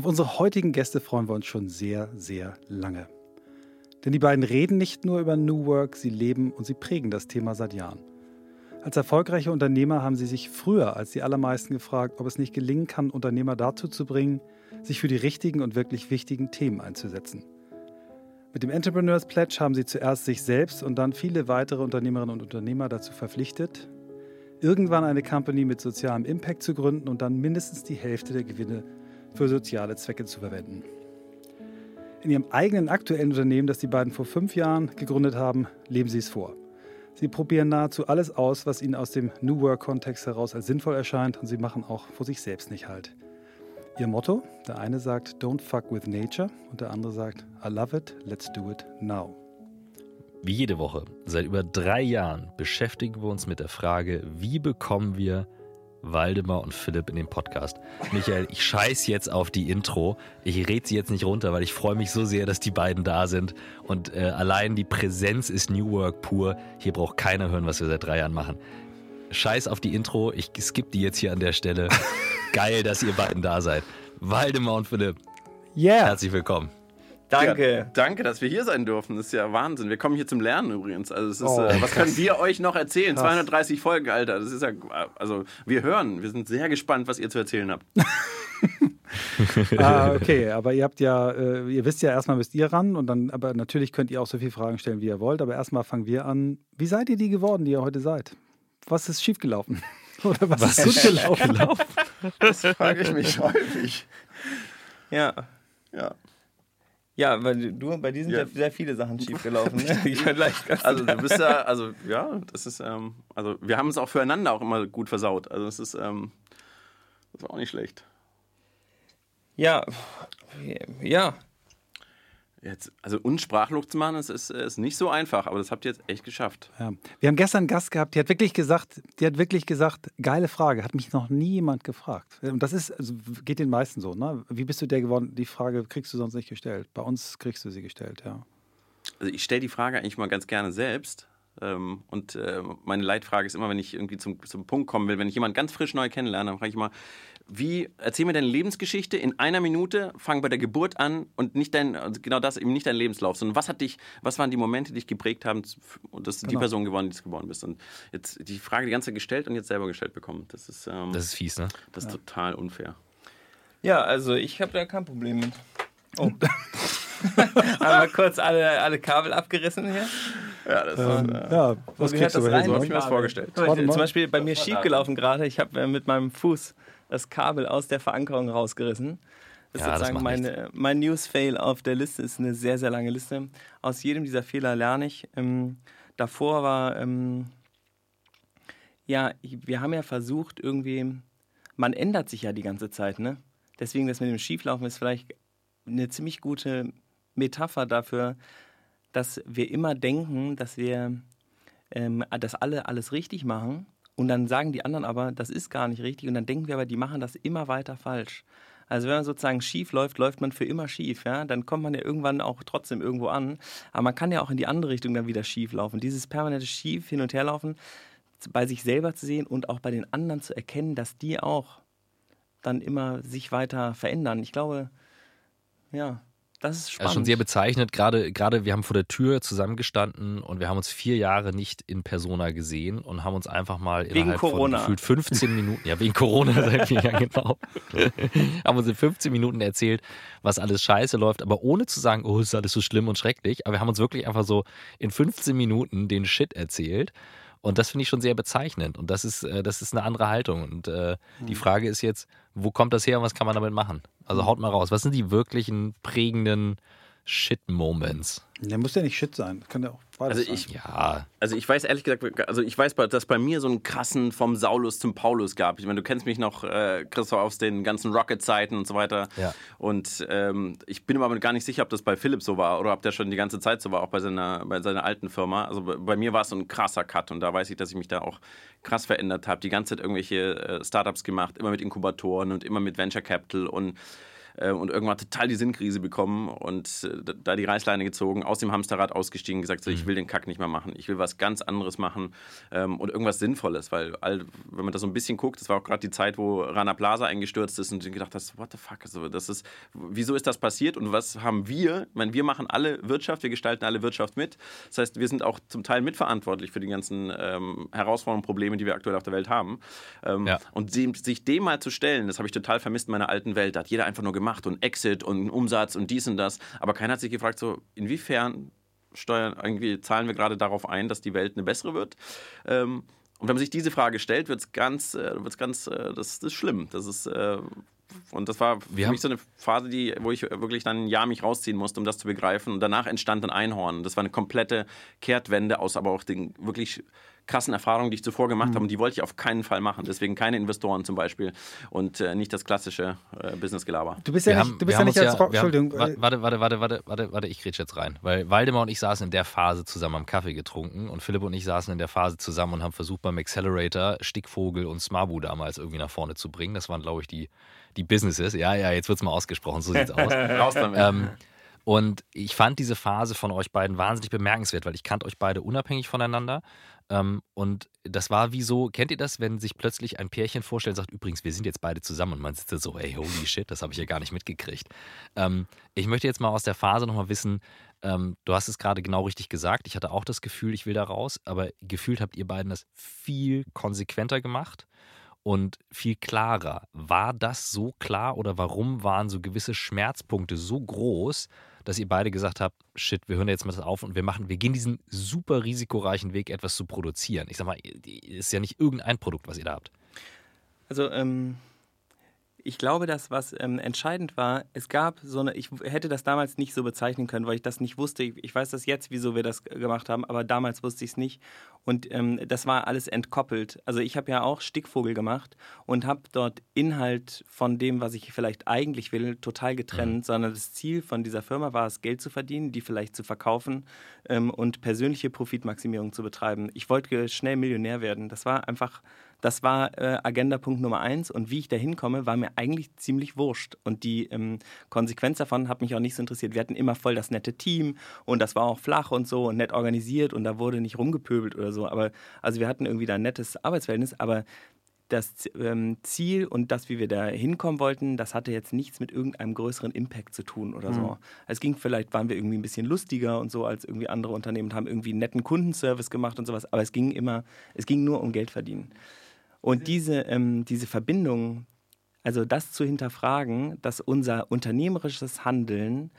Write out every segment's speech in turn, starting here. Auf unsere heutigen Gäste freuen wir uns schon sehr, sehr lange. Denn die beiden reden nicht nur über New Work, sie leben und sie prägen das Thema seit Jahren. Als erfolgreiche Unternehmer haben sie sich früher als die allermeisten gefragt, ob es nicht gelingen kann, Unternehmer dazu zu bringen, sich für die richtigen und wirklich wichtigen Themen einzusetzen. Mit dem Entrepreneurs Pledge haben sie zuerst sich selbst und dann viele weitere Unternehmerinnen und Unternehmer dazu verpflichtet, irgendwann eine Company mit sozialem Impact zu gründen und dann mindestens die Hälfte der Gewinne für soziale Zwecke zu verwenden. In ihrem eigenen aktuellen Unternehmen, das die beiden vor 5 Jahren gegründet haben, leben sie es vor. Sie probieren nahezu alles aus, was ihnen aus dem New Work-Kontext heraus als sinnvoll erscheint, und sie machen auch vor sich selbst nicht Halt. Ihr Motto: Der eine sagt, don't fuck with nature, und der andere sagt, I love it, let's do it now. Wie jede Woche, seit über 3 Jahren, beschäftigen wir uns mit der Frage, wie bekommen wir Waldemar und Philipp in den Podcast. Michael, ich scheiß jetzt auf die Intro. Ich rede sie jetzt nicht runter, weil ich freue mich so sehr, dass die beiden da sind. Und allein die Präsenz ist New Work pur. Hier braucht keiner hören, was wir seit 3 Jahren machen. Scheiß auf die Intro, ich skippe die jetzt hier an der Stelle. Geil, dass ihr beiden da seid. Waldemar und Philipp, yeah. Herzlich willkommen. Danke. Ja, danke, dass wir hier sein dürfen. Das ist ja Wahnsinn. Wir kommen hier zum Lernen übrigens. Also es ist, was können wir euch noch erzählen? Krass. 230 Folgen, Alter. Das ist ja, also wir sind sehr gespannt, was ihr zu erzählen habt. Okay, aber ihr habt ja, ihr wisst ja, erstmal müsst ihr ran und dann, aber natürlich könnt ihr auch so viele Fragen stellen, wie ihr wollt. Aber erstmal fangen wir an. Wie seid ihr die geworden, die ihr heute seid? Was ist schiefgelaufen? Oder was ist gut gelaufen? Das frage ich mich häufig. Ja. Ja, weil bei dir sind ja sehr viele Sachen schiefgelaufen. Ne? Also du bist ja, das ist, also wir haben es auch füreinander auch immer gut versaut. Also das ist auch nicht schlecht. Ja. Jetzt, also uns sprachlos zu machen, ist nicht so einfach, aber das habt ihr jetzt echt geschafft. Ja. Wir haben gestern einen Gast gehabt, die hat wirklich gesagt, geile Frage, hat mich noch nie jemand gefragt. Und das ist, also geht den meisten so, ne? Wie bist du der geworden? Die Frage kriegst du sonst nicht gestellt. Bei uns kriegst du sie gestellt, ja. Also ich stelle die Frage eigentlich mal ganz gerne selbst. Und meine Leitfrage ist immer, wenn ich irgendwie zum Punkt kommen will, wenn ich jemanden ganz frisch neu kennenlerne, dann frage ich mal, erzähl mir deine Lebensgeschichte in einer Minute, fang bei der Geburt an und nicht dein Lebenslauf, sondern was waren die Momente, die dich geprägt haben, und dass die Person geworden, die du geworden bist. Und jetzt die Frage die ganze Zeit gestellt und jetzt selber gestellt bekommen. Das ist fies, ne? Das ist total unfair. Ja, also ich habe da kein Problem mit. Oh. Einmal kurz alle Kabel abgerissen hier. Ja, das was kriegst du bei dir so? Hab ich mir das vorgestellt. Zum Beispiel bei mir schiefgelaufen gerade. Ich habe mit meinem Fuß das Kabel aus der Verankerung rausgerissen. Das ist sozusagen mein News-Fail auf der Liste. Ist eine sehr, sehr lange Liste. Aus jedem dieser Fehler lerne ich. Davor war, wir haben ja versucht irgendwie, man ändert sich ja die ganze Zeit, ne? Deswegen, das mit dem Schieflaufen ist vielleicht eine ziemlich gute Metapher dafür, dass wir immer denken, dass wir, dass alle alles richtig machen und dann sagen die anderen aber, das ist gar nicht richtig und dann denken wir aber, die machen das immer weiter falsch. Also wenn man sozusagen schief läuft, läuft man für immer schief, ja? Dann kommt man ja irgendwann auch trotzdem irgendwo an, aber man kann ja auch in die andere Richtung dann wieder schief laufen. Dieses permanente Schief hin und her laufen, bei sich selber zu sehen und auch bei den anderen zu erkennen, dass die auch dann immer sich weiter verändern. Ich glaube, ja. Das ist spannend. Also schon sehr bezeichnet. Gerade wir haben vor der Tür zusammengestanden und wir haben uns 4 Jahre nicht in Persona gesehen und haben uns einfach mal von gefühlt 15 Minuten, ja wegen Corona seit 4 Jahren genau, haben uns in 15 Minuten erzählt, was alles scheiße läuft, aber ohne zu sagen, oh, ist alles so schlimm und schrecklich, aber wir haben uns wirklich einfach so in 15 Minuten den Shit erzählt. Und das finde ich schon sehr bezeichnend. Und das ist eine andere Haltung. Und die Frage ist jetzt, wo kommt das her und was kann man damit machen? Also haut mal raus. Was sind die wirklichen prägenden Shit-Moments? Der muss ja nicht Shit sein. Das kann ja auch beides sein. Ja. Also ich weiß ehrlich gesagt, dass bei mir so einen krassen vom Saulus zum Paulus gab. Ich meine, du kennst mich noch, Christoph, aus den ganzen Rocket-Zeiten und so weiter. Ja. Und ich bin mir aber gar nicht sicher, ob das bei Philipp so war oder ob der schon die ganze Zeit so war, auch bei seiner alten Firma. Also bei mir war es so ein krasser Cut und da weiß ich, dass ich mich da auch krass verändert habe. Die ganze Zeit irgendwelche Startups gemacht, immer mit Inkubatoren und immer mit Venture Capital und und irgendwann total die Sinnkrise bekommen und da die Reißleine gezogen, aus dem Hamsterrad ausgestiegen, gesagt, so, ich will den Kack nicht mehr machen, ich will was ganz anderes machen und irgendwas Sinnvolles, weil wenn man da so ein bisschen guckt, das war auch gerade die Zeit, wo Rana Plaza eingestürzt ist und gedacht hast, what the fuck, also, wieso ist das passiert und was haben wir, ich meine, wir machen alle Wirtschaft, wir gestalten alle Wirtschaft mit, das heißt, wir sind auch zum Teil mitverantwortlich für die ganzen Herausforderungen, Probleme, die wir aktuell auf der Welt haben und sich dem mal zu stellen, das habe ich total vermisst in meiner alten Welt, da hat jeder einfach nur gemacht und Exit und Umsatz und dies und das, aber keiner hat sich gefragt, so inwiefern zahlen wir gerade darauf ein, dass die Welt eine bessere wird. Und wenn man sich diese Frage stellt, wird's ganz, das ist schlimm. Das ist, und das war für mich so eine Phase, wo ich wirklich dann ein Jahr mich rausziehen musste, um das zu begreifen. Und danach entstand ein Einhorn. Das war eine komplette Kehrtwende aus, aber auch den wirklich krassen Erfahrungen, die ich zuvor gemacht habe, und die wollte ich auf keinen Fall machen. Deswegen keine Investoren zum Beispiel und nicht das klassische Business-Gelaber. Du bist ja nicht als Entschuldigung. Warte, ich grätsche jetzt rein. Weil Waldemar und ich saßen in der Phase zusammen, am Kaffee getrunken, und Philipp und ich saßen in der Phase zusammen und haben versucht, beim Accelerator Stickvogel und Smabu damals irgendwie nach vorne zu bringen. Das waren, glaube ich, die Businesses. Ja, jetzt wird es mal ausgesprochen. So sieht's aus. Raus damit. Und ich fand diese Phase von euch beiden wahnsinnig bemerkenswert, weil ich kannte euch beide unabhängig voneinander. Und das war wie so, kennt ihr das, wenn sich plötzlich ein Pärchen vorstellt und sagt, übrigens, wir sind jetzt beide zusammen, und man sitzt da so, ey, holy shit, das habe ich ja gar nicht mitgekriegt. Ich möchte jetzt mal aus der Phase nochmal wissen, du hast es gerade genau richtig gesagt, ich hatte auch das Gefühl, ich will da raus, aber gefühlt habt ihr beiden das viel konsequenter gemacht und viel klarer. War das so klar oder warum waren so gewisse Schmerzpunkte so groß, dass ihr beide gesagt habt, shit, wir hören jetzt mal das auf und wir gehen diesen super risikoreichen Weg, etwas zu produzieren. Ich sag mal, ist ja nicht irgendein Produkt, was ihr da habt. Also ich glaube, das, was entscheidend war, es gab so eine, ich hätte das damals nicht so bezeichnen können, weil ich das nicht wusste. Ich weiß das jetzt, wieso wir das gemacht haben, aber damals wusste ich es nicht. Und das war alles entkoppelt. Also ich habe ja auch Stickvogel gemacht und habe dort Inhalt von dem, was ich vielleicht eigentlich will, total getrennt, sondern das Ziel von dieser Firma war es, Geld zu verdienen, die vielleicht zu verkaufen und persönliche Profitmaximierung zu betreiben. Ich wollte schnell Millionär werden. Das war Agenda-Punkt Nummer 1, und wie ich da hinkomme, war mir eigentlich ziemlich wurscht. Und die Konsequenz davon hat mich auch nicht so interessiert. Wir hatten immer voll das nette Team und das war auch flach und so und nett organisiert und da wurde nicht rumgepöbelt oder so. Aber also wir hatten irgendwie da ein nettes Arbeitsverhältnis, aber das Ziel und das, wie wir da hinkommen wollten, das hatte jetzt nichts mit irgendeinem größeren Impact zu tun oder so. Es ging vielleicht, waren wir irgendwie ein bisschen lustiger und so als irgendwie andere Unternehmen und haben irgendwie einen netten Kundenservice gemacht und sowas, aber es ging nur um Geld verdienen. Und diese Verbindung, also das zu hinterfragen, dass unser unternehmerisches Handeln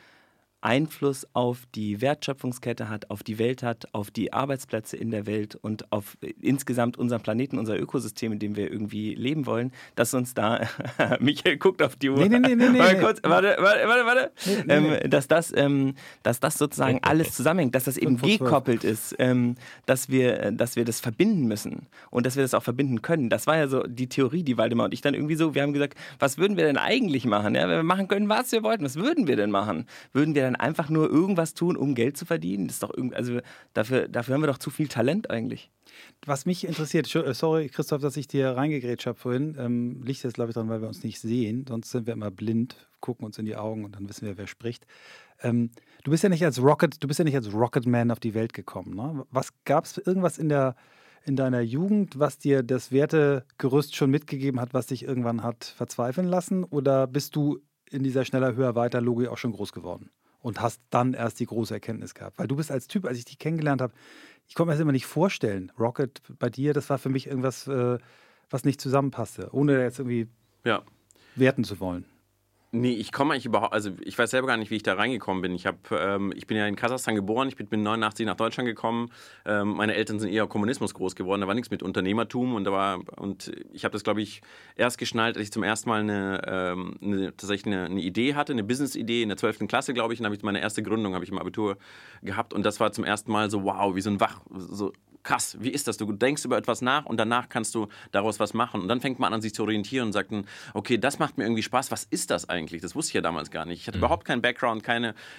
Einfluss auf die Wertschöpfungskette hat, auf die Welt hat, auf die Arbeitsplätze in der Welt und auf insgesamt unseren Planeten, unser Ökosystem, in dem wir irgendwie leben wollen, dass uns da, Michael guckt auf die Uhr. Nee. Warte. Nee. Dass das sozusagen alles zusammenhängt, dass das eben gekoppelt ist, dass wir das verbinden müssen und dass wir das auch verbinden können. Das war ja so die Theorie, die Waldemar und ich dann irgendwie so, wir haben gesagt, was würden wir denn eigentlich machen? Ja, wenn wir machen können, was wir wollten, was würden wir denn machen? Würden wir dann einfach nur irgendwas tun, um Geld zu verdienen? Das ist doch dafür haben wir doch zu viel Talent eigentlich. Was mich interessiert, sorry Christoph, dass ich dir reingegrätscht habe vorhin, liegt jetzt glaube ich dran, weil wir uns nicht sehen, sonst sind wir immer blind, gucken uns in die Augen und dann wissen wir, wer spricht. Du bist ja nicht als Rocketman auf die Welt gekommen, ne? Was gab es irgendwas in deiner Jugend, was dir das Wertegerüst schon mitgegeben hat, was dich irgendwann hat verzweifeln lassen, oder bist du in dieser schneller, höher, weiter Logik auch schon groß geworden und hast dann erst die große Erkenntnis gehabt? Weil du bist als Typ, als ich dich kennengelernt habe, ich konnte mir das immer nicht vorstellen. Rocket bei dir, das war für mich irgendwas, was nicht zusammenpasste, ohne jetzt irgendwie werten zu wollen. Nee, ich weiß selber gar nicht, wie ich da reingekommen bin. Ich bin ja in Kasachstan geboren, ich bin 1989 nach Deutschland gekommen. Meine Eltern sind eher Kommunismus groß geworden, da war nichts mit Unternehmertum und ich habe das, glaube ich, erst geschnallt, als ich zum ersten Mal eine Idee hatte, eine Business-Idee in der 12. Klasse, glaube ich, und dann habe ich meine erste Gründung im Abitur gehabt, und das war zum ersten Mal so, wow, wie so ein krass, wie ist das? Du denkst über etwas nach und danach kannst du daraus was machen. Und dann fängt man an, sich zu orientieren und sagt, okay, das macht mir irgendwie Spaß. Was ist das eigentlich? Das wusste ich ja damals gar nicht. Ich hatte überhaupt keinen Background,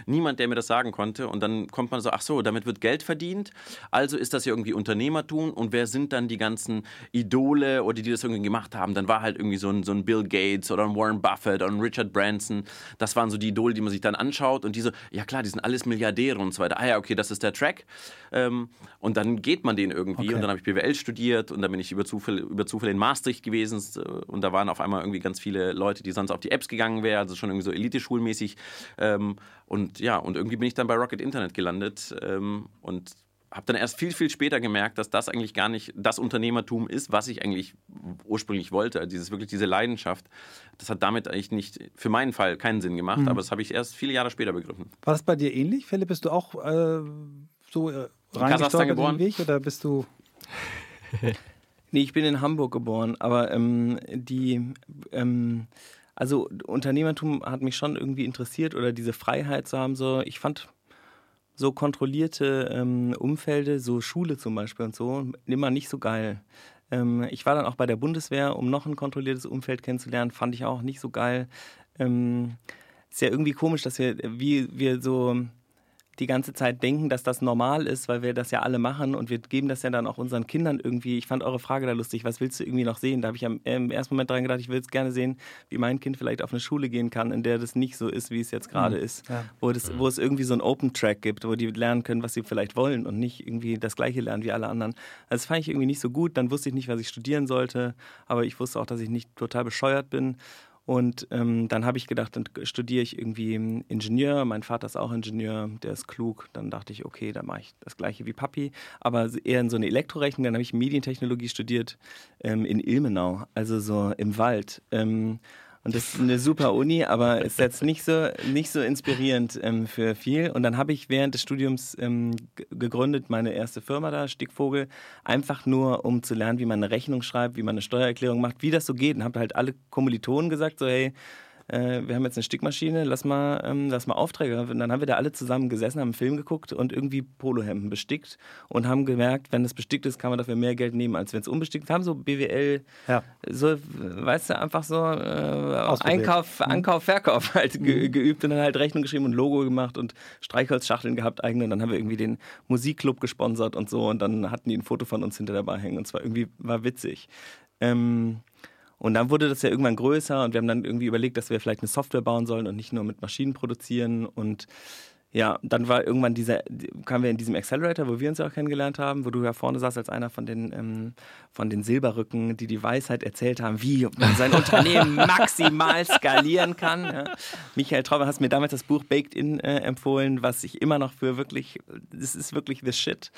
niemand, der mir das sagen konnte. Und dann kommt man so, ach so, damit wird Geld verdient. Also ist das ja irgendwie Unternehmertum. Und wer sind dann die ganzen Idole oder die das irgendwie gemacht haben? Dann war halt irgendwie so ein Bill Gates oder ein Warren Buffett oder ein Richard Branson. Das waren so die Idole, die man sich dann anschaut. Und die so, ja klar, die sind alles Milliardäre und so weiter. Ah ja, okay, das ist der Track. Und dann geht man den irgendwie. Okay. Und dann habe ich BWL studiert und dann bin ich über Zufall in Maastricht gewesen. Und da waren auf einmal irgendwie ganz viele Leute, die sonst auf die Apps gegangen wären. Also schon irgendwie so eliteschulmäßig. Und ja, und irgendwie bin ich dann bei Rocket Internet gelandet. Und habe dann erst viel, viel später gemerkt, dass das eigentlich gar nicht das Unternehmertum ist, was ich eigentlich ursprünglich wollte. Also diese Leidenschaft, das hat damit eigentlich für meinen Fall keinen Sinn gemacht, aber das habe ich erst viele Jahre später begriffen. War das bei dir ähnlich? Philipp, bist du auch so reingestolpert in den Weg oder bist du... Nee, ich bin in Hamburg geboren, aber also Unternehmertum hat mich schon irgendwie interessiert oder diese Freiheit zu haben, so ich fand... so kontrollierte Umfelde, so Schule zum Beispiel und so, immer nicht so geil. Ich war dann auch bei der Bundeswehr, um noch ein kontrolliertes Umfeld kennenzulernen, fand ich auch nicht so geil. Ist ja irgendwie komisch, dass wir so die ganze Zeit denken, dass das normal ist, weil wir das ja alle machen und wir geben das ja dann auch unseren Kindern irgendwie. Ich fand eure Frage da lustig, was willst du irgendwie noch sehen? Da habe ich im ersten Moment dran gedacht, ich will es gerne sehen, wie mein Kind vielleicht auf eine Schule gehen kann, in der das nicht so ist, wie es jetzt gerade ist. Ja. Wo es irgendwie so einen Open Track gibt, wo die lernen können, was sie vielleicht wollen und nicht irgendwie das Gleiche lernen wie alle anderen. Also das fand ich irgendwie nicht so gut, dann wusste ich nicht, was ich studieren sollte, aber ich wusste auch, dass ich nicht total bescheuert bin. Und dann habe ich gedacht, dann studiere ich irgendwie Ingenieur. Mein Vater ist auch Ingenieur, der ist klug. Dann dachte ich, okay, dann mache ich das Gleiche wie Papi. Aber eher in so eine Elektrorechnung. Dann habe ich Medientechnologie studiert in Ilmenau, also so im Wald. Und das ist eine super Uni, aber ist jetzt nicht so inspirierend für viel. Und dann habe ich während des Studiums gegründet, meine erste Firma da, Stickvogel, einfach nur, um zu lernen, wie man eine Rechnung schreibt, wie man eine Steuererklärung macht, wie das so geht. Und habe halt alle Kommilitonen gesagt, so hey, wir haben jetzt eine Stickmaschine, lass mal Aufträge. Und dann haben wir da alle zusammen gesessen, haben einen Film geguckt und irgendwie Polohemden bestickt und haben gemerkt, wenn das bestickt ist, kann man dafür mehr Geld nehmen, als wenn es unbestickt ist. Haben so BWL, ja. So, weißt du, einfach so Ankauf, Verkauf halt geübt und dann halt Rechnung geschrieben und Logo gemacht und Streichholzschachteln gehabt eigene. Und dann haben wir irgendwie den Musikclub gesponsert und so und dann hatten die ein Foto von uns hinter dabei hängen und zwar irgendwie war witzig. Und dann wurde das ja irgendwann größer und wir haben dann irgendwie überlegt, dass wir vielleicht eine Software bauen sollen und nicht nur mit Maschinen produzieren. Und ja, dann war irgendwann kamen wir in diesem Accelerator, wo wir uns ja auch kennengelernt haben, wo du ja vorne saßt als einer von den Silberrücken, die Weisheit erzählt haben, wie man sein Unternehmen maximal skalieren kann. Ja. Michael Trauber, hast mir damals das Buch Baked In empfohlen, was ich immer noch für wirklich, das ist wirklich the shit.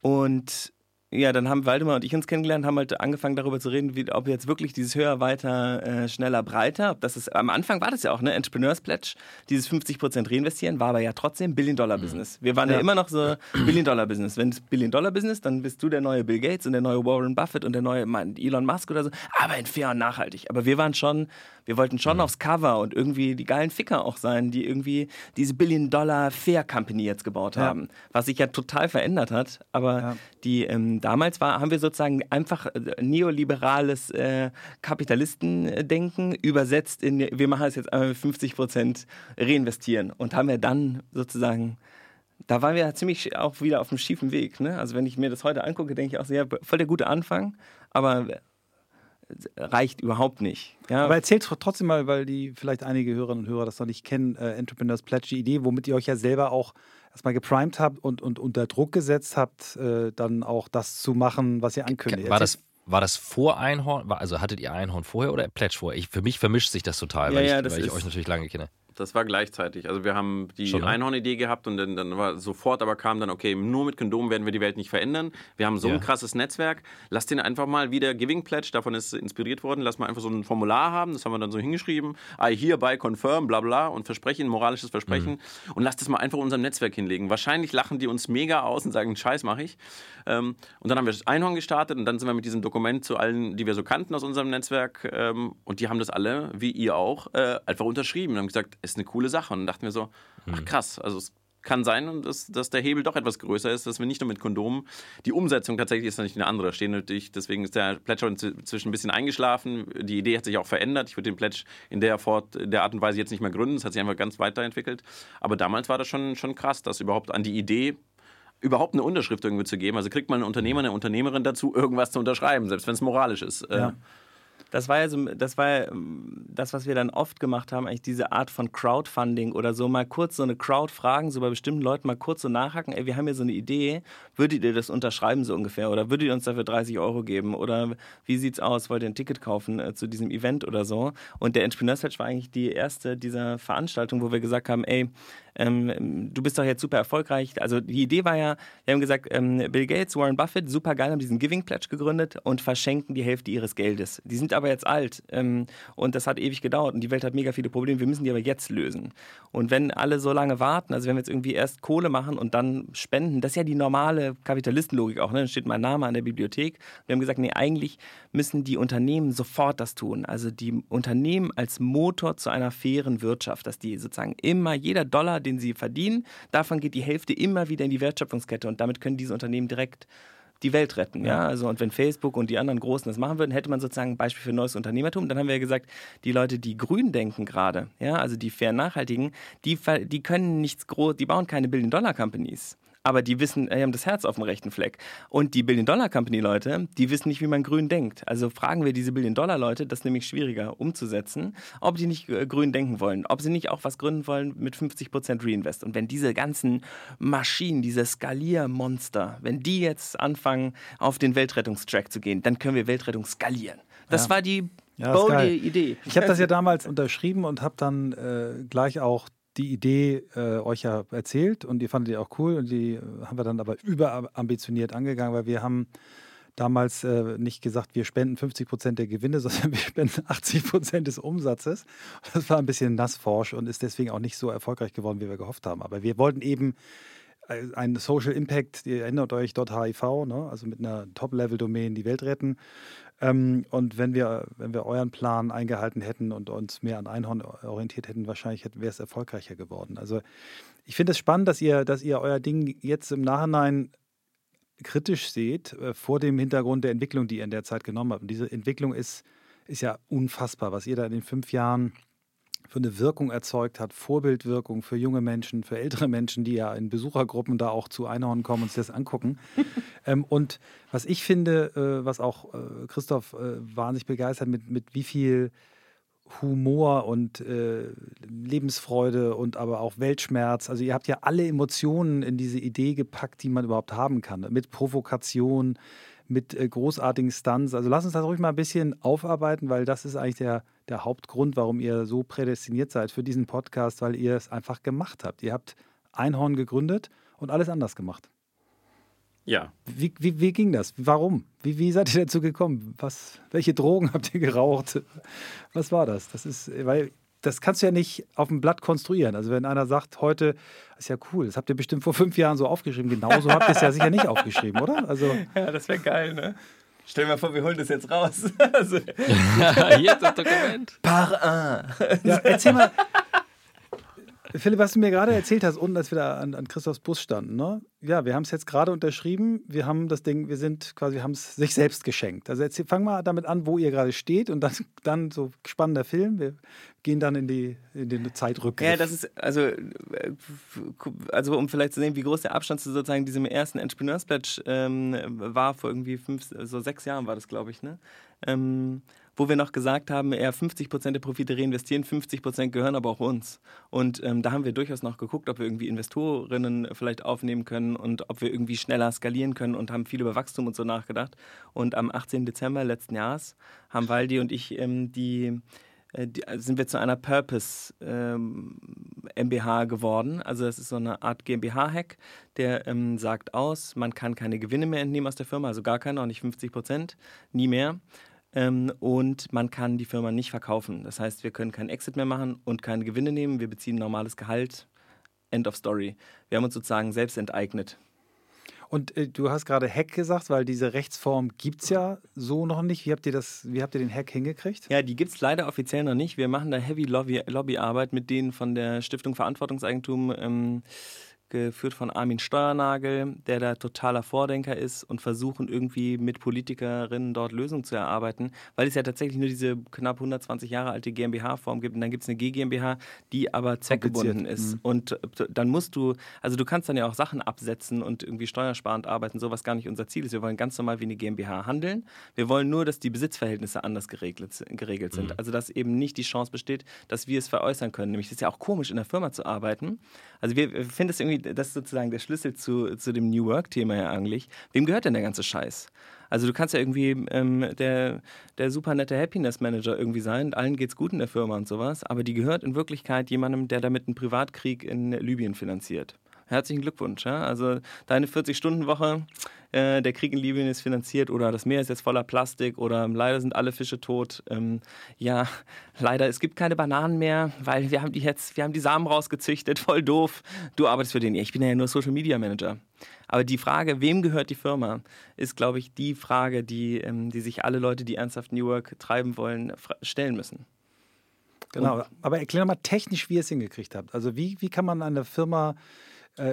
Und ja, dann haben Waldemar und ich uns kennengelernt, haben halt angefangen darüber zu reden, ob jetzt wirklich dieses höher, weiter, schneller, breiter, das ist, am Anfang war das ja auch, ne, Entrepreneurs Pledge, dieses 50% reinvestieren, war aber ja trotzdem Billion-Dollar-Business. Wir waren ja immer noch so Billion-Dollar-Business. Wenn es Billion-Dollar-Business, dann bist du der neue Bill Gates und der neue Warren Buffett und der neue Elon Musk oder so, aber in fair und nachhaltig. Aber wir waren schon, wir wollten schon aufs Cover und irgendwie die geilen Ficker auch sein, die irgendwie diese Billion-Dollar-Fair-Company jetzt gebaut haben, was sich ja total verändert hat, aber damals haben wir sozusagen einfach neoliberales Kapitalistendenken übersetzt in, wir machen es jetzt 50% reinvestieren und haben ja dann sozusagen, da waren wir ziemlich auch wieder auf dem schiefen Weg. Ne? Also wenn ich mir das heute angucke, denke ich auch so, ja, voll der gute Anfang, aber reicht überhaupt nicht. Ja. Aber erzählt trotzdem mal, weil die vielleicht einige Hörerinnen und Hörer das noch nicht kennen, Entrepreneurs Pledge, die Idee, womit ihr euch ja selber auch erstmal geprimed habt und unter Druck gesetzt habt, dann auch das zu machen, was ihr ankündigt. War das vor Einhorn? Also hattet ihr Einhorn vorher oder Pledge vorher? Für mich vermischt sich das total, weil ich euch natürlich lange kenne. Das war gleichzeitig. Also wir haben die Einhorn-Idee gehabt und dann war sofort, aber kam dann, okay, nur mit Kondomen werden wir die Welt nicht verändern. Wir haben so ein krasses Netzwerk. Lass den einfach mal wieder Giving Pledge, davon ist inspiriert worden. Lass mal einfach so ein Formular haben. Das haben wir dann so hingeschrieben. I hereby confirm, bla bla und Versprechen, moralisches Versprechen. Und lass das mal einfach unserem Netzwerk hinlegen. Wahrscheinlich lachen die uns mega aus und sagen, Scheiß mache ich. Und dann haben wir das Einhorn gestartet und dann sind wir mit diesem Dokument zu allen, die wir so kannten aus unserem Netzwerk. Und die haben das alle, wie ihr auch, einfach unterschrieben und haben gesagt, ist eine coole Sache. Und dann dachten wir so, ach krass, also es kann sein, dass der Hebel doch etwas größer ist, dass wir nicht nur mit Kondomen, die Umsetzung tatsächlich ist natürlich eine andere, stehen natürlich, deswegen ist der Pledge inzwischen ein bisschen eingeschlafen, die Idee hat sich auch verändert, ich würde den Pledge in der Art und Weise jetzt nicht mehr gründen, es hat sich einfach ganz weiterentwickelt, aber damals war das schon krass, dass überhaupt an die Idee überhaupt eine Unterschrift irgendwie zu geben, also kriegt man einen Unternehmer, eine Unternehmerin dazu, irgendwas zu unterschreiben, selbst wenn es moralisch ist. Ja. Das war das, was wir dann oft gemacht haben, eigentlich diese Art von Crowdfunding oder so, mal kurz so eine Crowd fragen, so bei bestimmten Leuten mal kurz so nachhaken, ey, wir haben hier so eine Idee, würdet ihr das unterschreiben so ungefähr oder würdet ihr uns dafür 30 Euro geben oder wie sieht's aus, wollt ihr ein Ticket kaufen zu diesem Event oder so? Und der Entrepreneurs Pledge war eigentlich die erste dieser Veranstaltung, wo wir gesagt haben, ey, du bist doch jetzt super erfolgreich. Also die Idee war ja, wir haben gesagt, Bill Gates, Warren Buffett, super geil, haben diesen Giving Pledge gegründet und verschenken die Hälfte ihres Geldes. Die sind aber jetzt alt und das hat ewig gedauert und die Welt hat mega viele Probleme, wir müssen die aber jetzt lösen. Und wenn alle so lange warten, also wenn wir jetzt irgendwie erst Kohle machen und dann spenden, das ist ja die normale Kapitalistenlogik auch, ne? Dann steht mein Name an der Bibliothek. Wir haben gesagt, nee, eigentlich müssen die Unternehmen sofort das tun. Also die Unternehmen als Motor zu einer fairen Wirtschaft, dass die sozusagen immer jeder Dollar, den sie verdienen, davon geht die Hälfte immer wieder in die Wertschöpfungskette und damit können diese Unternehmen direkt die Welt retten. Ja? Also, und wenn Facebook und die anderen Großen das machen würden, hätte man sozusagen ein Beispiel für neues Unternehmertum. Dann haben wir ja gesagt, die Leute, die grün denken gerade, ja, also die fair nachhaltigen, die können nichts groß, die bauen keine Billion-Dollar-Companies. Aber die wissen, die haben das Herz auf dem rechten Fleck. Und die Billion-Dollar-Company-Leute, die wissen nicht, wie man grün denkt. Also fragen wir diese Billion-Dollar-Leute, das ist nämlich schwieriger umzusetzen, ob die nicht grün denken wollen, ob sie nicht auch was gründen wollen mit 50% Reinvest. Und wenn diese ganzen Maschinen, diese Skaliermonster, wenn die jetzt anfangen, auf den Weltrettungstrack zu gehen, dann können wir Weltrettung skalieren. Das war die bolde Idee. Ich habe das ja damals unterschrieben und habe dann gleich auch die Idee euch ja erzählt und ihr fandet die auch cool und die haben wir dann aber überambitioniert angegangen, weil wir haben damals nicht gesagt, wir spenden 50% der Gewinne, sondern wir spenden 80% des Umsatzes. Das war ein bisschen nassforsch und ist deswegen auch nicht so erfolgreich geworden, wie wir gehofft haben. Aber wir wollten eben einen Social Impact, ihr erinnert euch, .hiv, ne? Also mit einer Top-Level-Domain die Welt retten. Und wenn wir euren Plan eingehalten hätten und uns mehr an Einhorn orientiert hätten, wahrscheinlich wäre es erfolgreicher geworden. Also ich finde es spannend, dass ihr euer Ding jetzt im Nachhinein kritisch seht, vor dem Hintergrund der Entwicklung, die ihr in der Zeit genommen habt. Und diese Entwicklung ist ja unfassbar, was ihr da in den 5 Jahren für eine Wirkung erzeugt hat, Vorbildwirkung für junge Menschen, für ältere Menschen, die ja in Besuchergruppen da auch zu Einhorn kommen und sich das angucken. Und was ich finde, was auch Christoph wahnsinnig begeistert, mit wie viel Humor und Lebensfreude und aber auch Weltschmerz. Also ihr habt ja alle Emotionen in diese Idee gepackt, die man überhaupt haben kann, mit Provokation, mit großartigen Stunts. Also lass uns das ruhig mal ein bisschen aufarbeiten, weil das ist eigentlich der Hauptgrund, warum ihr so prädestiniert seid für diesen Podcast, weil ihr es einfach gemacht habt. Ihr habt Einhorn gegründet und alles anders gemacht. Ja. Wie ging das? Warum? Wie seid ihr dazu gekommen? Welche Drogen habt ihr geraucht? Was war das? Das kannst du ja nicht auf dem Blatt konstruieren. Also wenn einer sagt, heute, ist ja cool, das habt ihr bestimmt vor 5 Jahren so aufgeschrieben. Genauso habt ihr es ja sicher nicht aufgeschrieben, oder? Also ja, das wäre geil, ne? Stell dir mal vor, wir holen das jetzt raus. Also, hier ist das Dokument. Par un. Ja, erzähl mal, Philipp, was du mir gerade erzählt hast, unten, als wir da an Christophs Bus standen, ne? Ja, wir haben es jetzt gerade unterschrieben. Wir haben das Ding, wir haben es sich selbst geschenkt. Also fang mal damit an, wo ihr gerade steht und dann so spannender Film. Wir gehen dann in den Zeitrückgriff. Ja, das ist, also um vielleicht zu sehen, wie groß der Abstand zu sozusagen diesem ersten Entrepreneurs Pledge war, vor irgendwie 6 Jahren war das, glaube ich, ne? Wo wir noch gesagt haben, eher 50% der Profite reinvestieren, 50% gehören aber auch uns. Und da haben wir durchaus noch geguckt, ob wir irgendwie Investorinnen vielleicht aufnehmen können und ob wir irgendwie schneller skalieren können und haben viel über Wachstum und so nachgedacht. Und am 18. Dezember letzten Jahres haben Waldi und ich sind wir zu einer Purpose-MBH geworden. Also das ist so eine Art GmbH-Hack, der sagt aus, man kann keine Gewinne mehr entnehmen aus der Firma, also gar keine, auch nicht 50%, nie mehr. Und man kann die Firma nicht verkaufen. Das heißt, wir können keinen Exit mehr machen und keine Gewinne nehmen. Wir beziehen normales Gehalt. End of story. Wir haben uns sozusagen selbst enteignet. Und du hast gerade Hack gesagt, weil diese Rechtsform gibt es ja so noch nicht. Wie habt ihr den Hack hingekriegt? Ja, die gibt es leider offiziell noch nicht. Wir machen da Heavy Lobbyarbeit mit denen von der Stiftung Verantwortungseigentum geführt von Armin Steuernagel, der da totaler Vordenker ist, und versuchen irgendwie mit Politikerinnen dort Lösungen zu erarbeiten, weil es ja tatsächlich nur diese knapp 120 Jahre alte GmbH-Form gibt und dann gibt es eine GmbH, die aber zweckgebunden ist. Mhm. Und dann du kannst dann ja auch Sachen absetzen und irgendwie steuersparend arbeiten, so was gar nicht unser Ziel ist. Wir wollen ganz normal wie eine GmbH handeln. Wir wollen nur, dass die Besitzverhältnisse anders geregelt sind. Mhm. Also dass eben nicht die Chance besteht, dass wir es veräußern können. Nämlich, das ist ja auch komisch, in der Firma zu arbeiten. Also wir finden es irgendwie, das ist sozusagen der Schlüssel zu dem New Work-Thema ja eigentlich. Wem gehört denn der ganze Scheiß? Also du kannst ja irgendwie der super nette Happiness-Manager irgendwie sein, allen geht's gut in der Firma und sowas, aber die gehört in Wirklichkeit jemandem, der damit einen Privatkrieg in Libyen finanziert. Herzlichen Glückwunsch. Ja? Also deine 40-Stunden-Woche, der Krieg in Libyen ist finanziert, oder das Meer ist jetzt voller Plastik, oder leider sind alle Fische tot. Leider, es gibt keine Bananen mehr, weil wir haben die Samen rausgezüchtet, voll doof. Du arbeitest für den. Ich bin ja nur Social-Media-Manager. Aber die Frage, wem gehört die Firma, ist, glaube ich, die Frage, die sich alle Leute, die ernsthaft New Work treiben wollen, stellen müssen. Genau, aber erklär mal technisch, wie ihr es hingekriegt habt. Also wie kann man eine Firma...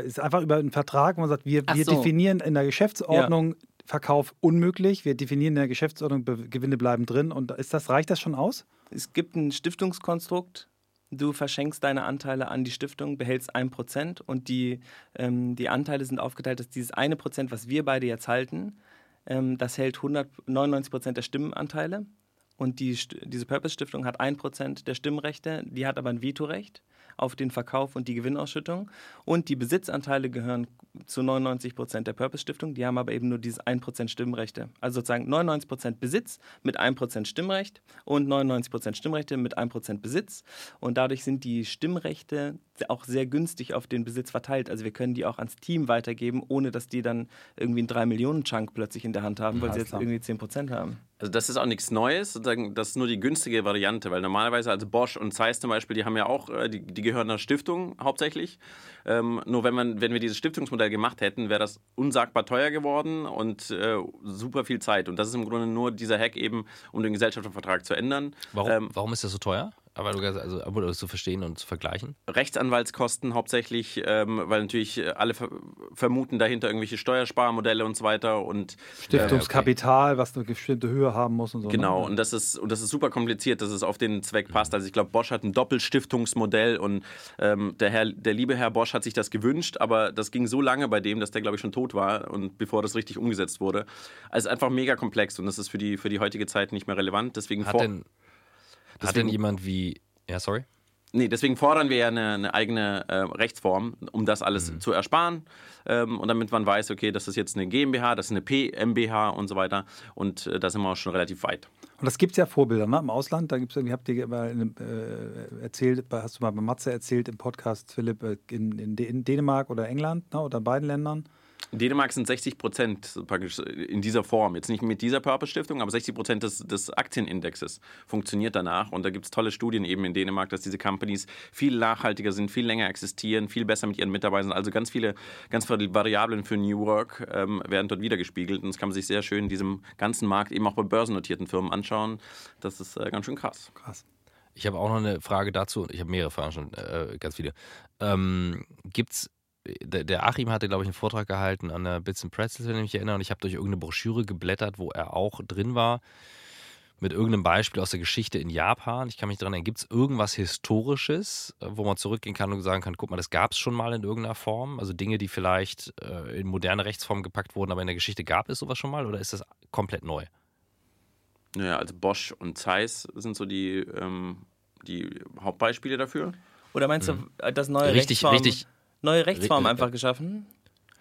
Ist einfach über einen Vertrag, wo man sagt, wir definieren in der Geschäftsordnung Verkauf unmöglich, wir definieren in der Geschäftsordnung, Gewinne bleiben drin, und reicht das schon aus? Es gibt ein Stiftungskonstrukt, du verschenkst deine Anteile an die Stiftung, behältst 1% und die Anteile sind aufgeteilt, dass dieses 1%, was wir beide jetzt halten, das hält 99% der Stimmenanteile, und diese Purpose-Stiftung hat 1% der Stimmrechte, die hat aber ein Vetorecht auf den Verkauf und die Gewinnausschüttung, und die Besitzanteile gehören zu 99% der Purpose-Stiftung, die haben aber eben nur dieses 1% Stimmrechte. Also sozusagen 99% Besitz mit 1% Stimmrecht und 99% Stimmrechte mit 1% Besitz, und dadurch sind die Stimmrechte auch sehr günstig auf den Besitz verteilt. Also wir können die auch ans Team weitergeben, ohne dass die dann irgendwie einen 3-Millionen-Chunk plötzlich in der Hand haben, weil sie jetzt irgendwie 10% haben. Also das ist auch nichts Neues, sozusagen, das ist nur die günstige Variante, weil normalerweise, also Bosch und Zeiss zum Beispiel, die haben ja auch, die gehören einer Stiftung hauptsächlich. Nur wenn wir dieses Stiftungsmodell gemacht hätten, wäre das unsagbar teuer geworden und super viel Zeit. Und das ist im Grunde nur dieser Hack eben, um den Gesellschaftsvertrag zu ändern. Warum ist das so teuer? Aber das zu verstehen und zu vergleichen? Rechtsanwaltskosten hauptsächlich, weil natürlich alle vermuten dahinter irgendwelche Steuersparmodelle und so weiter. Und Stiftungskapital, was eine bestimmte Höhe haben muss und so. Genau, ne? und das ist super kompliziert, dass es auf den Zweck passt. Also ich glaube, Bosch hat ein Doppelstiftungsmodell, und der liebe Herr Bosch hat sich das gewünscht, aber das ging so lange bei dem, dass der, glaube ich, schon tot war, und bevor das richtig umgesetzt wurde. Also einfach mega komplex, und das ist für die heutige Zeit nicht mehr relevant. Deswegen fordern wir ja eine eigene Rechtsform, um das alles zu ersparen, und damit man weiß, okay, das ist jetzt eine GmbH, das ist eine PMBH und so weiter, und da sind wir auch schon relativ weit. Und das gibt es ja Vorbilder, ne? Im Ausland, da gibt es irgendwie, habt ihr mal hast du mal bei Matze erzählt im Podcast, Philipp, in Dänemark oder England, ne? Oder in beiden Ländern? In Dänemark sind 60% praktisch in dieser Form, jetzt nicht mit dieser Purpose-Stiftung, aber 60% des Aktienindexes funktioniert danach, und da gibt es tolle Studien eben in Dänemark, dass diese Companies viel nachhaltiger sind, viel länger existieren, viel besser mit ihren Mitarbeitern, also ganz viele, ganz viele Variablen für New Work werden dort wiedergespiegelt, und das kann man sich sehr schön in diesem ganzen Markt eben auch bei börsennotierten Firmen anschauen, das ist ganz schön krass. Krass. Ich habe auch noch eine Frage dazu, ich habe mehrere Fragen schon, ganz viele. Der Achim hatte, glaube ich, einen Vortrag gehalten an der Bits & Pretzels, wenn ich mich erinnere, und ich habe durch irgendeine Broschüre geblättert, wo er auch drin war, mit irgendeinem Beispiel aus der Geschichte in Japan. Ich kann mich daran erinnern, gibt es irgendwas Historisches, wo man zurückgehen kann und sagen kann, guck mal, das gab es schon mal in irgendeiner Form? Also Dinge, die vielleicht in moderne Rechtsformen gepackt wurden, aber in der Geschichte gab es sowas schon mal, oder ist das komplett neu? Naja, also Bosch und Zeiss sind so die Hauptbeispiele dafür. Oder meinst du, das neue Rechtsform... Neue Rechtsform einfach geschaffen?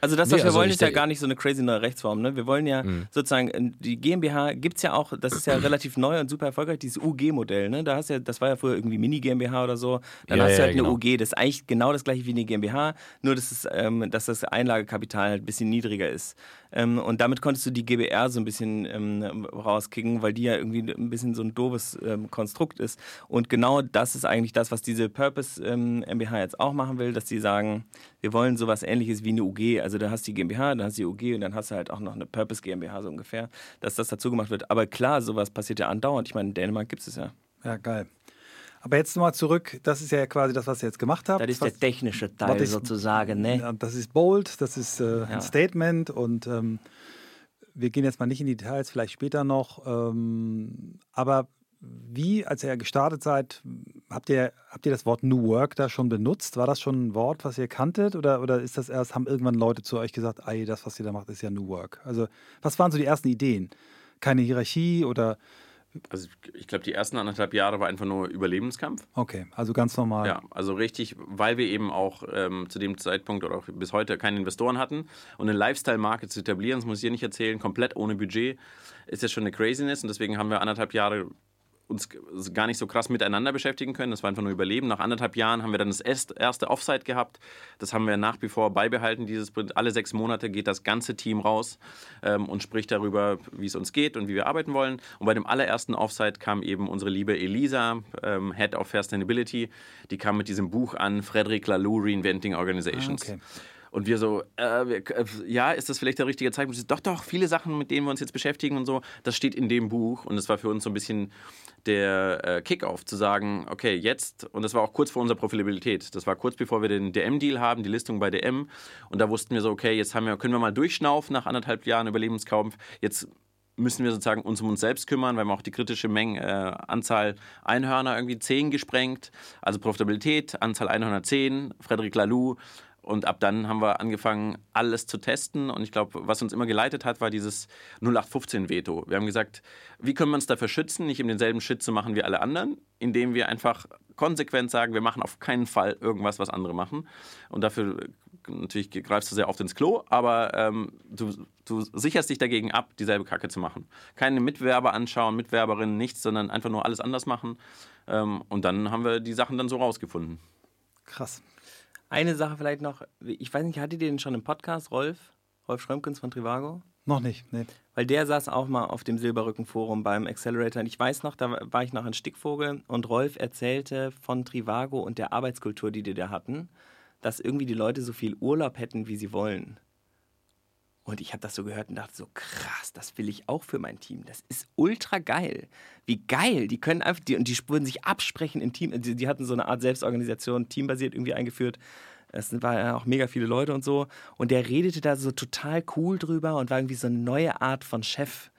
Also das, was wir wollen, ist ja gar nicht so eine crazy neue Rechtsform. Ne? Wir wollen ja sozusagen, die GmbH gibt es ja auch, das ist ja relativ neu und super erfolgreich, dieses UG-Modell. Ne? Da hast du ja, das war ja früher irgendwie Mini-GmbH oder so. Dann hast du halt eine UG, das ist eigentlich genau das gleiche wie eine GmbH, nur dass das Einlagekapital halt ein bisschen niedriger ist. Und damit konntest du die GbR so ein bisschen rauskicken, weil die ja irgendwie ein bisschen so ein doofes Konstrukt ist. Und genau das ist eigentlich das, was diese Purpose-MBH jetzt auch machen will, dass die sagen, wir wollen sowas Ähnliches wie eine UG, also da hast du die GmbH, dann hast du die UG und dann hast du halt auch noch eine Purpose GmbH so ungefähr, dass das dazu gemacht wird. Aber klar, sowas passiert ja andauernd. Ich meine, in Dänemark gibt es ja. Ja, geil. Aber jetzt nochmal zurück, das ist ja quasi das, was ihr jetzt gemacht habt. Das ist der technische Teil sozusagen. Ne? Das ist bold, das ist ein Statement und wir gehen jetzt mal nicht in die Details, vielleicht später noch. Aber wie, als ihr gestartet seid, habt ihr das Wort New Work da schon benutzt? War das schon ein Wort, was ihr kanntet? Oder ist das erst, haben irgendwann Leute zu euch gesagt, das, was ihr da macht, ist ja New Work? Also was waren so die ersten Ideen? Keine Hierarchie oder... Also ich glaube, die ersten 1,5 Jahre war einfach nur Überlebenskampf. Okay, also ganz normal. Ja, also richtig, weil wir eben auch zu dem Zeitpunkt oder auch bis heute keine Investoren hatten. Und eine Lifestyle-Marke zu etablieren, das muss ich hier nicht erzählen, komplett ohne Budget, ist ja schon eine Craziness. Und deswegen haben wir 1,5 Jahre uns gar nicht so krass miteinander beschäftigen können. Das war einfach nur Überleben. Nach 1,5 Jahren haben wir dann das erste Offsite gehabt. Das haben wir nach wie vor beibehalten. Alle 6 Monate geht das ganze Team raus und spricht darüber, wie es uns geht und wie wir arbeiten wollen. Und bei dem allerersten Offsite kam eben unsere liebe Elisa, Head of Sustainability. Die kam mit diesem Buch an, Frederic Laloux, Reinventing Organizations. Okay. Und wir so, ist das vielleicht der richtige Zeitpunkt? So, doch, viele Sachen, mit denen wir uns jetzt beschäftigen und so, das steht in dem Buch. Und es war für uns so ein bisschen der Kickoff, zu sagen, okay, jetzt, und das war auch kurz vor unserer Profitabilität, das war kurz bevor wir den DM-Deal haben, die Listung bei DM. Und da wussten wir so, okay, jetzt können wir mal durchschnaufen nach 1,5 Jahren Überlebenskampf. Jetzt müssen wir sozusagen uns um uns selbst kümmern, weil wir auch die kritische Anzahl Einhörner irgendwie 10 gesprengt. Also Profitabilität, Anzahl Einhörner 10, Frederic Laloux. Und ab dann haben wir angefangen, alles zu testen. Und ich glaube, was uns immer geleitet hat, war dieses 0815-Veto. Wir haben gesagt, wie können wir uns dafür schützen, nicht eben denselben Shit zu machen wie alle anderen, indem wir einfach konsequent sagen, wir machen auf keinen Fall irgendwas, was andere machen. Und dafür, natürlich greifst du sehr oft ins Klo, aber du sicherst dich dagegen ab, dieselbe Kacke zu machen. Keine Mitwerber anschauen, Mitwerberinnen, nichts, sondern einfach nur alles anders machen. Und dann haben wir die Sachen dann so rausgefunden. Krass. Eine Sache vielleicht noch, ich weiß nicht, hattet ihr den schon im Podcast, Rolf Schrömmkels von Trivago? Noch nicht, nee. Weil der saß auch mal auf dem Silberrücken-Forum beim Accelerator. Und ich weiß noch, da war ich noch in Stickvogel und Rolf erzählte von Trivago und der Arbeitskultur, die da hatten, dass irgendwie die Leute so viel Urlaub hätten, wie sie wollen. Und ich habe das so gehört und dachte so, krass, das will ich auch für mein Team. Das ist ultra geil. Wie geil, die können einfach, die würden sich absprechen im Team, die hatten so eine Art Selbstorganisation, teambasiert irgendwie eingeführt, es waren ja auch mega viele Leute und so und der redete da so total cool drüber und war irgendwie so eine neue Art von Chef,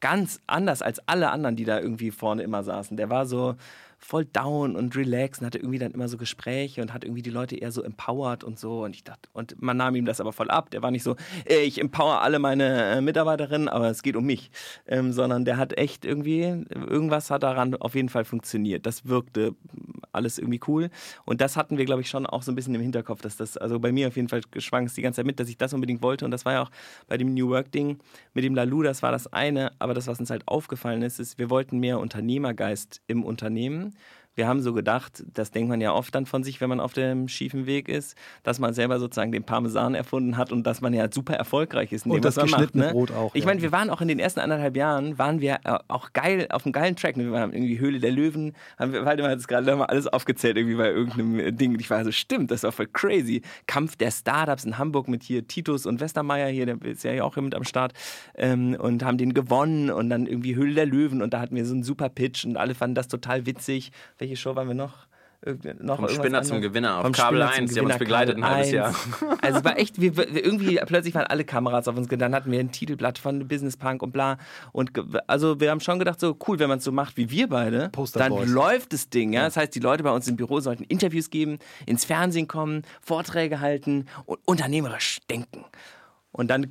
ganz anders als alle anderen, die da irgendwie vorne immer saßen, der war so voll down und relaxed und hatte irgendwie dann immer so Gespräche und hat irgendwie die Leute eher so empowered und so und ich dachte, und man nahm ihm das aber voll ab, der war nicht so, ich empower alle meine Mitarbeiterinnen, aber es geht um mich, sondern der hat echt irgendwie, irgendwas hat daran auf jeden Fall funktioniert, das wirkte alles irgendwie cool und das hatten wir, glaube ich, schon auch so ein bisschen im Hinterkopf, dass das, also bei mir auf jeden Fall schwang es die ganze Zeit mit, dass ich das unbedingt wollte und das war ja auch bei dem New Work Ding mit dem Laloux, das war das eine, aber das, was uns halt aufgefallen ist, ist, wir wollten mehr Unternehmergeist im Unternehmen. Wir haben so gedacht, das denkt man ja oft dann von sich, wenn man auf dem schiefen Weg ist, dass man selber sozusagen den Parmesan erfunden hat und dass man ja super erfolgreich ist. Und das geschnittene macht, ne? Brot auch. Ich meine, wir waren auch in den ersten 1,5 Jahren, waren wir auch geil auf einem geilen Track. Wir haben irgendwie Höhle der Löwen, Waldemar hat es gerade mal alles aufgezählt irgendwie bei irgendeinem Ding. Ich war so, stimmt, das war voll crazy. Kampf der Startups in Hamburg mit hier Titus und Westermeier hier, der ist ja auch hier mit am Start und haben den gewonnen und dann irgendwie Höhle der Löwen und da hatten wir so einen super Pitch und alle fanden das total witzig. Welche Show waren wir noch vom Spinner anderes? Zum Gewinner auf vom Kabel Spinner 1, die haben uns begleitet ein halbes Jahr. Also es war echt, irgendwie plötzlich waren alle Kameras auf uns, dann hatten wir ein Titelblatt von Business Punk und bla und also wir haben schon gedacht, so cool, wenn man es so macht wie wir beide, Poster dann Boys. Läuft das Ding, ja? Das heißt, die Leute bei uns im Büro sollten Interviews geben, ins Fernsehen kommen, Vorträge halten und unternehmerisch denken. Und dann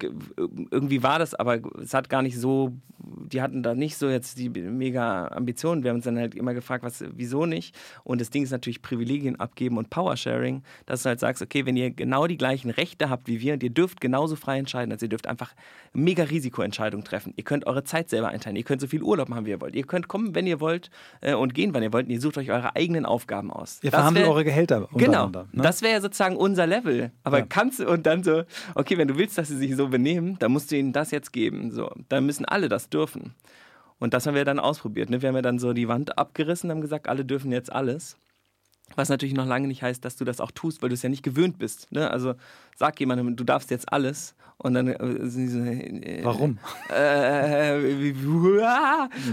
irgendwie war das, aber es hat gar nicht so, die hatten da nicht so jetzt die mega Ambitionen. Wir haben uns dann halt immer gefragt, wieso nicht? Und das Ding ist natürlich Privilegien abgeben und Powersharing, dass du halt sagst, okay, wenn ihr genau die gleichen Rechte habt wie wir und ihr dürft genauso frei entscheiden, also ihr dürft einfach mega Risikoentscheidungen treffen. Ihr könnt eure Zeit selber einteilen, ihr könnt so viel Urlaub machen, wie ihr wollt. Ihr könnt kommen, wenn ihr wollt und gehen, wann ihr wollt und ihr sucht euch eure eigenen Aufgaben aus. Ihr verhandelt eure Gehälter untereinander. Genau, ne? Das wäre ja sozusagen unser Level. Aber kannst du und dann so, okay, wenn du willst, dass sie sich so benehmen, dann musst du ihnen das jetzt geben. So, dann müssen alle das dürfen. Und das haben wir dann ausprobiert. Ne? Wir haben ja dann so die Wand abgerissen und haben gesagt, alle dürfen jetzt alles. Was natürlich noch lange nicht heißt, dass du das auch tust, weil du es ja nicht gewöhnt bist. Ne? Also sag jemandem, du darfst jetzt alles. Und dann sind so, warum?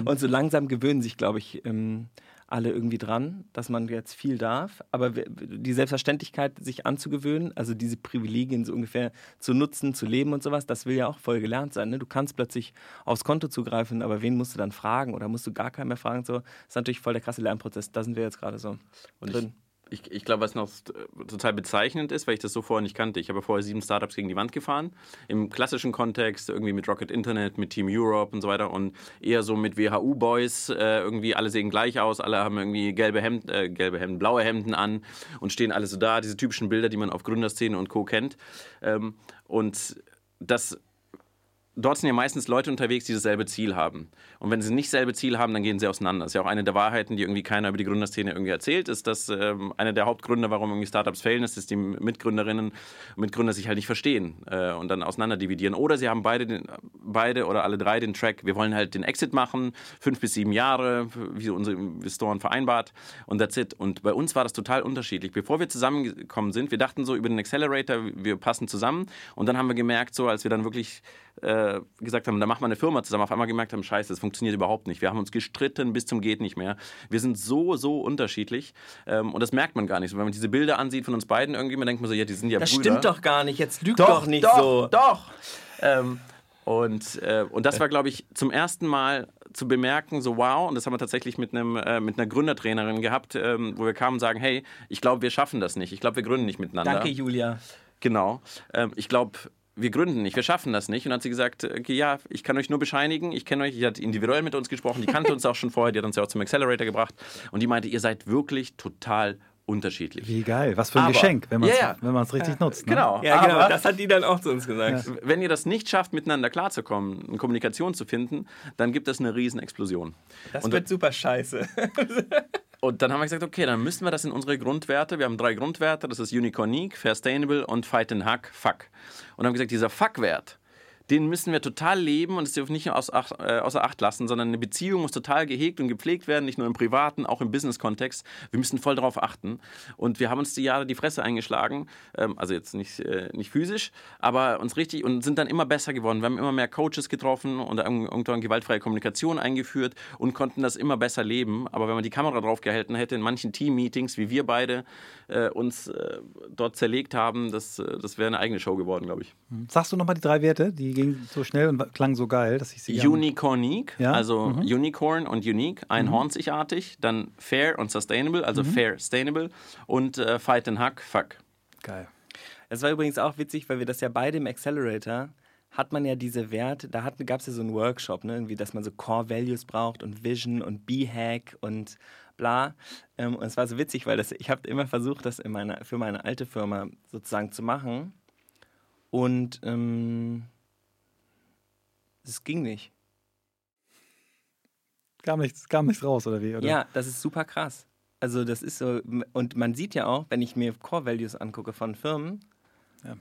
Und so langsam gewöhnen sich, glaube ich, alle irgendwie dran, dass man jetzt viel darf, aber die Selbstverständlichkeit, sich anzugewöhnen, also diese Privilegien so ungefähr zu nutzen, zu leben und sowas, das will ja auch voll gelernt sein. Ne? Du kannst plötzlich aufs Konto zugreifen, aber wen musst du dann fragen oder musst du gar keinen mehr fragen? So, das ist natürlich voll der krasse Lernprozess, da sind wir jetzt gerade so drin. Ich glaube, was noch total bezeichnend ist, weil ich das so vorher nicht kannte. Ich habe vorher 7 Startups gegen die Wand gefahren, im klassischen Kontext, irgendwie mit Rocket Internet, mit Team Europe und so weiter und eher so mit WHU-Boys, irgendwie alle sehen gleich aus, alle haben irgendwie gelbe Hemden, blaue Hemden an und stehen alle so da, diese typischen Bilder, die man auf Gründerszene und Co. kennt. Und das... Dort sind ja meistens Leute unterwegs, die dasselbe Ziel haben. Und wenn sie nicht dasselbe Ziel haben, dann gehen sie auseinander. Das ist ja auch eine der Wahrheiten, die irgendwie keiner über die Gründerszene irgendwie erzählt, ist, dass einer der Hauptgründe, warum irgendwie Startups fehlen, ist, dass die Mitgründerinnen und Mitgründer sich halt nicht verstehen und dann auseinander dividieren. Oder sie haben beide oder alle drei den Track, wir wollen halt den Exit machen, 5 bis 7 Jahre, wie unsere Investoren vereinbart und that's it. Und bei uns war das total unterschiedlich. Bevor wir zusammengekommen sind, wir dachten so über den Accelerator, wir passen zusammen und dann haben wir gemerkt, so als wir dann wirklich... gesagt haben, da machen wir eine Firma zusammen, auf einmal gemerkt haben, scheiße, das funktioniert überhaupt nicht. Wir haben uns gestritten bis zum geht nicht mehr. Wir sind so unterschiedlich und das merkt man gar nicht. Wenn man diese Bilder ansieht von uns beiden, irgendwie, man denkt man so, ja, die sind ja das Brüder. Das stimmt doch gar nicht, jetzt lügt doch nicht so. Doch. Und das war, glaube ich, zum ersten Mal zu bemerken, so wow, und das haben wir tatsächlich mit einer Gründertrainerin gehabt, wo wir kamen und sagen, hey, ich glaube, wir schaffen das nicht. Ich glaube, wir gründen nicht miteinander. Danke, Julia. Genau. Ich glaube, wir gründen nicht, wir schaffen das nicht. Und dann hat sie gesagt, okay, ja, ich kann euch nur bescheinigen, ich kenne euch, die hat individuell mit uns gesprochen, die kannte uns auch schon vorher, die hat uns ja auch zum Accelerator gebracht. Und die meinte, ihr seid wirklich total unterschiedlich. Wie geil, was für ein Geschenk, wenn man es richtig nutzt. Ne? Genau. Ja, genau. Aber das hat die dann auch zu uns gesagt. Ja. Wenn ihr das nicht schafft, miteinander klarzukommen, eine Kommunikation zu finden, dann gibt es eine Riesenexplosion. Das wird super scheiße. Und dann haben wir gesagt, okay, dann müssen wir das in unsere Grundwerte, wir haben 3 Grundwerte, das ist Unicornique, Fairstainable und Fight and Hack, Fuck. Und haben gesagt, dieser Fuck-Wert, den müssen wir total leben und es dürfen wir nicht außer Acht lassen, sondern eine Beziehung muss total gehegt und gepflegt werden, nicht nur im privaten, auch im Business-Kontext. Wir müssen voll darauf achten. Und wir haben uns die Jahre die Fresse eingeschlagen, also jetzt nicht physisch, aber uns richtig und sind dann immer besser geworden. Wir haben immer mehr Coaches getroffen und irgendwann gewaltfreie Kommunikation eingeführt und konnten das immer besser leben. Aber wenn man die Kamera drauf gehalten hätte, in manchen Team-Meetings, wie wir beide uns dort zerlegt haben, das wäre eine eigene Show geworden, glaube ich. Sagst du nochmal die 3 Werte, die ging so schnell und klang so geil, dass ich sie Unicornique, ja? Also Unicorn und Unique, einhornsichartig, dann Fair und Sustainable, also Fairstainable und Fight and Hack, Fuck. Geil. Das war übrigens auch witzig, weil wir das ja beide im Accelerator hat man ja diese Werte, da gab es ja so einen Workshop, ne, irgendwie, dass man so Core Values braucht und Vision und B-Hack und bla. Und es war so witzig, weil ich habe immer versucht, das für meine alte Firma sozusagen zu machen und es ging nicht. Gar nichts raus, oder wie? Oder? Ja, das ist super krass. Also das ist so, und man sieht ja auch, wenn ich mir Core Values angucke von Firmen,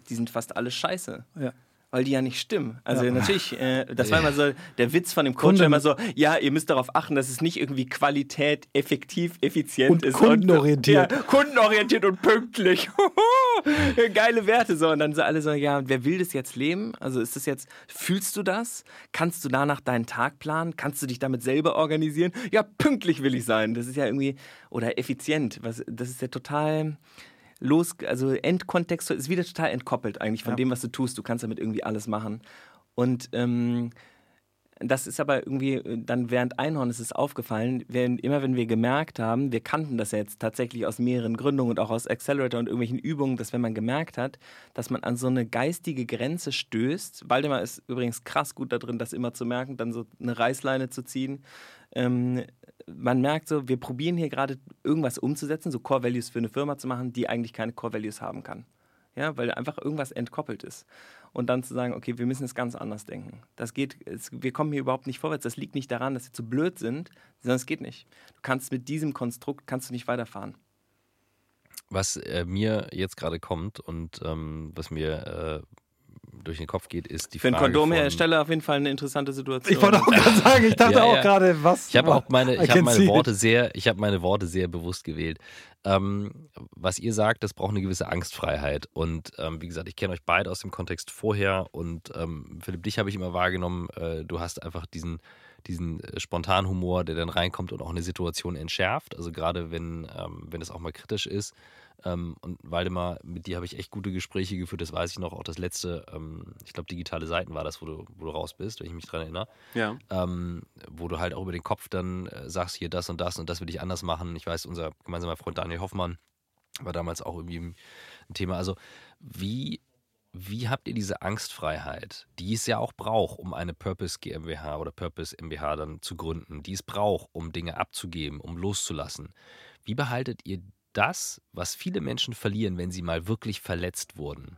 die sind fast alle scheiße. Ja. Weil die ja nicht stimmen. Also natürlich, das war immer so der Witz von dem Coach, immer so, ja, ihr müsst darauf achten, dass es nicht irgendwie Qualität, effektiv, effizient und ist. Kundenorientiert. Und, ja, kundenorientiert und pünktlich. Geile Werte. So. Und dann so alle so, ja, wer will das jetzt leben? Also ist das jetzt, fühlst du das? Kannst du danach deinen Tag planen? Kannst du dich damit selber organisieren? Ja, pünktlich will ich sein. Das ist ja irgendwie, oder effizient. Das ist ja total... Endkontext ist wieder total entkoppelt eigentlich von dem, was du tust. Du kannst damit irgendwie alles machen. Und das ist aber irgendwie, dann während Einhorn ist es aufgefallen, immer wenn wir gemerkt haben, wir kannten das ja jetzt tatsächlich aus mehreren Gründungen und auch aus Accelerator und irgendwelchen Übungen, dass wenn man gemerkt hat, dass man an so eine geistige Grenze stößt, Waldemar ist übrigens krass gut da drin, das immer zu merken, dann so eine Reißleine zu ziehen, man merkt so, wir probieren hier gerade irgendwas umzusetzen, so Core Values für eine Firma zu machen, die eigentlich keine Core Values haben kann. Ja, weil einfach irgendwas entkoppelt ist. Und dann zu sagen, okay, wir müssen es ganz anders denken. Das geht, wir kommen hier überhaupt nicht vorwärts. Das liegt nicht daran, dass wir zu blöd sind, sondern es geht nicht. Du kannst mit diesem Konstrukt, kannst du nicht weiterfahren. Was mir jetzt gerade kommt und was mir... durch den Kopf geht, ist die Frage. Für einen Kondomhersteller auf jeden Fall eine interessante Situation. Ich wollte auch gerade sagen, ich dachte auch gerade, was. Ich habe auch meine Worte sehr bewusst gewählt. Was ihr sagt, das braucht eine gewisse Angstfreiheit. Und wie gesagt, ich kenne euch beide aus dem Kontext vorher und Philipp, dich habe ich immer wahrgenommen, du hast einfach diesen diesen spontanen Humor, der dann reinkommt und auch eine Situation entschärft. Also gerade wenn es auch mal kritisch ist. Und Waldemar, mit dir habe ich echt gute Gespräche geführt, das weiß ich noch. Auch das letzte, ich glaube, digitale Seiten war das, wo du raus bist, wenn ich mich dran erinnere. Ja. Wo du halt auch über den Kopf dann sagst, hier das und das und das will ich anders machen. Ich weiß, unser gemeinsamer Freund Daniel Hoffmann war damals auch irgendwie ein Thema. Also wie habt ihr diese Angstfreiheit, die es ja auch braucht, um eine Purpose GmbH oder Purpose MBH dann zu gründen, die es braucht, um Dinge abzugeben, um loszulassen. Wie behaltet ihr das, was viele Menschen verlieren, wenn sie mal wirklich verletzt wurden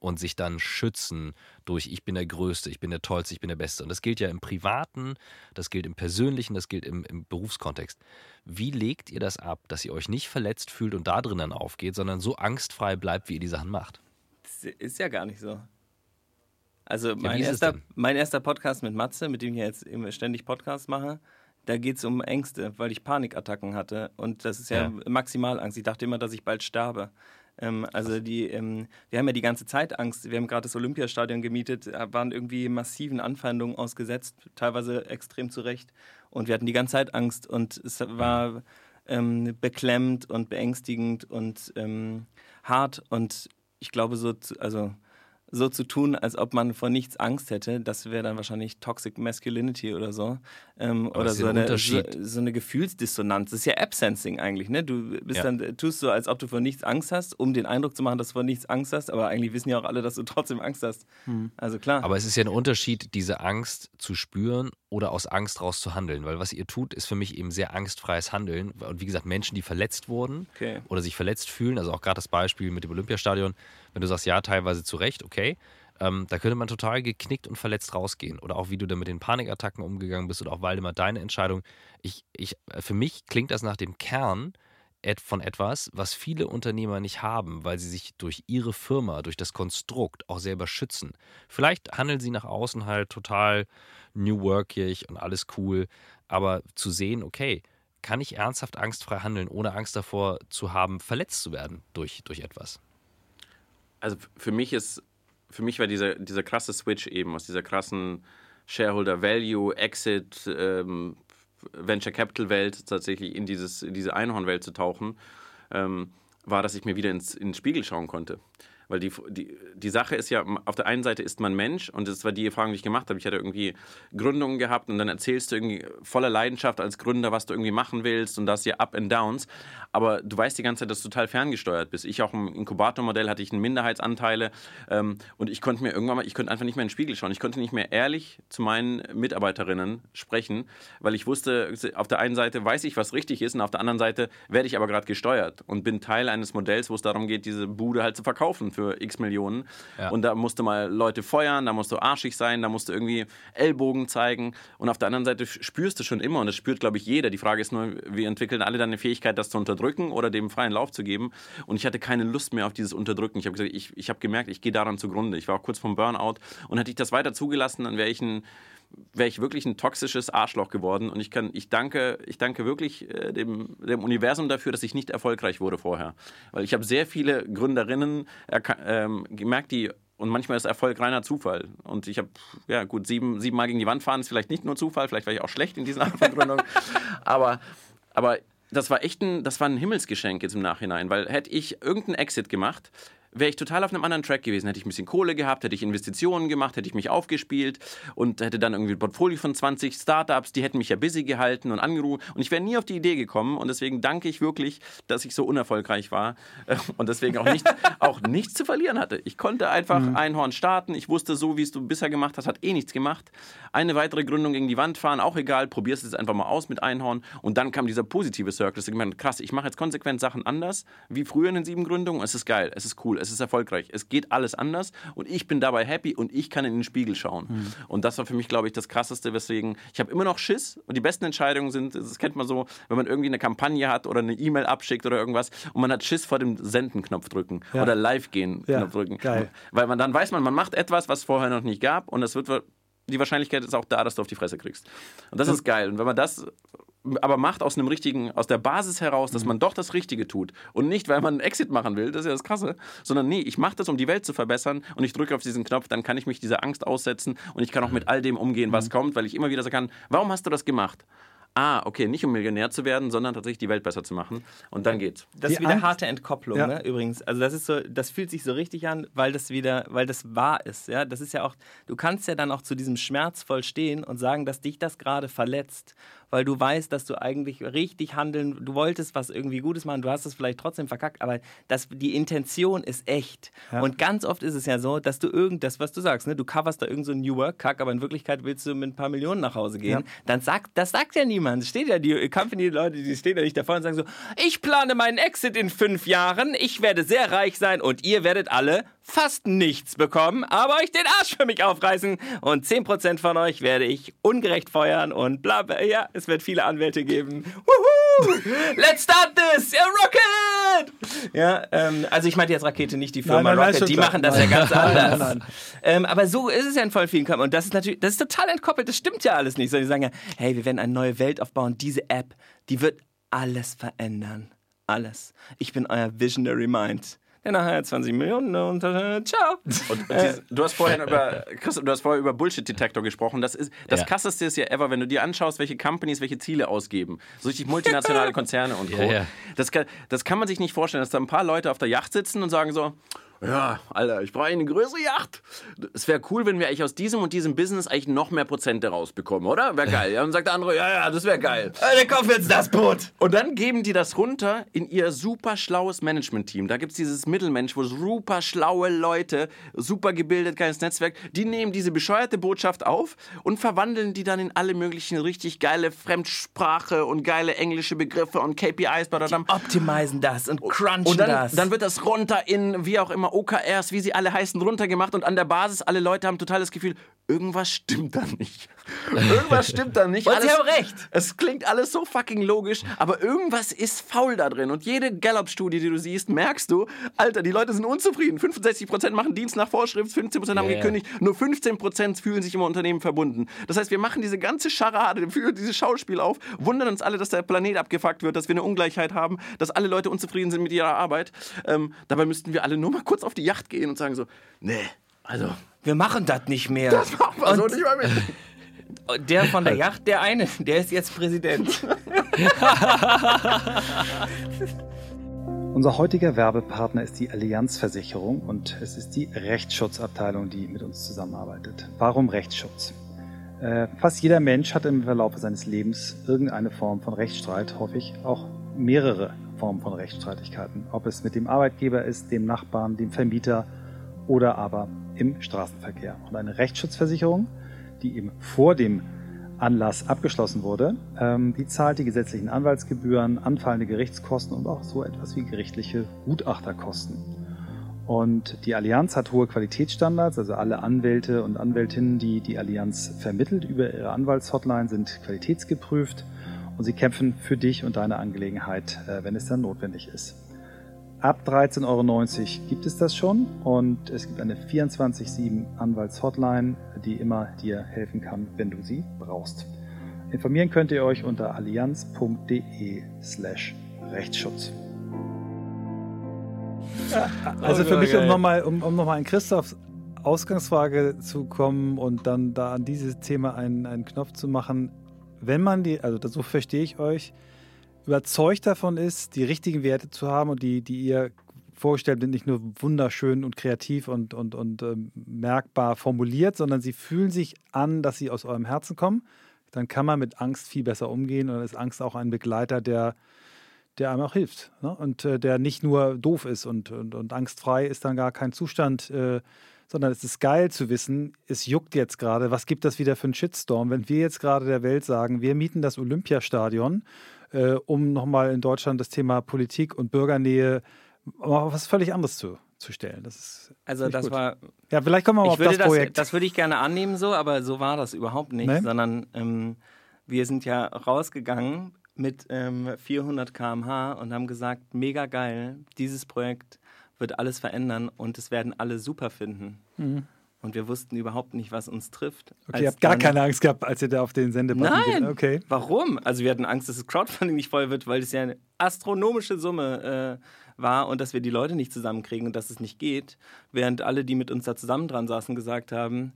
und sich dann schützen durch ich bin der Größte, ich bin der Tollste, ich bin der Beste. Und das gilt ja im Privaten, das gilt im Persönlichen, das gilt im Berufskontext. Wie legt ihr das ab, dass ihr euch nicht verletzt fühlt und da drin dann aufgeht, sondern so angstfrei bleibt, wie ihr die Sachen macht? Das ist ja gar nicht so. Also mein erster Podcast mit Matze, mit dem ich jetzt ständig Podcasts mache, da geht es um Ängste, weil ich Panikattacken hatte. Und das ist ja maximal Angst. Ich dachte immer, dass ich bald sterbe. Wir haben ja die ganze Zeit Angst. Wir haben gerade das Olympiastadion gemietet, waren irgendwie massiven Anfeindungen ausgesetzt, teilweise extrem zu Recht. Und wir hatten die ganze Zeit Angst. Und es war beklemmend und beängstigend und hart. Und ich glaube, so zu tun, als ob man vor nichts Angst hätte, das wäre dann wahrscheinlich Toxic Masculinity oder so. Oder so eine Gefühlsdissonanz. Das ist ja Absensing eigentlich, ne? Du bist dann, tust so, als ob du vor nichts Angst hast, um den Eindruck zu machen, dass du vor nichts Angst hast, aber eigentlich wissen ja auch alle, dass du trotzdem Angst hast. Hm. Also klar. Aber es ist ja ein Unterschied, diese Angst zu spüren oder aus Angst raus zu handeln, weil was ihr tut, ist für mich eben sehr angstfreies Handeln. Und wie gesagt, Menschen, die verletzt wurden oder sich verletzt fühlen, also auch gerade das Beispiel mit dem Olympiastadion, wenn du sagst, ja, teilweise zu Recht, okay, da könnte man total geknickt und verletzt rausgehen. Oder auch, wie du dann mit den Panikattacken umgegangen bist oder auch, Waldemar, deine Entscheidung. Für mich klingt das nach dem Kern von etwas, was viele Unternehmer nicht haben, weil sie sich durch ihre Firma, durch das Konstrukt auch selber schützen. Vielleicht handeln sie nach außen halt total New Workig und alles cool, aber zu sehen, okay, kann ich ernsthaft angstfrei handeln, ohne Angst davor zu haben, verletzt zu werden durch etwas? Also für mich war dieser krasse Switch eben aus dieser krassen Shareholder Value, Exit, Venture Capital Welt tatsächlich in diese Einhornwelt zu tauchen, war, dass ich mir wieder in den Spiegel schauen konnte. Weil die Sache ist ja, auf der einen Seite ist man Mensch und das war die Erfahrung, die ich gemacht habe. Ich hatte irgendwie Gründungen gehabt und dann erzählst du irgendwie voller Leidenschaft als Gründer, was du irgendwie machen willst und das hier Up and Downs. Aber du weißt die ganze Zeit, dass du total ferngesteuert bist. Ich auch im Inkubatormodell hatte ich einen Minderheitsanteile und ich konnte mir irgendwann mal, ich konnte einfach nicht mehr in den Spiegel schauen. Ich konnte nicht mehr ehrlich zu meinen Mitarbeiterinnen sprechen, weil ich wusste, auf der einen Seite weiß ich, was richtig ist und auf der anderen Seite werde ich aber gerade gesteuert und bin Teil eines Modells, wo es darum geht, diese Bude halt zu verkaufen für x Millionen. Ja. Und da musst du mal Leute feuern, da musst du arschig sein, da musst du irgendwie Ellbogen zeigen. Und auf der anderen Seite spürst du schon immer, und das spürt, glaube ich, jeder. Die Frage ist nur, wir entwickeln alle dann eine Fähigkeit, das zu unterdrücken oder dem freien Lauf zu geben. Und ich hatte keine Lust mehr auf dieses Unterdrücken. Ich habe gesagt, ich habe gemerkt, ich gehe daran zugrunde. Ich war auch kurz vorm Burnout. Und hätte ich das weiter zugelassen, dann wäre ich wirklich ein toxisches Arschloch geworden. Und ich danke wirklich dem Universum dafür, dass ich nicht erfolgreich wurde vorher. Weil ich habe sehr viele Gründerinnen gemerkt, und manchmal ist Erfolg reiner Zufall. Und ich habe, siebenmal gegen die Wand fahren ist vielleicht nicht nur Zufall, vielleicht war ich auch schlecht in diesen Art von Gründung. aber das war echt das war ein Himmelsgeschenk jetzt im Nachhinein, weil hätte ich irgendeinen Exit gemacht, wäre ich total auf einem anderen Track gewesen. Hätte ich ein bisschen Kohle gehabt, hätte ich Investitionen gemacht, hätte ich mich aufgespielt und hätte dann irgendwie ein Portfolio von 20 Startups, die hätten mich ja busy gehalten und angerufen und ich wäre nie auf die Idee gekommen und deswegen danke ich wirklich, dass ich so unerfolgreich war und deswegen auch nichts zu verlieren hatte. Ich konnte einfach Einhorn starten, ich wusste so, wie es du bisher gemacht hast, hat eh nichts gemacht. Eine weitere Gründung gegen die Wand fahren, auch egal, probierst es einfach mal aus mit Einhorn und dann kam dieser positive Circle, dass ich gemerkt, krass, ich mache jetzt konsequent Sachen anders, wie früher in den 7 Gründungen, es ist geil, es ist cool, es ist erfolgreich, es geht alles anders und ich bin dabei happy und ich kann in den Spiegel schauen. Und das war für mich, glaube ich, das Krasseste, weswegen ich habe immer noch Schiss und die besten Entscheidungen sind, das kennt man so, wenn man irgendwie eine Kampagne hat oder eine E-Mail abschickt oder irgendwas und man hat Schiss vor dem Senden-Knopf drücken oder Live-Gehen-Knopf drücken. Geil. Weil man dann weiß, man macht etwas, was es vorher noch nicht gab und die Wahrscheinlichkeit ist auch da, dass du auf die Fresse kriegst. Und das ist geil. Und wenn man das aber macht aus einem richtigen, aus der Basis heraus, dass man doch das Richtige tut und nicht, weil man einen Exit machen will, das ist ja das Krasse, sondern nee, ich mache das, um die Welt zu verbessern und ich drücke auf diesen Knopf, dann kann ich mich dieser Angst aussetzen und ich kann auch mit all dem umgehen, was kommt, weil ich immer wieder sagen kann, warum hast du das gemacht? Ah, okay, nicht um Millionär zu werden, sondern tatsächlich die Welt besser zu machen. Und dann geht's. Das ist wieder harte Entkopplung, ja. Ne, übrigens. Also das ist so, das fühlt sich so richtig an, weil das wahr ist. Ja? Das ist ja auch, du kannst ja dann auch zu diesem Schmerz voll stehen und sagen, dass dich das gerade verletzt, weil du weißt, dass du eigentlich richtig handeln, du wolltest was irgendwie Gutes machen, du hast es vielleicht trotzdem verkackt, aber das, die Intention ist echt. Ja. Und ganz oft ist es ja so, dass du irgendwas, was du sagst, ne, du coverst da irgend so einen New Work-Kack, aber in Wirklichkeit willst du mit ein paar Millionen nach Hause gehen. Ja. Dann sagt ja niemand. Es steht ja die Company-Leute, die stehen ja nicht davor und sagen so, ich plane meinen Exit in 5 Jahren, ich werde sehr reich sein und ihr werdet alle fast nichts bekommen, aber euch den Arsch für mich aufreißen und 10% von euch werde ich ungerecht feuern und bla bla, ja, es wird viele Anwälte geben. Woohoo! Let's start this! Yeah, Rocket! Ja, also ich meinte jetzt Rakete, nicht die Firma Rocket, die machen das ja ganz anders. Nein. Aber so ist es ja in voll vielen Köpfen und das ist natürlich, das ist total entkoppelt, das stimmt ja alles nicht, sondern die sagen ja, hey, wir werden eine neue Welt aufbauen, diese App, die wird alles verändern. Alles. Ich bin euer Visionary Mind. Nachher 20 Millionen und ciao. Und du hast vorher über Bullshit-Detektor gesprochen. Das ist das Krasseste ist ja ever, wenn du dir anschaust, welche Companies welche Ziele ausgeben. So richtig multinationale Konzerne und Co. Yeah. Das kann man sich nicht vorstellen, dass da ein paar Leute auf der Yacht sitzen und sagen so, ja, Alter, ich brauche eine größere Yacht. Es wäre cool, wenn wir eigentlich aus diesem und diesem Business eigentlich noch mehr Prozente rausbekommen, oder? Wäre geil. Ja, und sagt der andere, ja, das wäre geil. Dann kaufen wir jetzt das Boot. Und dann geben die das runter in ihr super schlaues Management-Team. Da gibt es dieses Mittelmensch, wo super schlaue Leute, super gebildet, geiles Netzwerk, die nehmen diese bescheuerte Botschaft auf und verwandeln die dann in alle möglichen richtig geile Fremdsprache und geile englische Begriffe und KPIs. Badadam. Die optimisen das und crunchen und das. Dann wird das runter in, wie auch immer, OKRs, wie sie alle heißen, runtergemacht und an der Basis, alle Leute haben total das Gefühl, irgendwas stimmt da nicht. Irgendwas stimmt da nicht. Und sie haben recht. Es klingt alles so fucking logisch, aber irgendwas ist faul da drin. Und jede Gallup-Studie, die du siehst, merkst du, Alter, die Leute sind unzufrieden. 65% machen Dienst nach Vorschrift, 15% haben gekündigt, nur 15% fühlen sich im Unternehmen verbunden. Das heißt, wir machen diese ganze Scharade, führen dieses Schauspiel auf, wundern uns alle, dass der Planet abgefuckt wird, dass wir eine Ungleichheit haben, dass alle Leute unzufrieden sind mit ihrer Arbeit. Dabei müssten wir alle nur mal kurz auf die Yacht gehen und sagen so, nee, also... Wir machen das nicht mehr. Das machen wir so nicht mehr mit. Der von der Yacht, der eine, der ist jetzt Präsident. Unser heutiger Werbepartner ist die Allianz Versicherung und es ist die Rechtsschutzabteilung, die mit uns zusammenarbeitet. Warum Rechtsschutz? Fast jeder Mensch hat im Verlauf seines Lebens irgendeine Form von Rechtsstreit, häufig auch mehrere Formen von Rechtsstreitigkeiten. Ob es mit dem Arbeitgeber ist, dem Nachbarn, dem Vermieter oder aber im Straßenverkehr. Und eine Rechtsschutzversicherung, die eben vor dem Anlass abgeschlossen wurde, die zahlt die gesetzlichen Anwaltsgebühren, anfallende Gerichtskosten und auch so etwas wie gerichtliche Gutachterkosten. Und die Allianz hat hohe Qualitätsstandards, also alle Anwälte und Anwältinnen, die die Allianz vermittelt über ihre Anwaltshotline, sind qualitätsgeprüft und sie kämpfen für dich und deine Angelegenheit, wenn es dann notwendig ist. Ab 13,90 € gibt es das schon und es gibt eine 24/7 Anwaltshotline, die immer dir helfen kann, wenn du sie brauchst. Informieren könnt ihr euch unter allianz.de/Rechtsschutz. Also für mich, um nochmal an Christophs Ausgangsfrage zu kommen und dann da an dieses Thema einen Knopf zu machen, wenn man die, also so verstehe ich euch, überzeugt davon ist, die richtigen Werte zu haben und die ihr vorgestellt sind, nicht nur wunderschön und kreativ und merkbar formuliert, sondern sie fühlen sich an, dass sie aus eurem Herzen kommen, dann kann man mit Angst viel besser umgehen und dann ist Angst auch ein Begleiter, der einem auch hilft, ne? Und der nicht nur doof ist und angstfrei ist dann gar kein Zustand, sondern es ist geil zu wissen, es juckt jetzt gerade, was gibt das wieder für einen Shitstorm, wenn wir jetzt gerade der Welt sagen, wir mieten das Olympiastadion, um nochmal in Deutschland das Thema Politik und Bürgernähe auf was völlig anderes zu stellen. Das ist also das gut. War... Ja, vielleicht kommen wir mal auf das Projekt. Das würde ich gerne annehmen so, aber so war das überhaupt nicht, sondern wir sind ja rausgegangen mit 400 km/h und haben gesagt, mega geil, dieses Projekt wird alles verändern und es werden alle super finden. Mhm. Und wir wussten überhaupt nicht, was uns trifft. Okay, ihr habt gar keine Angst gehabt, als ihr da auf den Sendebutton geht. Nein, okay. Warum? Also wir hatten Angst, dass das Crowdfunding nicht voll wird, weil es ja eine astronomische Summe war und dass wir die Leute nicht zusammenkriegen und dass es nicht geht. Während alle, die mit uns da zusammen dran saßen, gesagt haben,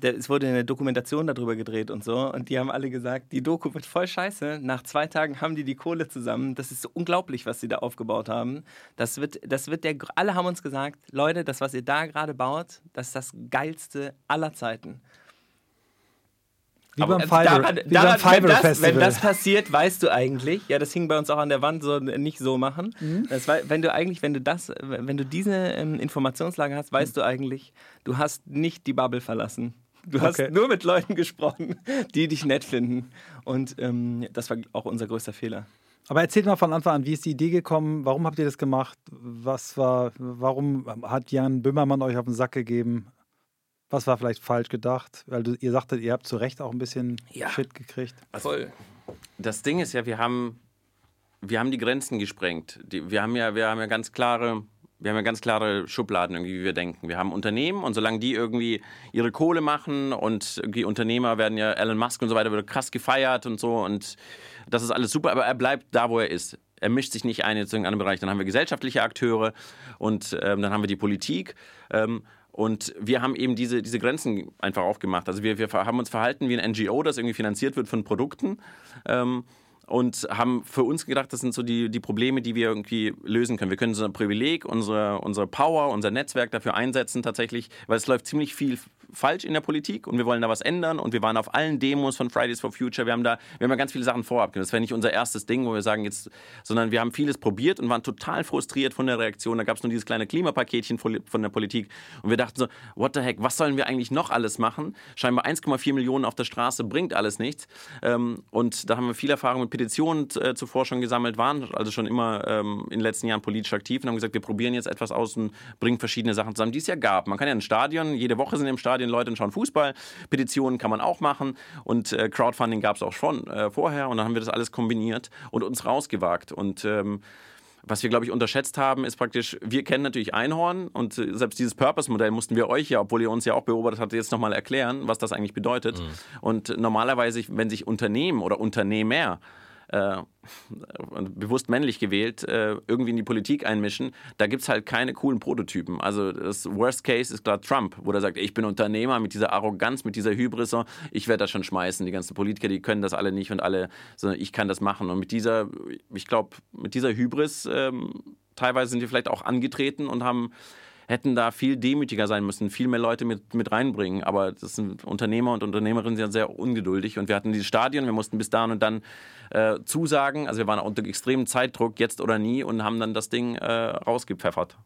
es wurde eine Dokumentation darüber gedreht und so. Und die haben alle gesagt, die Doku wird voll scheiße. Nach 2 Tagen haben die Kohle zusammen. Das ist so unglaublich, was sie da aufgebaut haben. Alle haben uns gesagt, Leute, das, was ihr da gerade baut, das ist das Geilste aller Zeiten. Wie beim Fiverr-Festival. Wenn das passiert, weißt du eigentlich, ja, das hing bei uns auch an der Wand, so nicht so machen. Mhm. Wenn du diese Informationslage hast, weißt du eigentlich, du hast nicht die Bubble verlassen. Du hast nur mit Leuten gesprochen, die dich nett finden. Und das war auch unser größter Fehler. Aber erzählt mal von Anfang an, wie ist die Idee gekommen? Warum habt ihr das gemacht? Warum hat Jan Böhmermann euch auf den Sack gegeben? Was war vielleicht falsch gedacht? Weil ihr sagtet, ihr habt zu Recht auch ein bisschen Shit gekriegt. Voll. Das Ding ist ja, wir haben die Grenzen gesprengt. Wir haben ganz klare Schubladen, irgendwie, wie wir denken. Wir haben Unternehmen und solange die irgendwie ihre Kohle machen und irgendwie Unternehmer werden ja, Elon Musk und so weiter, wird krass gefeiert und so und das ist alles super, aber er bleibt da, wo er ist. Er mischt sich nicht ein in irgendeinem Bereich. Dann haben wir gesellschaftliche Akteure und dann haben wir die Politik. Und wir haben eben diese Grenzen einfach aufgemacht. Also wir haben uns verhalten wie ein NGO, das irgendwie finanziert wird von Produkten und haben für uns gedacht, das sind so die Probleme, die wir irgendwie lösen können. Wir können unser Privileg, unsere Power, unser Netzwerk dafür einsetzen tatsächlich, weil es läuft ziemlich viel falsch in der Politik und wir wollen da was ändern und wir waren auf allen Demos von Fridays for Future. Wir haben ja ganz viele Sachen vorab gemacht. Das wäre nicht unser erstes Ding, wo wir sagen jetzt, sondern wir haben vieles probiert und waren total frustriert von der Reaktion. Da gab es nur dieses kleine Klimapaketchen von der Politik und wir dachten so, what the heck, was sollen wir eigentlich noch alles machen? Scheinbar 1,4 Millionen auf der Straße bringt alles nichts und da haben wir viel Erfahrung mit Petitionen zuvor schon gesammelt, waren also schon immer in den letzten Jahren politisch aktiv und haben gesagt, wir probieren jetzt etwas aus und bringen verschiedene Sachen zusammen, die es ja gab. Man kann ja ein Stadion, jede Woche sind im Stadion den Leuten schauen Fußball, Petitionen kann man auch machen und Crowdfunding gab es auch schon vorher und dann haben wir das alles kombiniert und uns rausgewagt und was wir, glaube ich, unterschätzt haben, ist praktisch, wir kennen natürlich Einhorn und selbst dieses Purpose-Modell mussten wir euch ja, obwohl ihr uns ja auch beobachtet habt, jetzt nochmal erklären, was das eigentlich bedeutet und normalerweise, wenn sich Unternehmen oder Unternehmer bewusst männlich gewählt, irgendwie in die Politik einmischen, da gibt es halt keine coolen Prototypen. Also das Worst Case ist klar Trump, wo der sagt, ich bin Unternehmer mit dieser Arroganz, mit dieser Hybris, ich werde das schon schmeißen. Die ganzen Politiker, die können das alle nicht und alle, sondern ich kann das machen. Und mit dieser Hybris teilweise sind wir vielleicht auch angetreten und hätten da viel demütiger sein müssen, viel mehr Leute mit reinbringen. Aber das sind Unternehmer und Unternehmerinnen, die sind sehr ungeduldig. Und wir hatten dieses Stadion, wir mussten bis dahin und dann zusagen. Also wir waren unter extremem Zeitdruck, jetzt oder nie, und haben dann das Ding rausgepfeffert.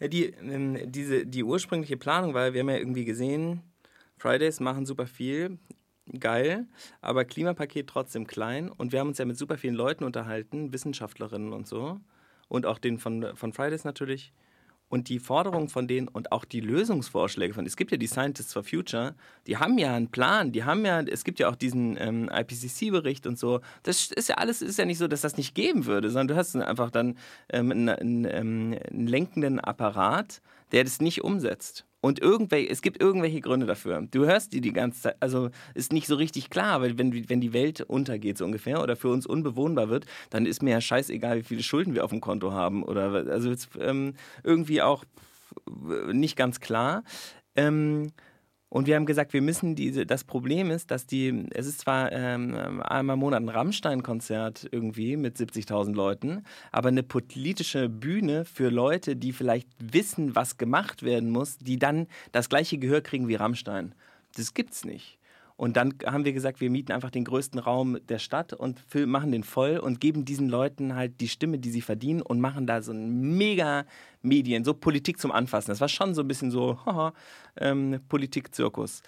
Ja, die ursprüngliche Planung war, wir haben ja irgendwie gesehen, Fridays machen super viel, geil, aber Klimapaket trotzdem klein. Und wir haben uns ja mit super vielen Leuten unterhalten, Wissenschaftlerinnen und so. Und auch den von Fridays natürlich. Und die Forderungen von denen und auch die Lösungsvorschläge von, es gibt ja die Scientists for Future, die haben ja einen Plan, es gibt ja auch diesen IPCC-Bericht und so, das ist ja alles, ist ja nicht so, dass das nicht geben würde, sondern du hast einfach dann einen lenkenden Apparat, der das nicht umsetzt. Und es gibt irgendwelche Gründe dafür. Du hörst die ganze Zeit, also ist nicht so richtig klar, weil wenn die Welt untergeht so ungefähr oder für uns unbewohnbar wird, dann ist mir ja scheißegal, wie viele Schulden wir auf dem Konto haben oder also jetzt, irgendwie auch nicht ganz klar. Und wir haben gesagt, wir müssen das Problem ist, dass es ist zwar einmal im Monat ein Rammstein-Konzert irgendwie mit 70.000 Leuten, aber eine politische Bühne für Leute, die vielleicht wissen, was gemacht werden muss, die dann das gleiche Gehör kriegen wie Rammstein. Das gibt's nicht. Und dann haben wir gesagt, wir mieten einfach den größten Raum der Stadt und machen den voll und geben diesen Leuten halt die Stimme, die sie verdienen und machen da so ein mega Medien, so Politik zum Anfassen. Das war schon so ein bisschen so Politik-Zirkus.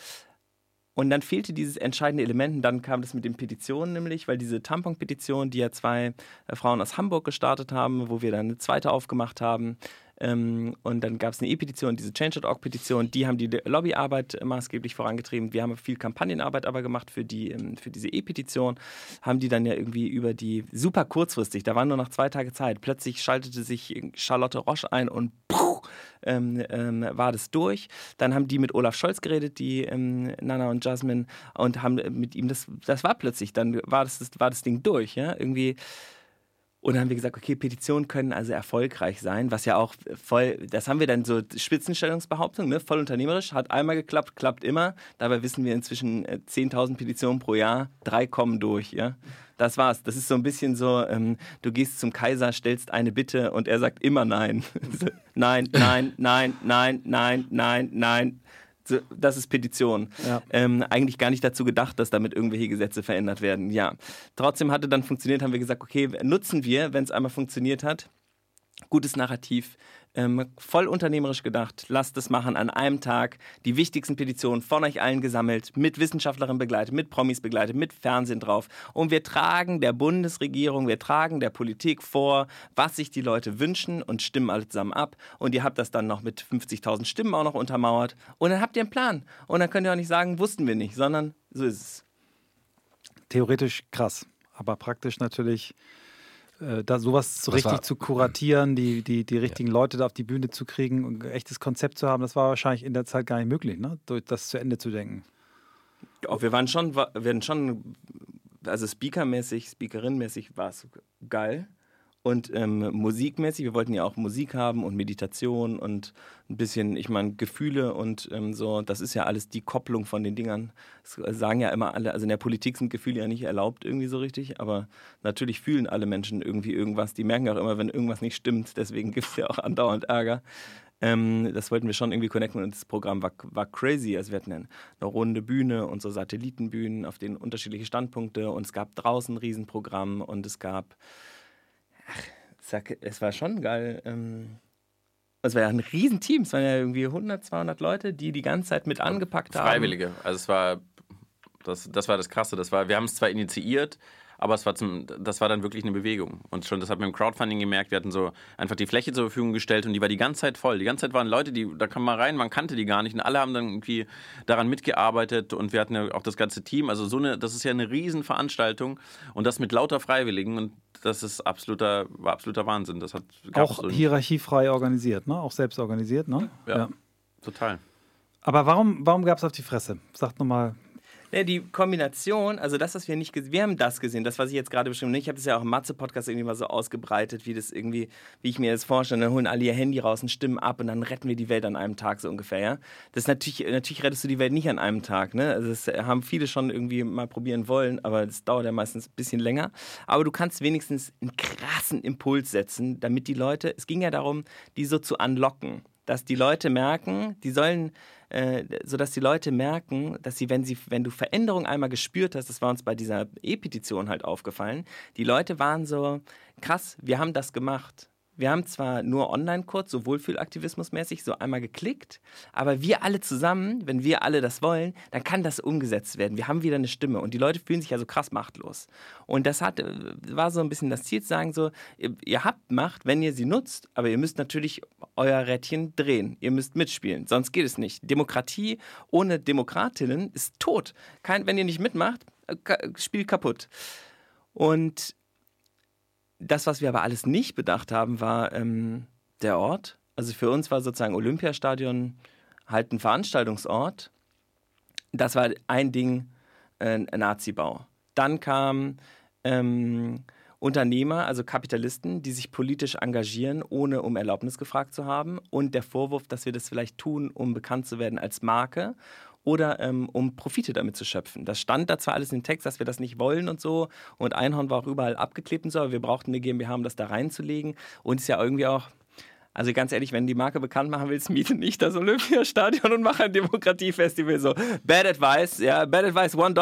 Und dann fehlte dieses entscheidende Element und dann kam das mit den Petitionen nämlich, weil diese Tampon-Petition, die ja 2 Frauen aus Hamburg gestartet haben, wo wir dann eine zweite aufgemacht haben, Und dann gab es eine E-Petition, diese Change.org-Petition, die haben die Lobbyarbeit maßgeblich vorangetrieben. Wir haben viel Kampagnenarbeit aber gemacht für diese E-Petition, haben die dann ja irgendwie über die, super kurzfristig, da waren nur noch 2 Tage Zeit, plötzlich schaltete sich Charlotte Roche ein und war das durch. Dann haben die mit Olaf Scholz geredet, die Nana und Jasmine, und haben mit ihm, das war plötzlich, dann war das Ding durch, ja, irgendwie. Und dann haben wir gesagt, okay, Petitionen können also erfolgreich sein, was ja auch voll, das haben wir dann so Spitzenstellungsbehauptung, ne, voll unternehmerisch, hat einmal geklappt, klappt immer. Dabei wissen wir inzwischen 10.000 Petitionen pro Jahr, 3 kommen durch, ja. Das war's. Das ist so ein bisschen so, du gehst zum Kaiser, stellst eine Bitte und er sagt immer nein. Nein, nein, nein, nein, nein, nein, nein. Das ist Petition. Ja. Eigentlich gar nicht dazu gedacht, dass damit irgendwelche Gesetze verändert werden. Ja. Trotzdem hatte dann funktioniert, haben wir gesagt, okay, nutzen wir, wenn es einmal funktioniert hat, gutes Narrativ, voll unternehmerisch gedacht, lasst es machen an einem Tag, die wichtigsten Petitionen von euch allen gesammelt, mit Wissenschaftlerinnen begleitet, mit Promis begleitet, mit Fernsehen drauf, und wir tragen der Bundesregierung, wir tragen der Politik vor, was sich die Leute wünschen, und stimmen alle zusammen ab, und ihr habt das dann noch mit 50.000 Stimmen auch noch untermauert, und dann habt ihr einen Plan, und dann könnt ihr auch nicht sagen, wussten wir nicht, sondern so ist es. Theoretisch krass, aber praktisch natürlich da sowas richtig zu kuratieren, die richtigen Leute da auf die Bühne zu kriegen und ein echtes Konzept zu haben, das war wahrscheinlich in der Zeit gar nicht möglich, ne? Das zu Ende zu denken. Ja, wir waren schon, also speakermäßig, speakerinmäßig war es geil, und musikmäßig, wir wollten ja auch Musik haben und Meditation und ein bisschen, ich meine, Gefühle und so, das ist ja alles die Kopplung von den Dingern. Das sagen ja immer alle, also in der Politik sind Gefühle ja nicht erlaubt irgendwie so richtig, aber natürlich fühlen alle Menschen irgendwie irgendwas. Die merken auch immer, wenn irgendwas nicht stimmt, deswegen gibt es ja auch andauernd Ärger. Das wollten wir schon irgendwie connecten, und das Programm war crazy. Also wir hatten eine runde Bühne und so Satellitenbühnen, auf denen unterschiedliche Standpunkte, und es gab draußen ein Riesenprogramm, und es gab... es war schon geil. Es war ja ein Riesenteam. Es waren ja irgendwie 100, 200 Leute, die ganze Zeit mit angepackt haben. Freiwillige. Also es war, das war das Krasse. Das war, wir haben es zwar initiiert, aber das war dann wirklich eine Bewegung. Und schon, das hat man im Crowdfunding gemerkt, wir hatten so einfach die Fläche zur Verfügung gestellt, und die war die ganze Zeit voll. Die ganze Zeit waren Leute, da kam man rein, man kannte die gar nicht, und alle haben dann irgendwie daran mitgearbeitet, und wir hatten ja auch das ganze Team. Also das ist ja eine Riesenveranstaltung, und das mit lauter Freiwilligen, und das ist absoluter Wahnsinn. Das hat auch hierarchiefrei organisiert, ne? Auch selbst organisiert, ne? Ja, total. Aber warum gab es auf die Fresse? Sagt nochmal... Ja, die Kombination, also das, was wir nicht gesehen haben, wir haben das gesehen, das, was ich jetzt gerade beschrieben habe. Ich habe das ja auch im Matze-Podcast irgendwie mal so ausgebreitet, wie ich mir das vorstelle. Dann holen alle ihr Handy raus und stimmen ab, und dann retten wir die Welt an einem Tag, so ungefähr. Ja? Das ist natürlich rettest du die Welt nicht an einem Tag. Ne? Also das haben viele schon irgendwie mal probieren wollen, aber das dauert ja meistens ein bisschen länger. Aber du kannst wenigstens einen krassen Impuls setzen, damit die Leute, es ging ja darum, die so zu unlocken. Dass die Leute merken, sodass die Leute merken, dass sie, wenn du Veränderung einmal gespürt hast, das war uns bei dieser E-Petition halt aufgefallen, die Leute waren so, krass, wir haben das gemacht. Wir haben zwar nur Online-Kurz, so Wohlfühlaktivismusmäßig, so einmal geklickt, aber wir alle zusammen, wenn wir alle das wollen, dann kann das umgesetzt werden. Wir haben wieder eine Stimme, und die Leute fühlen sich ja so krass machtlos. Und das war so ein bisschen das Ziel, zu sagen so, ihr habt Macht, wenn ihr sie nutzt, aber ihr müsst natürlich euer Rädchen drehen. Ihr müsst mitspielen, sonst geht es nicht. Demokratie ohne Demokratinnen ist tot. Wenn ihr nicht mitmacht, Spiel kaputt. Und das, was wir aber alles nicht bedacht haben, war der Ort. Also für uns war sozusagen Olympiastadion halt ein Veranstaltungsort. Das war ein Ding, ein Nazi-Bau. Dann kamen Unternehmer, also Kapitalisten, die sich politisch engagieren, ohne um Erlaubnis gefragt zu haben. Und der Vorwurf, dass wir das vielleicht tun, um bekannt zu werden als Marke. Oder um Profite damit zu schöpfen. Das stand da zwar alles im Text, dass wir das nicht wollen und so. Und Einhorn war auch überall abgeklebt und so. Aber wir brauchten eine GmbH, um das da reinzulegen. Und ist ja irgendwie auch... Also ganz ehrlich, wenn die Marke bekannt machen willst, miete nicht das Olympiastadion und mach ein Demokratiefestival. So, bad advice, ja, bad advice, $1,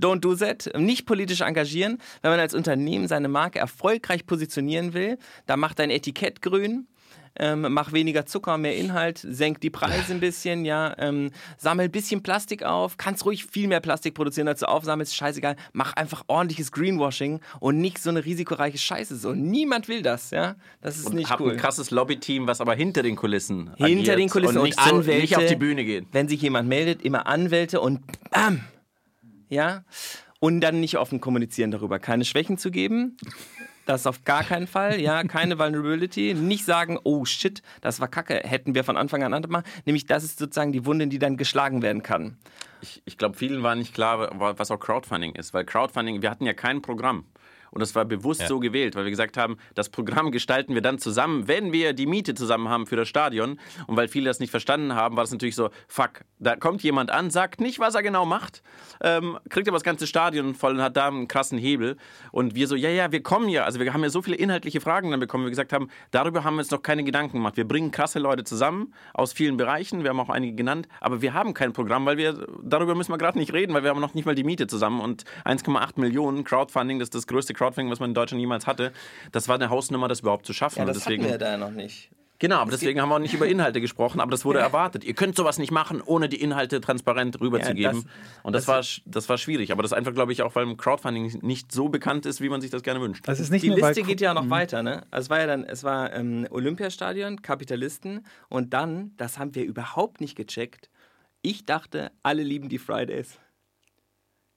don't do that. Nicht politisch engagieren. Wenn man als Unternehmen seine Marke erfolgreich positionieren will, dann macht ein Etikett grün. mach weniger Zucker, mehr Inhalt, senk die Preise ein bisschen, ja, sammel ein bisschen Plastik auf, kannst ruhig viel mehr Plastik produzieren, als du aufsammelst, scheißegal, mach einfach ordentliches Greenwashing und nicht so eine risikoreiche Scheiße, so, niemand will das, ja, das ist und nicht cool. Und hab ein krasses Lobbyteam, was aber hinter den Kulissen agiert. Hinter den Kulissen und nicht Anwälte, so, nicht auf die Bühne gehen. Wenn sich jemand meldet, immer Anwälte und bam, ja, und dann nicht offen kommunizieren darüber, keine Schwächen zu geben. Das auf gar keinen Fall, ja, keine Vulnerability, nicht sagen, oh shit, das war kacke, hätten wir von Anfang an anders gemacht, nämlich das ist sozusagen die Wunde, die dann geschlagen werden kann. Ich glaube, vielen war nicht klar, was auch Crowdfunding ist, weil Crowdfunding, wir hatten ja kein Programm. Und das war bewusst so gewählt, weil wir gesagt haben, das Programm gestalten wir dann zusammen, wenn wir die Miete zusammen haben für das Stadion. Und weil viele das nicht verstanden haben, war das natürlich so, fuck, da kommt jemand an, sagt nicht, was er genau macht, kriegt aber das ganze Stadion voll und hat da einen krassen Hebel. Und wir so, ja, wir kommen ja, also wir haben ja so viele inhaltliche Fragen dann bekommen, wir gesagt haben, darüber haben wir uns noch keine Gedanken gemacht. Wir bringen krasse Leute zusammen aus vielen Bereichen, wir haben auch einige genannt, aber wir haben kein Programm, weil wir, darüber müssen wir gerade nicht reden, weil wir haben noch nicht mal die Miete zusammen. Und 1,8 Millionen Crowdfunding, das ist das größte Crowdfunding, was man in Deutschland jemals hatte, das war eine Hausnummer, das überhaupt zu schaffen. Ja, das deswegen, hatten wir da noch nicht. Genau, aber deswegen haben wir auch nicht über Inhalte gesprochen, aber das wurde erwartet. Ihr könnt sowas nicht machen, ohne die Inhalte transparent rüberzugeben. Und das war schwierig, aber das einfach, glaube ich, auch, weil Crowdfunding nicht so bekannt ist, wie man sich das gerne wünscht. Das ist nicht die nur Liste geht ja noch weiter, ne? Also es war ja dann, Olympiastadion, Kapitalisten und dann, das haben wir überhaupt nicht gecheckt, ich dachte, alle lieben die Fridays.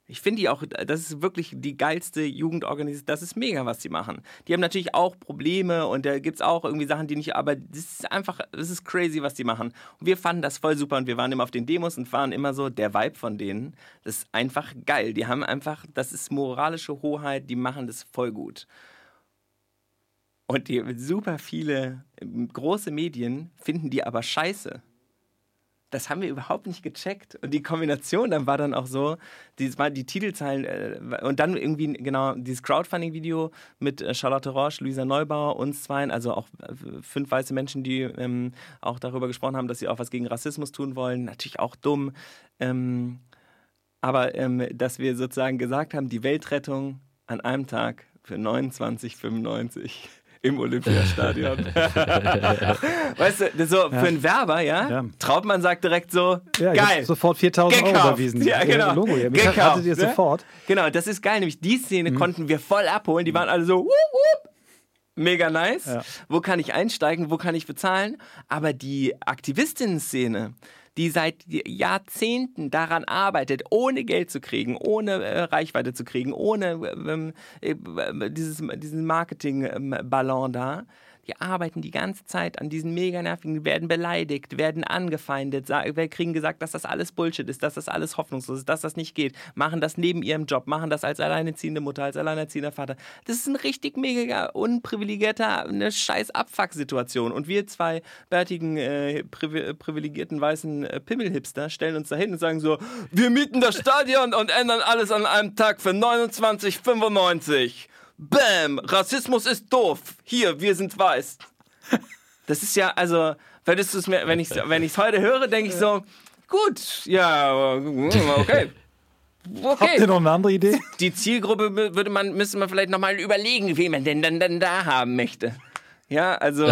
Ich finde die auch, das ist wirklich die geilste Jugendorganisation, das ist mega, was die machen. Die haben natürlich auch Probleme und da gibt es auch irgendwie Sachen, die nicht, aber das ist einfach, das ist crazy, was die machen. Und wir fanden das voll super und wir waren immer auf den Demos und waren immer so, der Vibe von denen, das ist einfach geil. Die haben einfach, das ist moralische Hoheit, die machen das voll gut. Und die super viele große Medien finden die aber scheiße. Das haben wir überhaupt nicht gecheckt. Und die Kombination dann war dann auch so, die Titelzeilen und dann irgendwie genau dieses Crowdfunding-Video mit Charlotte Roche, Luisa Neubauer, uns zweien, also auch 5 weiße Menschen, die auch darüber gesprochen haben, dass sie auch was gegen Rassismus tun wollen. Natürlich auch dumm. Aber dass wir sozusagen gesagt haben, die Weltrettung an einem Tag für 29,95 € im Olympiastadion. Weißt du, so für einen Werber, ja? Trautmann sagt direkt so, ja, geil. Sofort 4.000 € überwiesen. Ja, genau. Logo hier. Gekauft, hattet ihr sofort. Genau, das ist geil. Nämlich die Szene konnten wir voll abholen. Die waren alle so, wup. Mega nice. Ja. Wo kann ich einsteigen? Wo kann ich bezahlen? Aber die Aktivistinnen-Szene, die seit Jahrzehnten daran arbeitet, ohne Geld zu kriegen, ohne Reichweite zu kriegen, ohne diesen Marketing-Ballon da. Die arbeiten die ganze Zeit an diesen mega nervigen, werden beleidigt, werden angefeindet, kriegen gesagt, dass das alles Bullshit ist, dass das alles hoffnungslos ist, dass das nicht geht, machen das neben ihrem Job, machen das als alleinerziehende Mutter, als alleinerziehender Vater. Das ist ein richtig mega unprivilegierter, eine scheiß Abfuck-Situation. Und wir zwei bärtigen, privilegierten weißen Pimmel-Hipster stellen uns da hin und sagen so, wir mieten das Stadion und ändern alles an einem Tag für 29,95 €. Bäm, Rassismus ist doof. Hier, wir sind weiß. Das ist ja, also, wenn ich es heute höre, denke ich so, gut, ja, okay. Habt ihr noch eine andere Idee? Die Zielgruppe müsste man vielleicht nochmal überlegen, wen man denn dann da haben möchte. Ja, also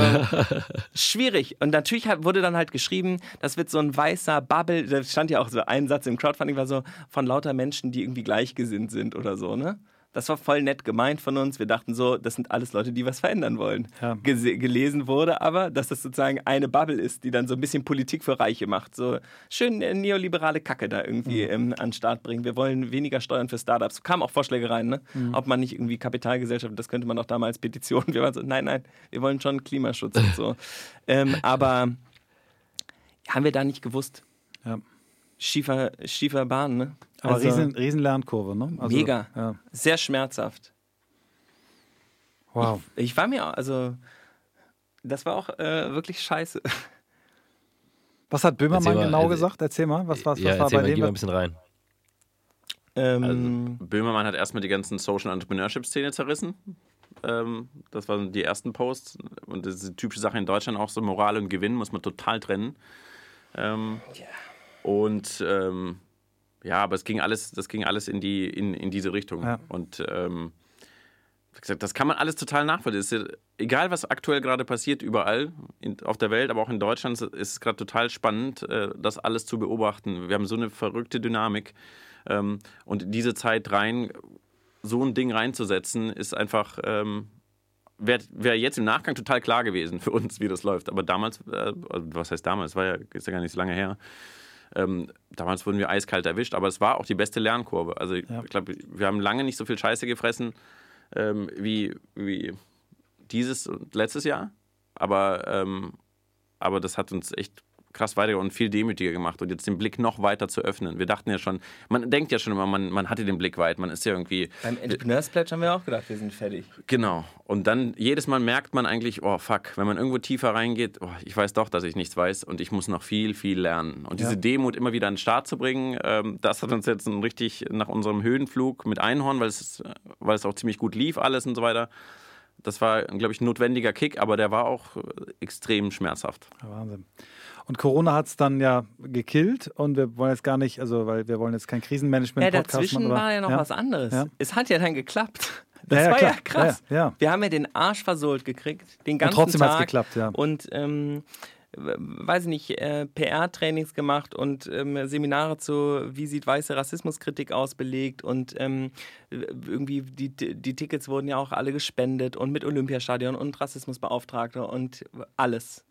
schwierig. Und natürlich wurde dann halt geschrieben, das wird so ein weißer Bubble, da stand ja auch so ein Satz im Crowdfunding, war so von lauter Menschen, die irgendwie gleichgesinnt sind oder so, ne? Das war voll nett gemeint von uns. Wir dachten so, das sind alles Leute, die was verändern wollen. Ja. Gelesen wurde aber, dass das sozusagen eine Bubble ist, die dann so ein bisschen Politik für Reiche macht. So schön neoliberale Kacke da irgendwie an den Start bringen. Wir wollen weniger Steuern für Startups. Kamen auch Vorschläge rein, ne? Ob man nicht irgendwie Kapitalgesellschaft, das könnte man auch damals Petitionen. Wir waren so, nein, wir wollen schon Klimaschutz und so. Aber haben wir da nicht gewusst. Ja. Schiefer Bahn, ne? Aber also, riesen Lernkurve, ne? Also, mega. Ja. Sehr schmerzhaft. Wow. Ich war mir, also, das war auch wirklich scheiße. Was hat Böhmermann genau gesagt? Erzähl mal, was war bei dem? Geh mal ein bisschen rein. Also, Böhmermann hat erstmal die ganzen Social Entrepreneurship-Szene zerrissen. Das waren die ersten Posts. Und das ist die typische Sache in Deutschland auch so, Moral und Gewinn muss man total trennen. Und aber das ging alles in diese Richtung. Ja. Und wie gesagt, das kann man alles total nachvollziehen. Ja, egal, was aktuell gerade passiert, überall auf der Welt, aber auch in Deutschland, ist es gerade total spannend, das alles zu beobachten. Wir haben so eine verrückte Dynamik. Und in diese Zeit rein, so ein Ding reinzusetzen, ist einfach, wäre jetzt im Nachgang total klar gewesen für uns, wie das läuft. Aber damals, was heißt damals, ist ja gar nicht so lange her, damals wurden wir eiskalt erwischt, aber es war auch die beste Lernkurve. Also ich glaube, wir haben lange nicht so viel Scheiße gefressen wie dieses und letztes Jahr, aber das hat uns echt krass weiter und viel demütiger gemacht und jetzt den Blick noch weiter zu öffnen. Wir dachten ja schon, man denkt ja schon immer, man hatte den Blick weit, man ist ja irgendwie... Beim Entrepreneurs Pledge haben wir auch gedacht, wir sind fertig. Genau. Und dann jedes Mal merkt man eigentlich, oh fuck, wenn man irgendwo tiefer reingeht, oh, ich weiß doch, dass ich nichts weiß und ich muss noch viel, viel lernen. Und diese Demut immer wieder an den Start zu bringen, das hat uns jetzt richtig nach unserem Höhenflug mit Einhorn, weil es auch ziemlich gut lief alles und so weiter. Das war, glaube ich, ein notwendiger Kick, aber der war auch extrem schmerzhaft. Wahnsinn. Und Corona hat es dann ja gekillt und wir wollen jetzt gar nicht, also weil wir wollen jetzt kein Krisenmanagement-Podcast machen. Ja, dazwischen war ja noch was anderes. Ja. Es hat ja dann geklappt. Das war ja krass. Ja. Wir haben ja den Arsch versohlt gekriegt, den ganzen Tag. Und trotzdem hat es geklappt, ja. Und weiß ich nicht, PR-Trainings gemacht und Seminare zu wie sieht weiße Rassismuskritik aus belegt und irgendwie die Tickets wurden ja auch alle gespendet und mit Olympiastadion und Rassismusbeauftragter und alles.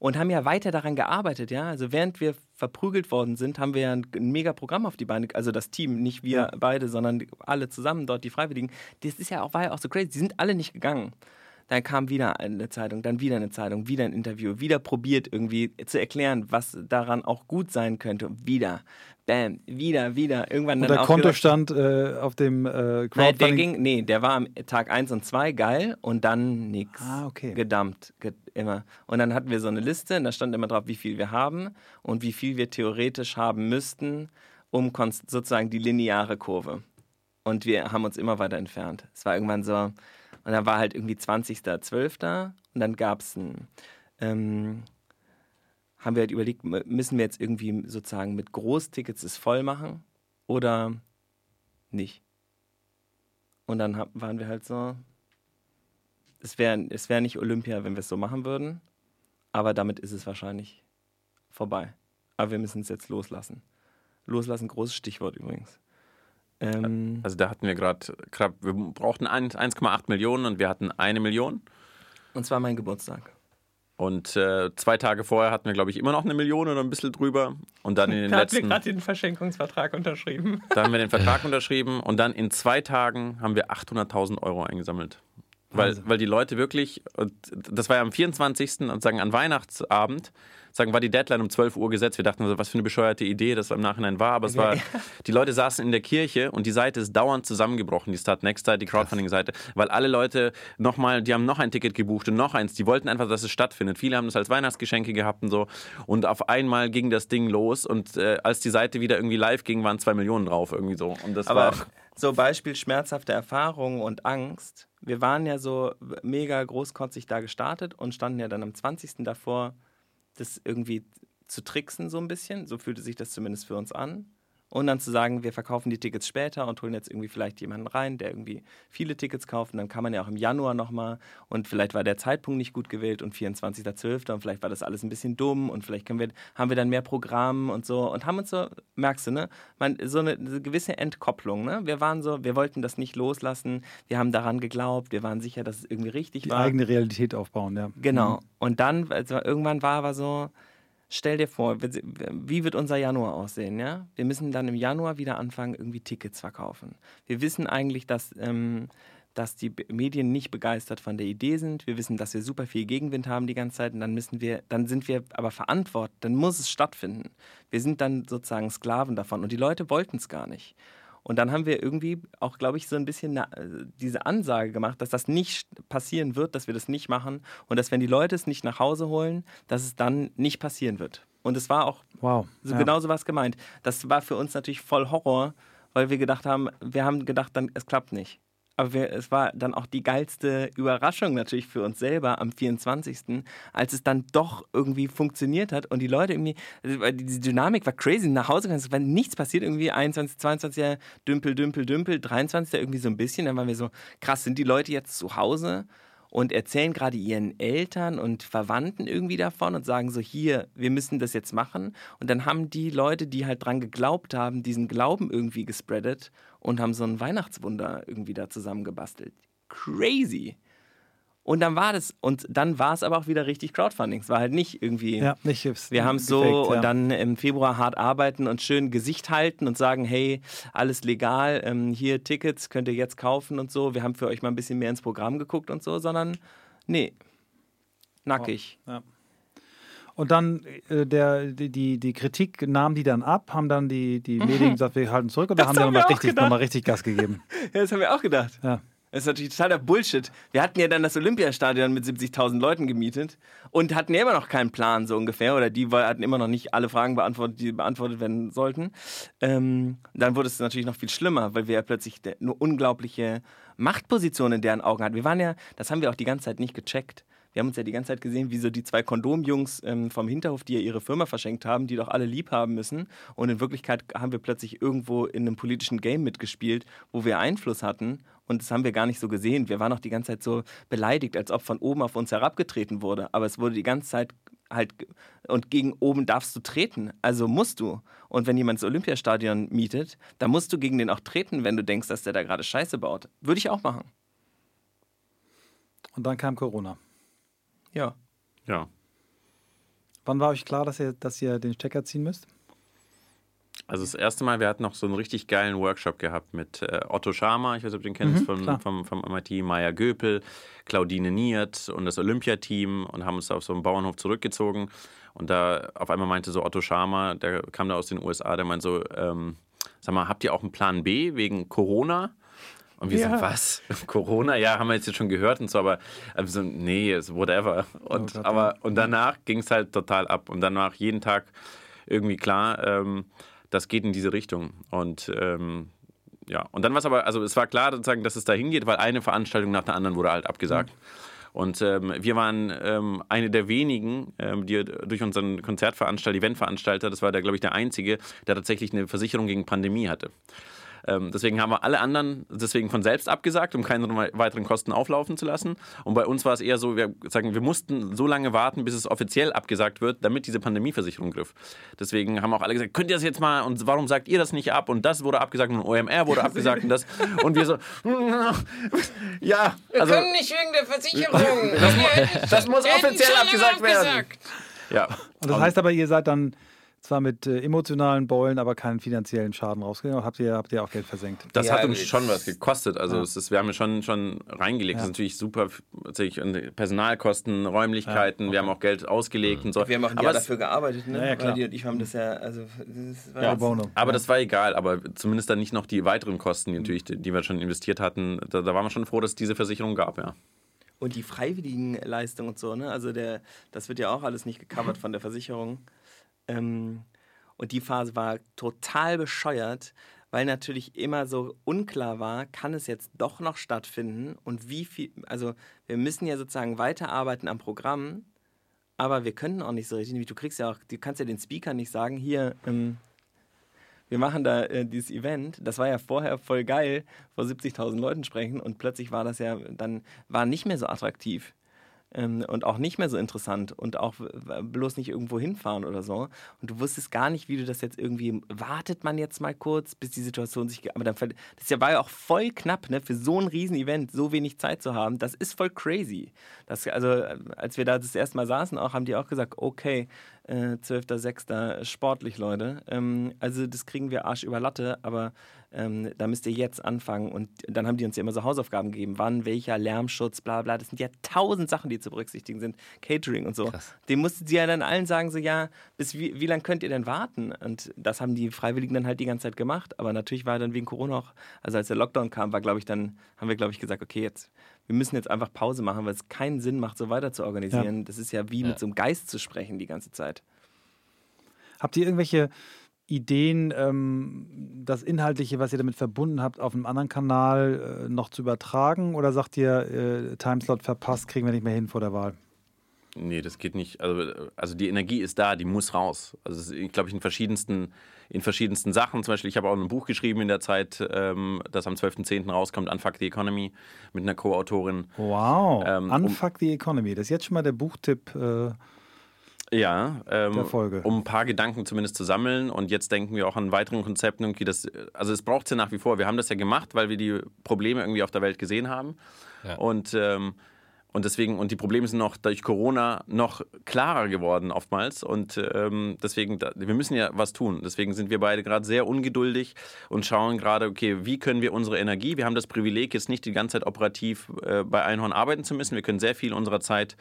Und haben ja weiter daran gearbeitet, ja. Also während wir verprügelt worden sind, haben wir ja ein mega Programm auf die Beine, also das Team, nicht wir beide, sondern alle zusammen dort, die Freiwilligen. Das ist ja auch, war ja auch so crazy, die sind alle nicht gegangen. Dann kam wieder eine Zeitung, dann wieder eine Zeitung, wieder ein Interview, wieder probiert irgendwie zu erklären, was daran auch gut sein könnte. Wieder, bam, wieder, irgendwann. Und dann der Kontostand auf dem Crowdfunding? Nein, der war am Tag 1 und 2 geil und dann nix. Ah, okay. Gedumpt, immer. Und dann hatten wir so eine Liste und da stand immer drauf, wie viel wir haben und wie viel wir theoretisch haben müssten, um sozusagen die lineare Kurve. Und wir haben uns immer weiter entfernt. Es war irgendwann so... Und dann war halt irgendwie 20.12. Und dann gab es ein, haben wir halt überlegt, müssen wir jetzt irgendwie sozusagen mit Großtickets es voll machen oder nicht? Und dann waren wir halt so, es wär nicht Olympia, wenn wir es so machen würden, aber damit ist es wahrscheinlich vorbei. Aber wir müssen es jetzt loslassen. Loslassen, großes Stichwort übrigens. Also da hatten wir gerade, wir brauchten 1,8 Millionen und wir hatten 1 Million. Und zwar mein Geburtstag. Und 2 Tage vorher hatten wir, glaube ich, immer noch 1 Million oder ein bisschen drüber. Und dann in den letzten... Da hatten wir gerade den Verschenkungsvertrag unterschrieben. Da haben wir den Vertrag unterschrieben und dann in 2 Tagen haben wir 800.000 Euro eingesammelt. Weil die Leute wirklich, und das war ja am 24. und sagen an Weihnachtsabend, war die Deadline um 12 Uhr gesetzt. Wir dachten, also, was für eine bescheuerte Idee das im Nachhinein war. Aber es war, die Leute saßen in der Kirche und die Seite ist dauernd zusammengebrochen. Die Start-Next-Seite, die Crowdfunding-Seite. Weil alle Leute nochmal, die haben noch ein Ticket gebucht und noch eins. Die wollten einfach, dass es stattfindet. Viele haben das als Weihnachtsgeschenke gehabt und so. Und auf einmal ging das Ding los. Und als die Seite wieder irgendwie live ging, waren 2 Millionen drauf irgendwie so. Und das aber war so Beispiel schmerzhafte Erfahrungen und Angst. Wir waren ja so mega großkotzig da gestartet und standen ja dann am 20. davor, das irgendwie zu tricksen so ein bisschen, so fühlte sich das zumindest für uns an. Und dann zu sagen, wir verkaufen die Tickets später und holen jetzt irgendwie vielleicht jemanden rein, der irgendwie viele Tickets kauft. Und dann kann man ja auch im Januar nochmal und vielleicht war der Zeitpunkt nicht gut gewählt und 24.12. und vielleicht war das alles ein bisschen dumm und vielleicht haben wir dann mehr Programm und so. Und haben uns so, merkst du, ne, so eine gewisse Entkopplung. Ne? Wir waren so, wir wollten das nicht loslassen, wir haben daran geglaubt, wir waren sicher, dass es irgendwie richtig war. Die eigene Realität aufbauen, ja. Genau. Und dann, also irgendwann war aber so... Stell dir vor, wie wird unser Januar aussehen? Ja? Wir müssen dann im Januar wieder anfangen, irgendwie Tickets verkaufen. Wir wissen eigentlich, dass die Medien nicht begeistert von der Idee sind. Wir wissen, dass wir super viel Gegenwind haben die ganze Zeit. Und dann sind wir aber verantwortlich. Dann muss es stattfinden. Wir sind dann sozusagen Sklaven davon. Und die Leute wollten es gar nicht. Und dann haben wir irgendwie auch, glaube ich, so ein bisschen diese Ansage gemacht, dass das nicht passieren wird, dass wir das nicht machen und dass, wenn die Leute es nicht nach Hause holen, dass es dann nicht passieren wird. Und es war auch genau so was gemeint. Das war für uns natürlich voll Horror, weil wir gedacht haben, es klappt nicht. Aber es war dann auch die geilste Überraschung natürlich für uns selber am 24., als es dann doch irgendwie funktioniert hat und die Leute irgendwie, also diese Dynamik war crazy, nach Hause gegangen, es war nichts passiert, irgendwie 21, 22, dümpel, 23 irgendwie so ein bisschen, dann waren wir so, krass, sind die Leute jetzt zu Hause und erzählen gerade ihren Eltern und Verwandten irgendwie davon und sagen so, hier, wir müssen das jetzt machen. Und dann haben die Leute, die halt dran geglaubt haben, diesen Glauben irgendwie gespreadet und haben so ein Weihnachtswunder irgendwie da zusammengebastelt. Crazy. Und dann war das, und dann war es aber auch wieder richtig Crowdfunding. Es war halt nicht irgendwie, ja, nicht hübsch, wir haben es so gefaked, ja. Und dann im Februar hart arbeiten und schön Gesicht halten und sagen, hey, alles legal, hier Tickets könnt ihr jetzt kaufen und so. Wir haben für euch mal ein bisschen mehr ins Programm geguckt und so, sondern nee, nackig. Oh, ja. Und dann die Kritik nahm die dann ab, haben dann die Medien gesagt, wir halten zurück, oder das haben die nochmal richtig Gas gegeben? Ja, das haben wir auch gedacht. Ja. Das ist natürlich totaler Bullshit. Wir hatten ja dann das Olympiastadion mit 70.000 Leuten gemietet und hatten ja immer noch keinen Plan, so ungefähr. Oder die hatten immer noch nicht alle Fragen beantwortet, die beantwortet werden sollten. Dann wurde es natürlich noch viel schlimmer, weil wir ja plötzlich eine unglaubliche Machtposition in deren Augen hatten. Wir waren ja, das haben wir auch die ganze Zeit nicht gecheckt. Wir haben uns ja die ganze Zeit gesehen, wie so die zwei Kondomjungs vom Hinterhof, die ja ihre Firma verschenkt haben, die doch alle lieb haben müssen. Und in Wirklichkeit haben wir plötzlich irgendwo in einem politischen Game mitgespielt, wo wir Einfluss hatten. Und das haben wir gar nicht so gesehen. Wir waren auch die ganze Zeit so beleidigt, als ob von oben auf uns herabgetreten wurde. Aber es wurde die ganze Zeit halt, und gegen oben darfst du treten. Also musst du. Und wenn jemand das Olympiastadion mietet, dann musst du gegen den auch treten, wenn du denkst, dass der da gerade Scheiße baut. Würde ich auch machen. Und dann kam Corona. Ja. Ja. Wann war euch klar, dass ihr den Stecker ziehen müsst? Also das erste Mal, wir hatten noch so einen richtig geilen Workshop gehabt mit Otto Scharmer, ich weiß nicht, ob du den kennst, vom MIT, Maya Göpel, Claudine Niert und das Olympiateam, und haben uns auf so einem Bauernhof zurückgezogen. Und da auf einmal meinte so Otto Scharmer, der kam da aus den USA, der meinte so, sag mal, habt ihr auch einen Plan B wegen Corona? Und wir sagen, was? Corona? Ja, haben wir jetzt schon gehört und so, aber so, nee, whatever. Und, oh Gott, aber, ja. Und danach ging es halt total ab. Und danach jeden Tag irgendwie klar, das geht in diese Richtung. Und ja, und dann war es aber, also es war klar sozusagen, dass es da hingeht, weil eine Veranstaltung nach der anderen wurde halt abgesagt. Mhm. Und wir waren eine der wenigen, die durch unseren Konzertveranstalter, Eventveranstalter, das war der, glaube ich, der einzige, der tatsächlich eine Versicherung gegen Pandemie hatte. Deswegen haben wir alle anderen deswegen von selbst abgesagt, um keine weiteren Kosten auflaufen zu lassen. Und bei uns war es eher so, wir mussten so lange warten, bis es offiziell abgesagt wird, damit diese Pandemieversicherung griff. Deswegen haben auch alle gesagt, könnt ihr das jetzt mal, und warum sagt ihr das nicht ab? Und das wurde abgesagt und OMR wurde abgesagt und das. Und wir so, ja. Also, wir können nicht wegen der Versicherung. Das muss offiziell abgesagt werden. Ja. Und das heißt aber, ihr seid dann zwar mit emotionalen Beulen, aber keinen finanziellen Schaden rausgegangen. Habt ihr auch Geld versenkt? Das hat uns schon was gekostet. Also wir haben schon reingelegt. Ja. Das ist natürlich super. Personalkosten, Räumlichkeiten. Ja, okay. Wir haben auch Geld ausgelegt und so. Wir haben auch ein Jahr dafür gearbeitet. Ne? Ja, klar. Und ich haben das ja. Also, das war aber das war egal. Aber zumindest dann nicht noch die weiteren Kosten, die wir schon investiert hatten. Da waren wir schon froh, dass es diese Versicherung gab, ja. Und die Freiwilligenleistung und so, ne? Also das wird ja auch alles nicht gecovert von der Versicherung. Und die Phase war total bescheuert, weil natürlich immer so unklar war, kann es jetzt doch noch stattfinden und wie viel, also wir müssen ja sozusagen weiterarbeiten am Programm, aber wir können auch nicht so richtig, du kannst ja den Speaker nicht sagen, hier, wir machen da dieses Event, das war ja vorher voll geil, vor 70.000 Leuten sprechen, und plötzlich war das ja, dann war nicht mehr so attraktiv. Und auch nicht mehr so interessant und auch bloß nicht irgendwo hinfahren oder so. Und du wusstest gar nicht, wie du das jetzt irgendwie, wartet man jetzt mal kurz, bis die Situation sich, aber dann, das war ja auch voll knapp, ne, für so ein Riesen-Event so wenig Zeit zu haben, das ist voll crazy. Also als wir da das erste Mal saßen, haben die auch gesagt, okay, 12.06. sportlich, Leute. Also das kriegen wir Arsch über Latte, aber da müsst ihr jetzt anfangen. Und dann haben die uns ja immer so Hausaufgaben gegeben. Wann, welcher, Lärmschutz, bla bla. Das sind ja 1000 Sachen, die zu berücksichtigen sind. Catering und so. Krass. Dem mussten sie ja dann allen sagen, so ja, bis wie lange könnt ihr denn warten? Und das haben die Freiwilligen dann halt die ganze Zeit gemacht. Aber natürlich war dann wegen Corona auch, also als der Lockdown kam, haben wir, glaube ich, gesagt, okay, wir müssen jetzt einfach Pause machen, weil es keinen Sinn macht, so weiter zu organisieren. Ja. Das ist ja wie mit so einem Geist zu sprechen die ganze Zeit. Habt ihr irgendwelche Ideen, das Inhaltliche, was ihr damit verbunden habt, auf einem anderen Kanal noch zu übertragen? Oder sagt ihr, Timeslot verpasst, kriegen wir nicht mehr hin vor der Wahl? Nee, das geht nicht. Also die Energie ist da, die muss raus. Also ich glaube, in verschiedensten Sachen, zum Beispiel, ich habe auch ein Buch geschrieben in der Zeit, das am 12.10. rauskommt, Unfuck the Economy, mit einer Co-Autorin. Wow, Unfuck the Economy, das ist jetzt schon mal der Buchtipp der Folge. Um ein paar Gedanken zumindest zu sammeln, und jetzt denken wir auch an weiteren Konzepten, irgendwie es braucht es ja nach wie vor, wir haben das ja gemacht, weil wir die Probleme irgendwie auf der Welt gesehen haben, ja. Und deswegen, und die Probleme sind noch durch Corona noch klarer geworden oftmals, und deswegen, wir müssen ja was tun. Deswegen sind wir beide gerade sehr ungeduldig und schauen gerade, okay, wie können wir unsere Energie, wir haben das Privileg, jetzt nicht die ganze Zeit operativ bei Einhorn arbeiten zu müssen, wir können sehr viel unserer Zeit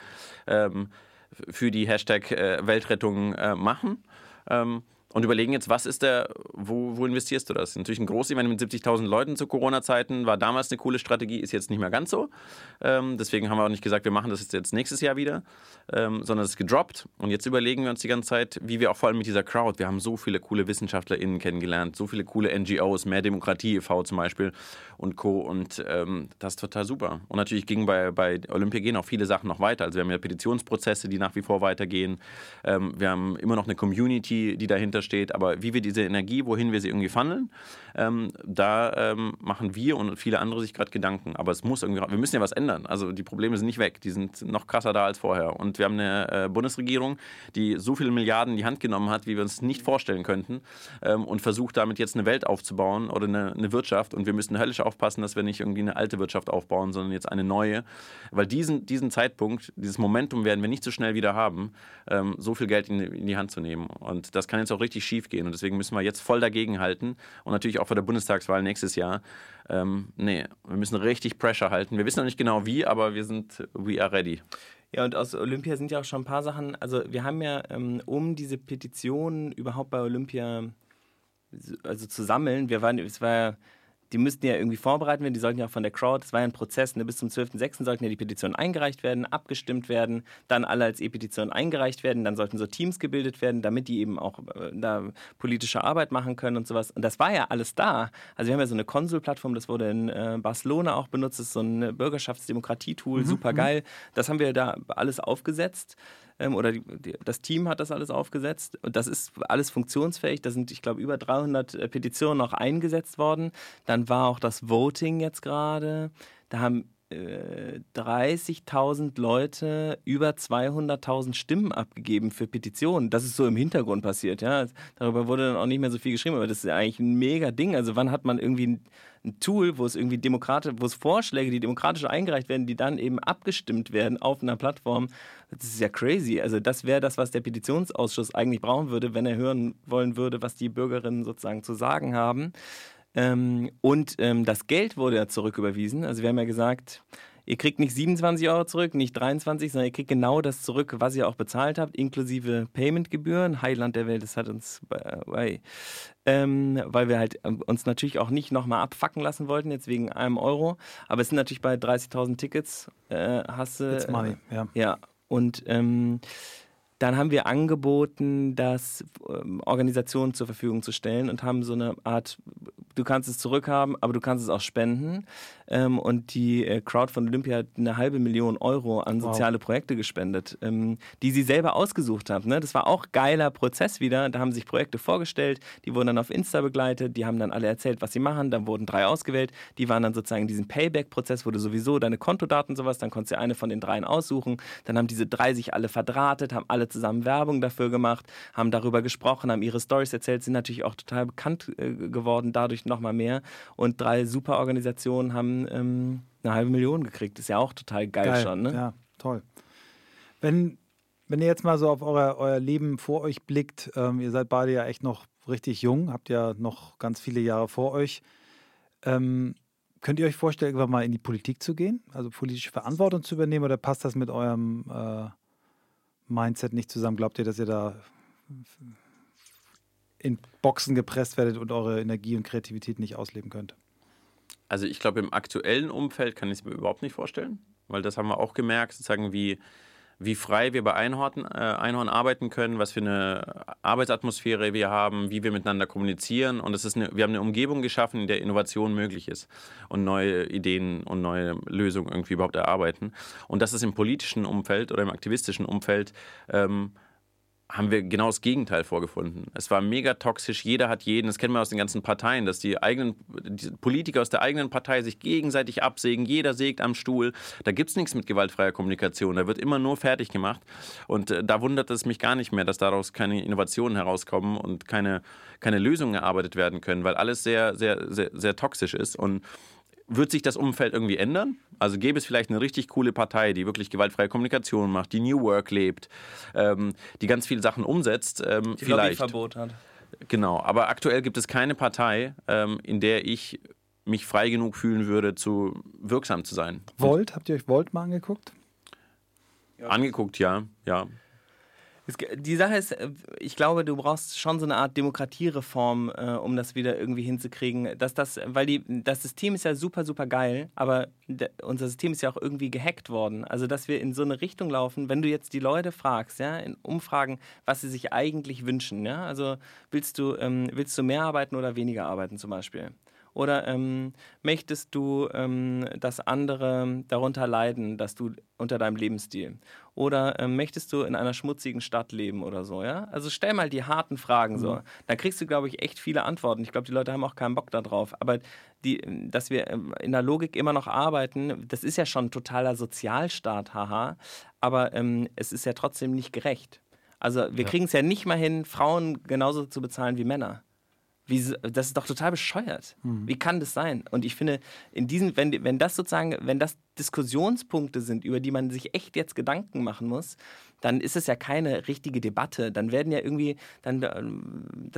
für die Hashtag Weltrettung machen. Und überlegen jetzt, wo investierst du das? Natürlich ein großes Event mit 70.000 Leuten zu Corona-Zeiten, war damals eine coole Strategie, ist jetzt nicht mehr ganz so. Deswegen haben wir auch nicht gesagt, wir machen das jetzt nächstes Jahr wieder, sondern es ist gedroppt. Und jetzt überlegen wir uns die ganze Zeit, wie wir auch vor allem mit dieser Crowd, wir haben so viele coole WissenschaftlerInnen kennengelernt, so viele coole NGOs, Mehr Demokratie e.V. zum Beispiel und Co. Und das ist total super. Und natürlich gingen bei Olympia gehen auch viele Sachen noch weiter. Also wir haben ja Petitionsprozesse, die nach wie vor weitergehen. Wir haben immer noch eine Community, die dahinter steht, aber wie wir diese Energie, wohin wir sie irgendwie funneln, machen wir und viele andere sich gerade Gedanken. Aber es muss irgendwie, wir müssen ja was ändern. Also die Probleme sind nicht weg, die sind noch krasser da als vorher. Und wir haben eine Bundesregierung, die so viele Milliarden in die Hand genommen hat, wie wir uns nicht vorstellen könnten, und versucht damit jetzt eine Welt aufzubauen oder eine Wirtschaft. Und wir müssen höllisch aufpassen, dass wir nicht irgendwie eine alte Wirtschaft aufbauen, sondern jetzt eine neue. Weil diesen Zeitpunkt, dieses Momentum werden wir nicht so schnell wieder haben, so viel Geld in die Hand zu nehmen. Und das kann jetzt auch richtig schief gehen, und deswegen müssen wir jetzt voll dagegen halten, und natürlich auch vor der Bundestagswahl nächstes Jahr. Wir müssen richtig Pressure halten. Wir wissen noch nicht genau wie, aber we are ready. Ja, und aus Olympia sind ja auch schon ein paar Sachen, also wir haben ja, um diese Petition überhaupt bei Olympia zu sammeln, die müssten ja irgendwie vorbereiten werden, die sollten ja auch von der Crowd, das war ja ein Prozess, bis zum 12.06. sollten ja die Petitionen eingereicht werden, abgestimmt werden, dann alle als E-Petition eingereicht werden, dann sollten so Teams gebildet werden, damit die eben auch da politische Arbeit machen können und sowas. Und das war ja alles da. Also wir haben ja so eine Konsul-Plattform, das wurde in Barcelona auch benutzt, das ist so ein Bürgerschaftsdemokratie-Tool, super geil. Das haben wir da alles aufgesetzt. Oder das Team hat das alles aufgesetzt, und das ist alles funktionsfähig. Da sind, ich glaube, über 300 Petitionen auch eingesetzt worden. Dann war auch das Voting jetzt gerade. Da haben 30.000 Leute über 200.000 Stimmen abgegeben für Petitionen. Das ist so im Hintergrund passiert. Ja? Darüber wurde dann auch nicht mehr so viel geschrieben, aber das ist ja eigentlich ein mega Ding. Also wann hat man irgendwie ein Tool, wo es irgendwie wo es Vorschläge, die demokratisch eingereicht werden, die dann eben abgestimmt werden auf einer Plattform? Das ist ja crazy. Also das wäre das, was der Petitionsausschuss eigentlich brauchen würde, wenn er hören wollen würde, was die Bürgerinnen sozusagen zu sagen haben. Das Geld wurde ja zurücküberwiesen. Also wir haben ja gesagt, ihr kriegt nicht 27 Euro zurück, nicht 23, sondern ihr kriegt genau das zurück, was ihr auch bezahlt habt, inklusive Paymentgebühren. Heiland der Welt, das hat uns weil wir halt uns natürlich auch nicht nochmal abfacken lassen wollten, jetzt wegen einem Euro. Aber es sind natürlich bei 30.000 Tickets, hast du... It's money, ja. Ja, und... Dann haben wir angeboten, das Organisationen zur Verfügung zu stellen, und haben so eine Art, du kannst es zurückhaben, aber du kannst es auch spenden. Und die Crowd von Olympia hat 500.000 Euro an soziale Projekte gespendet, die sie selber ausgesucht haben. Das war auch geiler Prozess wieder. Da haben sich Projekte vorgestellt, die wurden dann auf Insta begleitet, die haben dann alle erzählt, was sie machen. Dann wurden 3 ausgewählt. Die waren dann sozusagen in diesem Payback-Prozess, wurde sowieso deine Kontodaten und sowas. Dann konntest du eine von den 3 aussuchen. Dann haben diese 3 sich alle verdrahtet, haben alle zusammen Werbung dafür gemacht, haben darüber gesprochen, haben ihre Storys erzählt, sind natürlich auch total bekannt geworden, dadurch nochmal mehr. Und 3 super Organisationen haben 500.000 gekriegt. Ist ja auch total geil schon, ne? Ja, toll. Wenn ihr jetzt mal so auf euer Leben vor euch blickt, ihr seid beide ja echt noch richtig jung, habt ja noch ganz viele Jahre vor euch. Könnt ihr euch vorstellen, irgendwann mal in die Politik zu gehen? Also politische Verantwortung zu übernehmen, oder passt das mit eurem Mindset nicht zusammen? Glaubt ihr, dass ihr da in Boxen gepresst werdet und eure Energie und Kreativität nicht ausleben könnt? Also ich glaube, im aktuellen Umfeld kann ich es mir überhaupt nicht vorstellen, weil das haben wir auch gemerkt, sozusagen, wie wie frei wir bei Einhorn arbeiten können, was für eine Arbeitsatmosphäre wir haben, wie wir miteinander kommunizieren. Und wir haben eine Umgebung geschaffen, in der Innovation möglich ist und neue Ideen und neue Lösungen irgendwie überhaupt erarbeiten. Und das ist im politischen Umfeld oder im aktivistischen Umfeld, haben wir genau das Gegenteil vorgefunden. Es war mega toxisch, jeder hat jeden, das kennen wir aus den ganzen Parteien, dass die Politiker aus der eigenen Partei sich gegenseitig absägen, jeder sägt am Stuhl. Da gibt es nichts mit gewaltfreier Kommunikation, da wird immer nur fertig gemacht. Und da wundert es mich gar nicht mehr, dass daraus keine Innovationen herauskommen und keine Lösungen erarbeitet werden können, weil alles sehr, sehr, sehr, sehr toxisch ist. Und wird sich das Umfeld irgendwie ändern? Also gäbe es vielleicht eine richtig coole Partei, die wirklich gewaltfreie Kommunikation macht, die New Work lebt, die ganz viele Sachen umsetzt. Die vielleicht Lobbyverbot hat. Genau, aber aktuell gibt es keine Partei, in der ich mich frei genug fühlen würde, wirksam zu sein. Volt, habt ihr euch Volt mal angeguckt? Ja. Angeguckt, ja. Die Sache ist, ich glaube, du brauchst schon so eine Art Demokratiereform, um das wieder irgendwie hinzukriegen. Das System ist ja super, super geil, aber unser System ist ja auch irgendwie gehackt worden. Also, dass wir in so eine Richtung laufen, wenn du jetzt die Leute fragst, ja, in Umfragen, was sie sich eigentlich wünschen. Ja? Also, willst du mehr arbeiten oder weniger arbeiten zum Beispiel? Oder möchtest du, dass andere darunter leiden, dass du unter deinem Lebensstil? Oder möchtest du in einer schmutzigen Stadt leben oder so? Ja? Also stell mal die harten Fragen so. Da kriegst du, glaube ich, echt viele Antworten. Ich glaube, die Leute haben auch keinen Bock da drauf. Aber dass wir in der Logik immer noch arbeiten, das ist ja schon ein totaler Sozialstaat, haha. Aber es ist ja trotzdem nicht gerecht. Also wir kriegen es ja nicht mal hin, Frauen genauso zu bezahlen wie Männer. Das ist doch total bescheuert. Wie kann das sein? Und ich finde, wenn das Diskussionspunkte sind, über die man sich echt jetzt Gedanken machen muss, dann ist es ja keine richtige Debatte. Das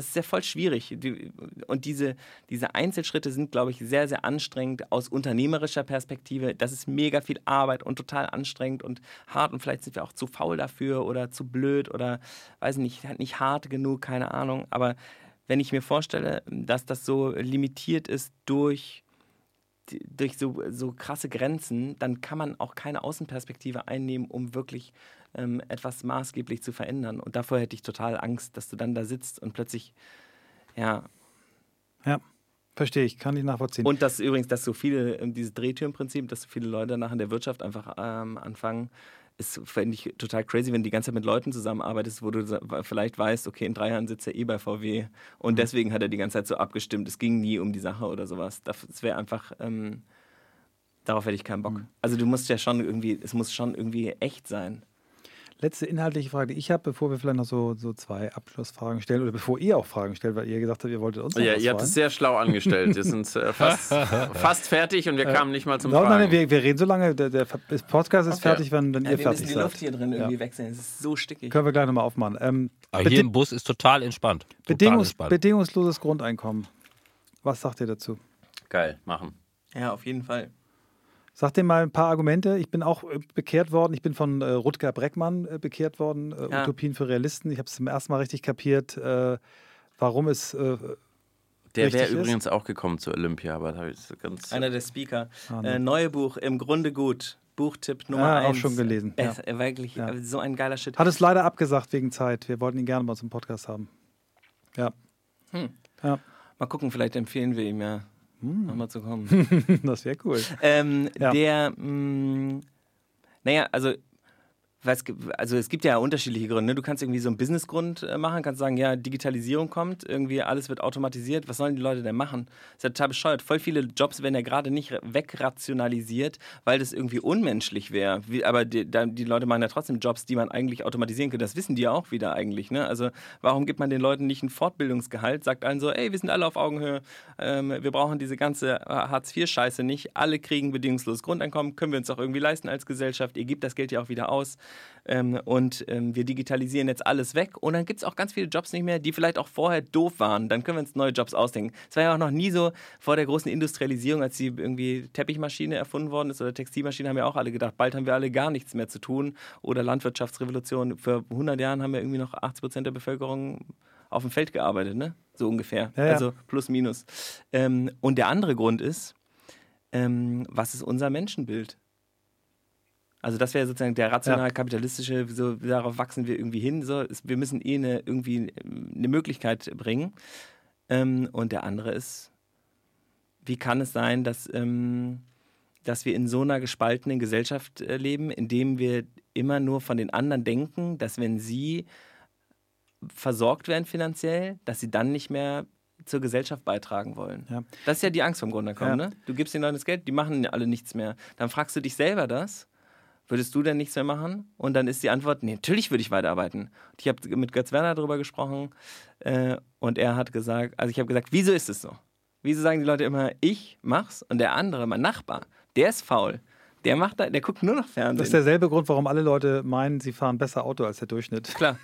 ist ja voll schwierig. Und diese Einzelschritte sind, glaube ich, sehr, sehr anstrengend aus unternehmerischer Perspektive. Das ist mega viel Arbeit und total anstrengend und hart. Und vielleicht sind wir auch zu faul dafür oder zu blöd oder, weiß nicht hart genug, keine Ahnung. Aber wenn ich mir vorstelle, dass das so limitiert ist durch so krasse Grenzen, dann kann man auch keine Außenperspektive einnehmen, um wirklich etwas maßgeblich zu verändern. Und davor hätte ich total Angst, dass du dann da sitzt und plötzlich, Ja, verstehe ich, kann ich nachvollziehen. Und dass übrigens, dieses Drehtürenprinzip, dass so viele Leute danach in der Wirtschaft einfach anfangen, ist, fände ich, total crazy, wenn du die ganze Zeit mit Leuten zusammenarbeitest, wo du vielleicht weißt, okay, in 3 Jahren sitzt er eh bei VW und deswegen hat er die ganze Zeit so abgestimmt. Es ging nie um die Sache oder sowas. Das wäre einfach, darauf hätte ich keinen Bock. Also es muss schon irgendwie echt sein. Letzte inhaltliche Frage, die ich habe, bevor wir vielleicht noch so 2 Abschlussfragen stellen oder bevor ihr auch Fragen stellt, weil ihr gesagt habt, ihr wolltet uns noch was fragen. Ja, ihr habt es sehr schlau angestellt. Wir sind fast fertig und wir kamen nicht mal zum Fragen. Nein, wir reden so lange. Der Podcast ist fertig, wenn ihr fertig seid. Wir müssen die Luft hier drin irgendwie wechseln. Es ist so stickig. Können wir gleich nochmal aufmachen. Hier im Bus ist total entspannt. Bedingungsloses Grundeinkommen. Was sagt ihr dazu? Geil, machen. Ja, auf jeden Fall. Sag dir mal ein paar Argumente. Ich bin auch bekehrt worden. Ich bin von Rutger Bregman bekehrt worden. Utopien für Realisten. Ich habe es zum ersten Mal richtig kapiert, warum es der wäre übrigens auch gekommen zur Olympia. aber da ist ganz einer der Speaker. Neue Buch, im Grunde gut. Buchtipp Nummer 1. Ja, auch schon gelesen. Wirklich so ein geiler Shit. Hat es leider abgesagt wegen Zeit. Wir wollten ihn gerne mal zum Podcast haben. Ja. Mal gucken, vielleicht empfehlen wir ihm nochmal zu kommen. Das wäre cool. Es gibt ja unterschiedliche Gründe. Du kannst irgendwie so einen Businessgrund machen, kannst sagen, ja, Digitalisierung kommt, irgendwie alles wird automatisiert. Was sollen die Leute denn machen? Das ist ja total bescheuert. Voll viele Jobs werden ja gerade nicht wegrationalisiert, weil das irgendwie unmenschlich wäre. Aber die Leute machen ja trotzdem Jobs, die man eigentlich automatisieren könnte. Das wissen die ja auch wieder eigentlich. Ne? Also warum gibt man den Leuten nicht ein Fortbildungsgehalt? Sagt allen so, ey, wir sind alle auf Augenhöhe. Wir brauchen diese ganze Hartz-IV-Scheiße nicht. Alle kriegen bedingungsloses Grundeinkommen. Können wir uns auch irgendwie leisten als Gesellschaft. Ihr gebt das Geld ja auch wieder aus. Und wir digitalisieren jetzt alles weg und dann gibt es auch ganz viele Jobs nicht mehr, die vielleicht auch vorher doof waren. Dann können wir uns neue Jobs ausdenken. Es war ja auch noch nie so vor der großen Industrialisierung, als die irgendwie Teppichmaschine erfunden worden ist oder Textilmaschine, haben ja auch alle gedacht, bald haben wir alle gar nichts mehr zu tun. Oder Landwirtschaftsrevolution, für 100 Jahren haben wir irgendwie noch 80% der Bevölkerung auf dem Feld gearbeitet, ne? So ungefähr, also plus minus. Und der andere Grund ist, was ist unser Menschenbild? Also das wäre sozusagen der rational-kapitalistische, so, darauf wachsen wir irgendwie hin. So, wir müssen irgendwie eine Möglichkeit bringen. Und der andere ist, wie kann es sein, dass wir in so einer gespaltenen Gesellschaft leben, indem wir immer nur von den anderen denken, dass wenn sie versorgt werden finanziell, dass sie dann nicht mehr zur Gesellschaft beitragen wollen. Ja. Das ist ja die Angst vom Grundeinkommen. Ja. Ne? Du gibst ihnen dann das Geld, die machen alle nichts mehr. Dann fragst du dich selber das. Würdest du denn nichts mehr machen? Und dann ist die Antwort, nee, natürlich würde ich weiterarbeiten. Und ich habe mit Götz Werner darüber gesprochen und er hat gesagt, also ich habe gesagt, wieso ist es so? Wieso sagen die Leute immer, ich mach's und der andere, mein Nachbar, der ist faul. Der guckt nur noch Fernsehen. Das ist derselbe Grund, warum alle Leute meinen, sie fahren besser Auto als der Durchschnitt. Klar.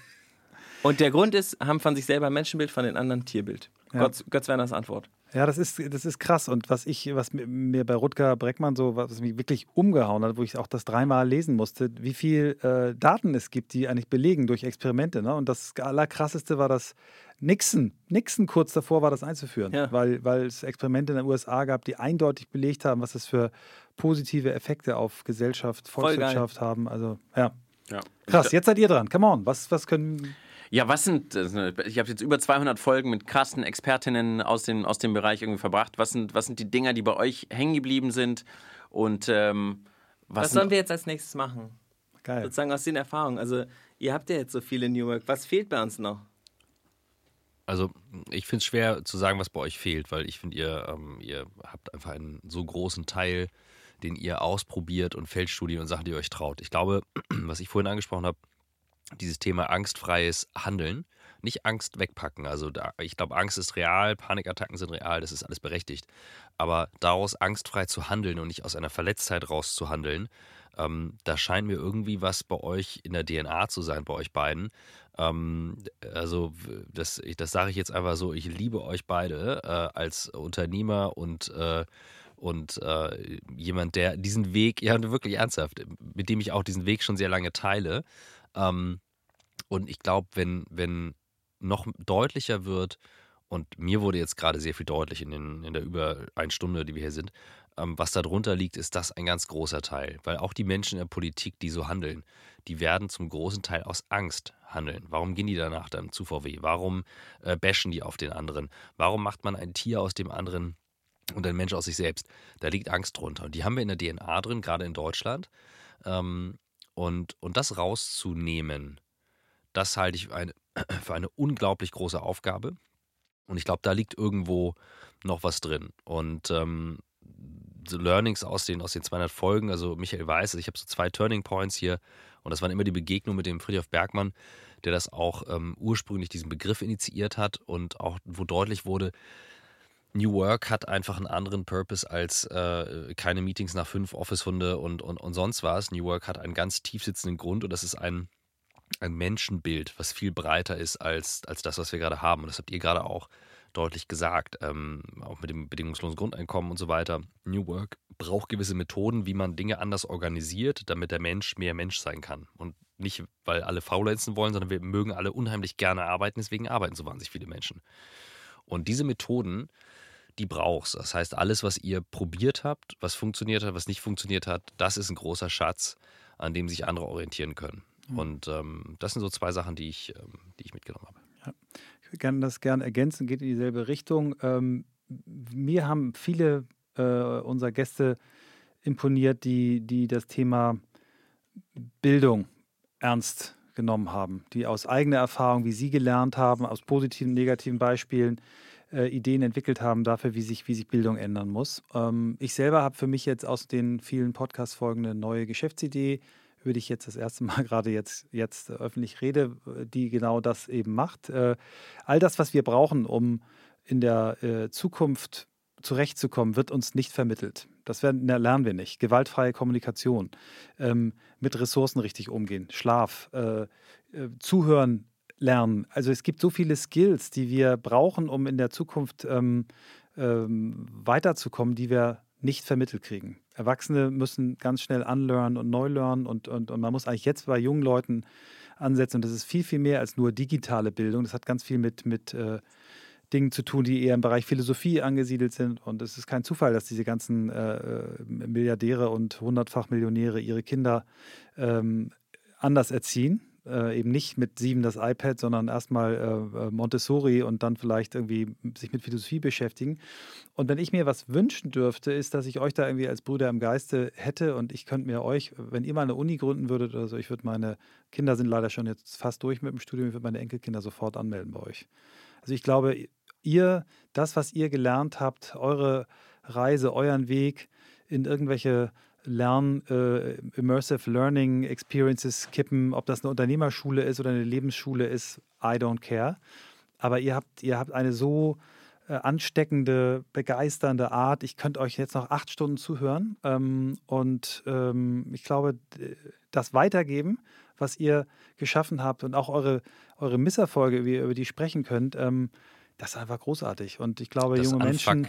Und der Grund ist, haben von sich selber ein Menschenbild, von den anderen ein Tierbild. Ja. Götz Werners Antwort. Ja, das ist krass. Und was mir bei Rutger Bregman so, was mich wirklich umgehauen hat, wo ich auch das dreimal lesen musste, wie viel Daten es gibt, die eigentlich belegen durch Experimente. Ne? Und das Allerkrasseste war das Nixon kurz davor war, das einzuführen. Ja. Weil es Experimente in den USA gab, die eindeutig belegt haben, was das für positive Effekte auf Gesellschaft, Volkswirtschaft haben. Also, ja. Krass, jetzt seid ihr dran. Come on, was können... Ja, ich habe jetzt über 200 Folgen mit krassen Expertinnen aus dem Bereich irgendwie verbracht. Was sind die Dinger, die bei euch hängen geblieben sind? Und was sollen wir jetzt als nächstes machen? Geil. Sozusagen aus den Erfahrungen. Also ihr habt ja jetzt so viele New Work. Was fehlt bei uns noch? Also ich finde es schwer zu sagen, was bei euch fehlt, weil ich finde, ihr habt einfach einen so großen Teil, den ihr ausprobiert und Feldstudien und Sachen, die ihr euch traut. Ich glaube, was ich vorhin angesprochen habe, dieses Thema angstfreies Handeln, nicht Angst wegpacken. Also ich glaube, Angst ist real, Panikattacken sind real, das ist alles berechtigt. Aber daraus angstfrei zu handeln und nicht aus einer Verletztheit raus zu handeln, da scheint mir irgendwie was bei euch in der DNA zu sein, bei euch beiden. Also das sage ich jetzt einfach so, ich liebe euch beide als Unternehmer und jemand, der diesen Weg, ja wirklich ernsthaft, mit dem ich auch diesen Weg schon sehr lange teile. Und ich glaube, wenn noch deutlicher wird, und mir wurde jetzt gerade sehr viel deutlich in der über 1 Stunde, die wir hier sind, was darunter liegt, ist das ein ganz großer Teil. Weil auch die Menschen in der Politik, die so handeln, die werden zum großen Teil aus Angst handeln. Warum gehen die danach dann zu VW? Warum bashen die auf den anderen? Warum macht man ein Tier aus dem anderen und ein Mensch aus sich selbst? Da liegt Angst drunter. Und die haben wir in der DNA drin, gerade in Deutschland. Und das rauszunehmen, das halte ich für eine unglaublich große Aufgabe. Und ich glaube, da liegt irgendwo noch was drin. Und the Learnings aus den 200 Folgen, also Michael weiß, ich habe so 2 Turning Points hier. Und das waren immer die Begegnung mit dem Friedhof Bergmann, der das auch ursprünglich diesen Begriff initiiert hat. Und auch, wo deutlich wurde, New Work hat einfach einen anderen Purpose als keine Meetings nach 5, Office-Hunde und sonst was. New Work hat einen ganz tief sitzenden Grund und das ist ein Menschenbild, was viel breiter ist als das, was wir gerade haben. Und das habt ihr gerade auch deutlich gesagt, auch mit dem bedingungslosen Grundeinkommen und so weiter. New Work braucht gewisse Methoden, wie man Dinge anders organisiert, damit der Mensch mehr Mensch sein kann. Und nicht, weil alle faulenzen wollen, sondern wir mögen alle unheimlich gerne arbeiten, deswegen arbeiten so wahnsinnig viele Menschen. Und diese Methoden, die brauchst. Das heißt, alles, was ihr probiert habt, was funktioniert hat, was nicht funktioniert hat, das ist ein großer Schatz, an dem sich andere orientieren können. Mhm. Und das sind so 2 Sachen, die ich mitgenommen habe. Ja. Ich würde das gerne ergänzen, geht in dieselbe Richtung. Mir haben viele unserer Gäste imponiert, die das Thema Bildung ernst genommen haben, die aus eigener Erfahrung, wie sie gelernt haben, aus positiven, negativen Beispielen Ideen entwickelt haben dafür, wie sich Bildung ändern muss. Ich selber habe für mich jetzt aus den vielen Podcast-Folgen eine neue Geschäftsidee, über die ich jetzt das erste Mal gerade jetzt öffentlich rede, die genau das eben macht. All das, was wir brauchen, um in der Zukunft zurechtzukommen, wird uns nicht vermittelt. Das lernen wir nicht. Gewaltfreie Kommunikation, mit Ressourcen richtig umgehen, Schlaf, Zuhören lernen. Also es gibt so viele Skills, die wir brauchen, um in der Zukunft weiterzukommen, die wir nicht vermittelt kriegen. Erwachsene müssen ganz schnell unlearnen und neu lernen und man muss eigentlich jetzt bei jungen Leuten ansetzen. Und das ist viel, viel mehr als nur digitale Bildung. Das hat ganz viel mit Dingen zu tun, die eher im Bereich Philosophie angesiedelt sind. Und es ist kein Zufall, dass diese ganzen Milliardäre und Hundertfachmillionäre ihre Kinder anders erziehen. Eben nicht mit 7 das iPad, sondern erstmal Montessori und dann vielleicht irgendwie sich mit Philosophie beschäftigen. Und wenn ich mir was wünschen dürfte, ist, dass ich euch da irgendwie als Brüder im Geiste hätte und ich könnte mir euch, wenn ihr mal eine Uni gründen würdet oder so, ich würde meine Kinder sind leider schon jetzt fast durch mit dem Studium, ich würde meine Enkelkinder sofort anmelden bei euch. Also ich glaube, das, was ihr gelernt habt, eure Reise, euren Weg in irgendwelche Immersive Learning Experiences kippen, ob das eine Unternehmerschule ist oder eine Lebensschule ist, I don't care. Aber ihr habt eine so ansteckende, begeisternde Art. Ich könnte euch jetzt noch 8 Stunden zuhören. Ich glaube, das Weitergeben, was ihr geschaffen habt und auch eure Misserfolge, wie ihr über die sprechen könnt, das ist einfach großartig. Und ich glaube, das junge Menschen...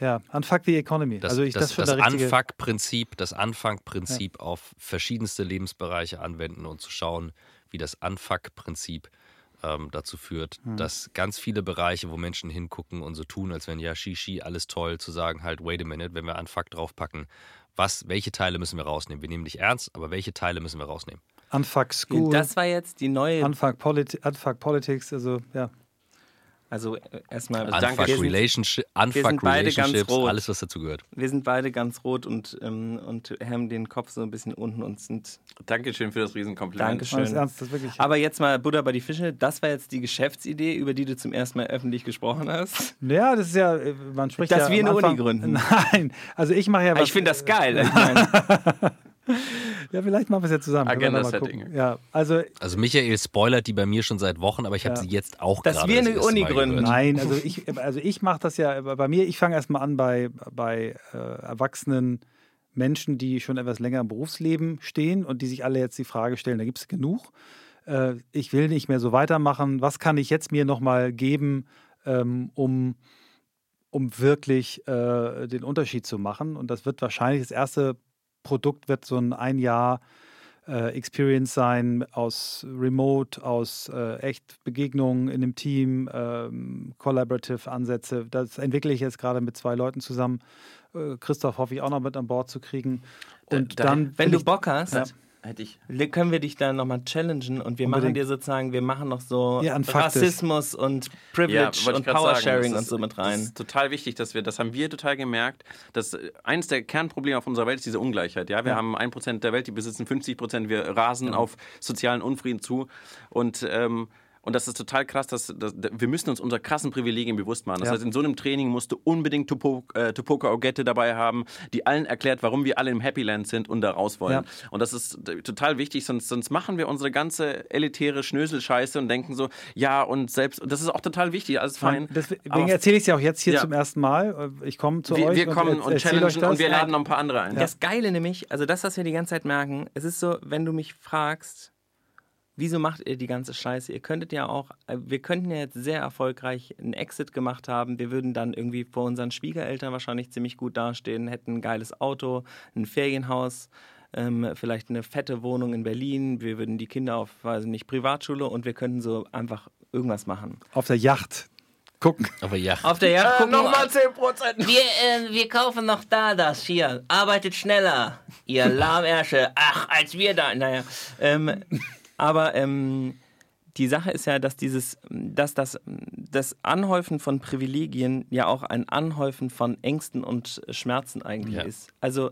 Ja, Unfuck the Economy. Das Unfuck-Prinzip auf verschiedenste Lebensbereiche anwenden und zu schauen, wie das Unfuck-Prinzip dazu führt, dass ganz viele Bereiche, wo Menschen hingucken und so tun, als wenn ja, Shishi, alles toll, zu sagen halt, wait a minute, wenn wir Unfuck draufpacken, welche Teile müssen wir rausnehmen? Wir nehmen dich ernst, aber welche Teile müssen wir rausnehmen? Unfuck School. Das war jetzt die neue... Unfuck Politics, also ja... Also erstmal Relationships, alles was dazu gehört. Wir sind beide ganz rot und haben den Kopf so ein bisschen unten und sind... Dankeschön für das Riesenkompliment. Dankeschön. Das ist ernst, das ist wirklich... Aber jetzt mal Buddha bei die Fische, das war jetzt die Geschäftsidee, über die du zum ersten Mal öffentlich gesprochen hast. Ja, das ist ja, man spricht dass ja... Dass wir eine Uni gründen. Nein, also ich mache ja was... Ich finde das geil. Ich meine... Ja, vielleicht machen wir es ja zusammen. Agenda-Setting. Ja, also Michael spoilert die bei mir schon seit Wochen, aber ich habe sie jetzt auch gerade. Dass wir eine Uni gründen. Nein, also ich mache das ja bei mir. Ich fange erstmal an bei erwachsenen Menschen, die schon etwas länger im Berufsleben stehen und die sich alle jetzt die Frage stellen, da gibt es genug. Ich will nicht mehr so weitermachen. Was kann ich jetzt mir nochmal geben, um wirklich den Unterschied zu machen? Und das wird wahrscheinlich das erste Produkt wird so ein Jahr Experience sein aus Remote, aus echt Begegnungen in einem Team, Collaborative-Ansätze. Das entwickle ich jetzt gerade mit 2 Leuten zusammen. Christoph hoffe ich auch noch mit an Bord zu kriegen. Und dann, wenn du Bock hast, ja. Können wir dich da nochmal challengen und wir machen dir sozusagen, wir machen noch so ja, Rassismus und Privilege und Power-Sharing und so mit rein. Das ist total wichtig, das haben wir total gemerkt, dass eines der Kernprobleme auf unserer Welt ist diese Ungleichheit. Ja? Wir haben 1% der Welt, die besitzen 50%, wir rasen auf sozialen Unfrieden zu und das ist total krass, dass wir müssen uns unsere krassen Privilegien bewusst machen. Das heißt, in so einem Training musst du unbedingt Tupoka Ogette dabei haben, die allen erklärt, warum wir alle im Happy Land sind und da raus wollen. Ja. Und das ist total wichtig, sonst machen wir unsere ganze elitäre Schnöselscheiße und denken so, ja und selbst, das ist auch total wichtig, alles fein. Deswegen erzähle ich es ja auch jetzt hier zum ersten Mal. Ich komme zu euch. Wir kommen und challengen und wir laden noch ein paar andere ein. Ja. Das Geile nämlich, also das, was wir die ganze Zeit merken, es ist so, wenn du mich fragst, wieso macht ihr die ganze Scheiße? Wir könnten ja jetzt sehr erfolgreich einen Exit gemacht haben. Wir würden dann irgendwie vor unseren Schwiegereltern wahrscheinlich ziemlich gut dastehen, hätten ein geiles Auto, ein Ferienhaus, vielleicht eine fette Wohnung in Berlin. Wir würden die Kinder auf, weiß nicht, Privatschule und wir könnten so einfach irgendwas machen. Auf der Yacht gucken. Auf der Yacht gucken. Nochmal 10%. Wir kaufen noch das hier. Arbeitet schneller, ihr Lahmärsche. Ach, als wir da. Naja. Aber die Sache ist ja, dass das Anhäufen von Privilegien ja auch ein Anhäufen von Ängsten und Schmerzen eigentlich ist. Also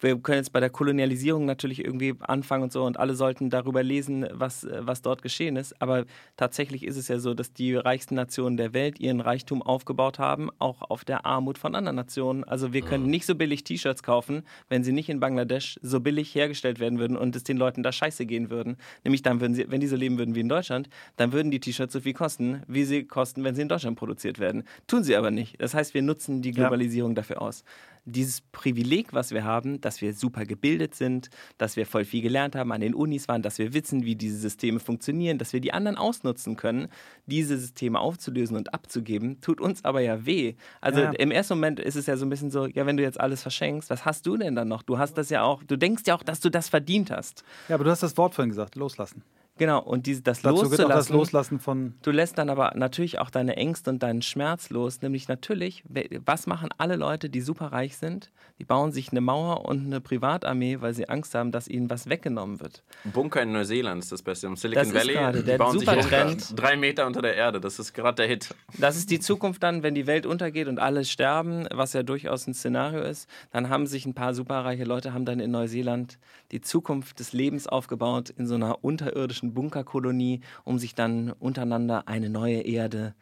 wir können jetzt bei der Kolonialisierung natürlich irgendwie anfangen und so und alle sollten darüber lesen, was dort geschehen ist. Aber tatsächlich ist es ja so, dass die reichsten Nationen der Welt ihren Reichtum aufgebaut haben, auch auf der Armut von anderen Nationen. Also wir können nicht so billig T-Shirts kaufen, wenn sie nicht in Bangladesch so billig hergestellt werden würden und es den Leuten da scheiße gehen würden. Nämlich dann würden sie, wenn die so leben würden wie in Deutschland, dann würden die T-Shirts so viel kosten, wie sie kosten, wenn sie in Deutschland produziert werden. Tun sie aber nicht. Das heißt, wir nutzen die Globalisierung dafür aus. Dieses Privileg, was wir haben, dass wir super gebildet sind, dass wir voll viel gelernt haben, an den Unis waren, dass wir wissen, wie diese Systeme funktionieren, dass wir die anderen ausnutzen können, diese Systeme aufzulösen und abzugeben, tut uns aber ja weh. Also im ersten Moment ist es ja so ein bisschen so, ja, wenn du jetzt alles verschenkst, was hast du denn dann noch? Du denkst ja auch, dass du das verdient hast. Ja, aber du hast das Wort vorhin gesagt, loslassen. Genau, und das Dazu loszulassen. Geht auch das Loslassen von. Du lässt dann aber natürlich auch deine Ängste und deinen Schmerz los. Nämlich natürlich, was machen alle Leute, die superreich sind? Die bauen sich eine Mauer und eine Privatarmee, weil sie Angst haben, dass ihnen was weggenommen wird. Bunker in Neuseeland ist das Beste. Im Silicon das Valley, grade, die bauen sich Trend. 3 Meter unter der Erde. Das ist gerade der Hit. Das ist die Zukunft dann, wenn die Welt untergeht und alle sterben, was ja durchaus ein Szenario ist. Dann haben sich ein paar superreiche Leute haben dann in Neuseeland die Zukunft des Lebens aufgebaut in so einer unterirdischen Bunkerkolonie, um sich dann untereinander eine neue Erde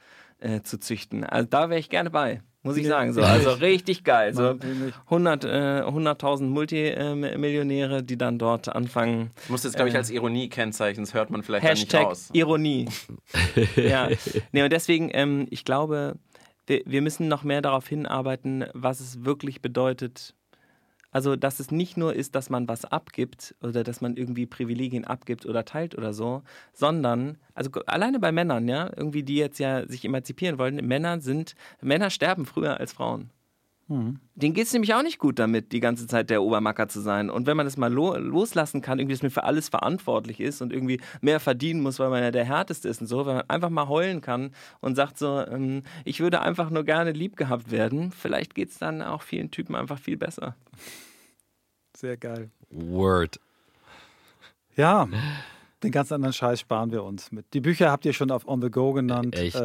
zu züchten. Also da wäre ich gerne bei, muss ich sagen. So. Also richtig geil. So 100.000 Multimillionäre, die dann dort anfangen. Ich muss das, glaube ich, als Ironie kennzeichnen, das hört man vielleicht nicht raus. Ironie. Ja. Nee, und deswegen, ich glaube, wir müssen noch mehr darauf hinarbeiten, was es wirklich bedeutet. Also, dass es nicht nur ist, dass man was abgibt oder dass man irgendwie Privilegien abgibt oder teilt oder so, sondern, also alleine bei Männern, ja, irgendwie die jetzt ja sich emanzipieren wollen, Männer sterben früher als Frauen. Mhm. Denen geht es nämlich auch nicht gut damit, die ganze Zeit der Obermacker zu sein. Und wenn man das mal loslassen kann, irgendwie, dass man für alles verantwortlich ist und irgendwie mehr verdienen muss, weil man ja der Härteste ist und so, wenn man einfach mal heulen kann und sagt so, ich würde einfach nur gerne lieb gehabt werden, vielleicht geht es dann auch vielen Typen einfach viel besser. Sehr geil. Word. Ja, den ganz anderen Scheiß sparen wir uns mit. Die Bücher habt ihr schon auf On The Go genannt. Echt?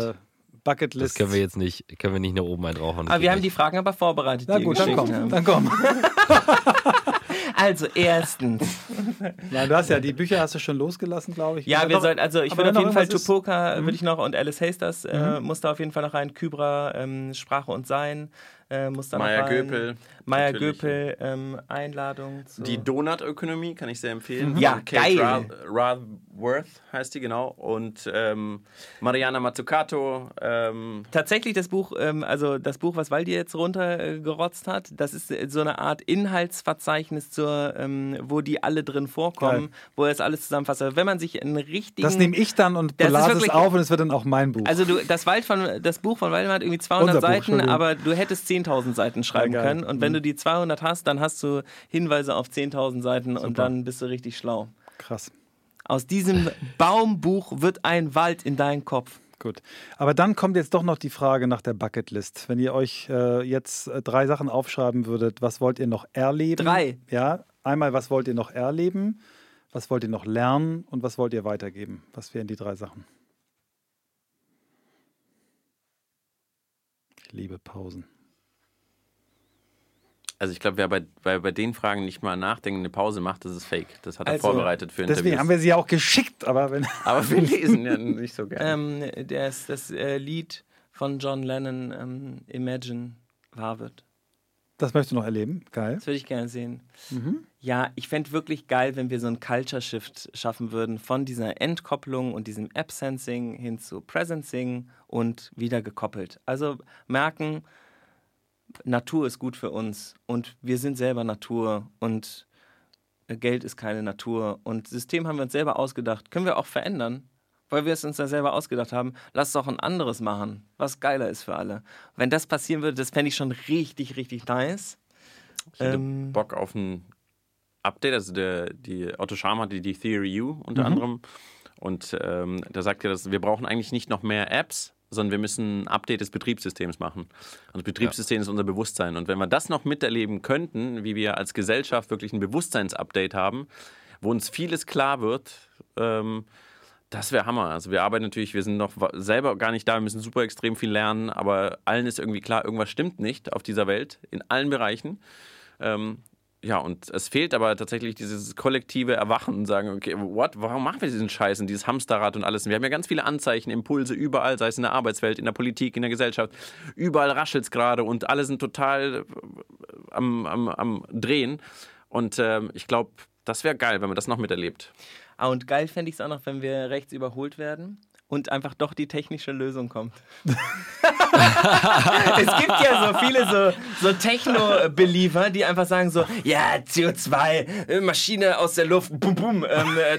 Bucketlist. Das können wir jetzt nicht, nach oben einrauchen. Aber wir haben die Fragen aber vorbereitet. Na gut, dann komm. Also, erstens. Nein, du hast ja, die Bücher hast du schon losgelassen, glaube ich. Ja, ich würde auf jeden Fall Tupoka, würde ich noch, und Alice Hasters muss da auf jeden Fall noch rein. Kybra, Sprache und Sein. Maya Göpel, Einladung. Die Donutökonomie kann ich sehr empfehlen. Mhm. Ja, Kate geil. Rathworth heißt die, genau. Und Mariana Mazzucato. Tatsächlich das Buch, was Waldi jetzt runtergerotzt hat, das ist so eine Art Inhaltsverzeichnis, wo die alle drin vorkommen, geil. Wo er es alles zusammenfasst. Also wenn man sich einen richtigen... Das nehme ich dann und belade es auf und es wird dann auch mein Buch. Also das Buch von Waldemar hat irgendwie 200 Seiten, aber du hättest 10.000 Seiten schreiben können. Und wenn du die 200 hast, dann hast du Hinweise auf 10.000 Seiten Super. Und dann bist du richtig schlau. Krass. Aus diesem Baumbuch wird ein Wald in deinen Kopf. Gut. Aber dann kommt jetzt doch noch die Frage nach der Bucketlist. Wenn ihr euch jetzt 3 Sachen aufschreiben würdet, was wollt ihr noch erleben? 3? Ja. Einmal, was wollt ihr noch erleben? Was wollt ihr noch lernen? Und was wollt ihr weitergeben? Was wären die 3 Sachen? Ich liebe Pausen. Also ich glaube, wer bei den Fragen nicht mal nachdenkende Pause macht, das ist fake. Das hat er vorbereitet für Interviews. Deswegen haben wir sie ja auch geschickt, aber wir lesen ja nicht so gerne. Das Lied von John Lennon, Imagine, wahr wird. Das möchtest du noch erleben? Geil. Das würde ich gerne sehen. Mhm. Ja, ich fände wirklich geil, wenn wir so einen Culture-Shift schaffen würden von dieser Entkopplung und diesem Absencing hin zu Presencing und wieder gekoppelt. Also merken... Natur ist gut für uns und wir sind selber Natur und Geld ist keine Natur und System haben wir uns selber ausgedacht. Können wir auch verändern, weil wir es uns da selber ausgedacht haben. Lass doch ein anderes machen, was geiler ist für alle. Wenn das passieren würde, das fände ich schon richtig, richtig nice. Ich hätte Bock auf ein Update. Also die Otto Scharmer hat die Theory U unter anderem und da sagt er, dass wir brauchen eigentlich nicht noch mehr Apps, sondern wir müssen ein Update des Betriebssystems machen. Und das Betriebssystem ist unser Bewusstsein. Und wenn wir das noch miterleben könnten, wie wir als Gesellschaft wirklich ein Bewusstseinsupdate haben, wo uns vieles klar wird, das wäre Hammer. Also wir arbeiten natürlich, wir sind noch selber gar nicht da, wir müssen super extrem viel lernen, aber allen ist irgendwie klar, irgendwas stimmt nicht auf dieser Welt, in allen Bereichen. Ja, und es fehlt aber tatsächlich dieses kollektive Erwachen und sagen, okay, warum machen wir diesen Scheiß und dieses Hamsterrad und alles? Wir haben ja ganz viele Anzeichen, Impulse überall, sei es in der Arbeitswelt, in der Politik, in der Gesellschaft. Überall raschelt es gerade und alle sind total am Drehen. Und ich glaube, das wäre geil, wenn man das noch miterlebt. Ah, und geil fände ich es auch noch, wenn wir rechts überholt werden und einfach doch die technische Lösung kommt. Es gibt ja so viele so Techno-Believer, die einfach sagen so, ja, CO2, Maschine aus der Luft, boom, boom,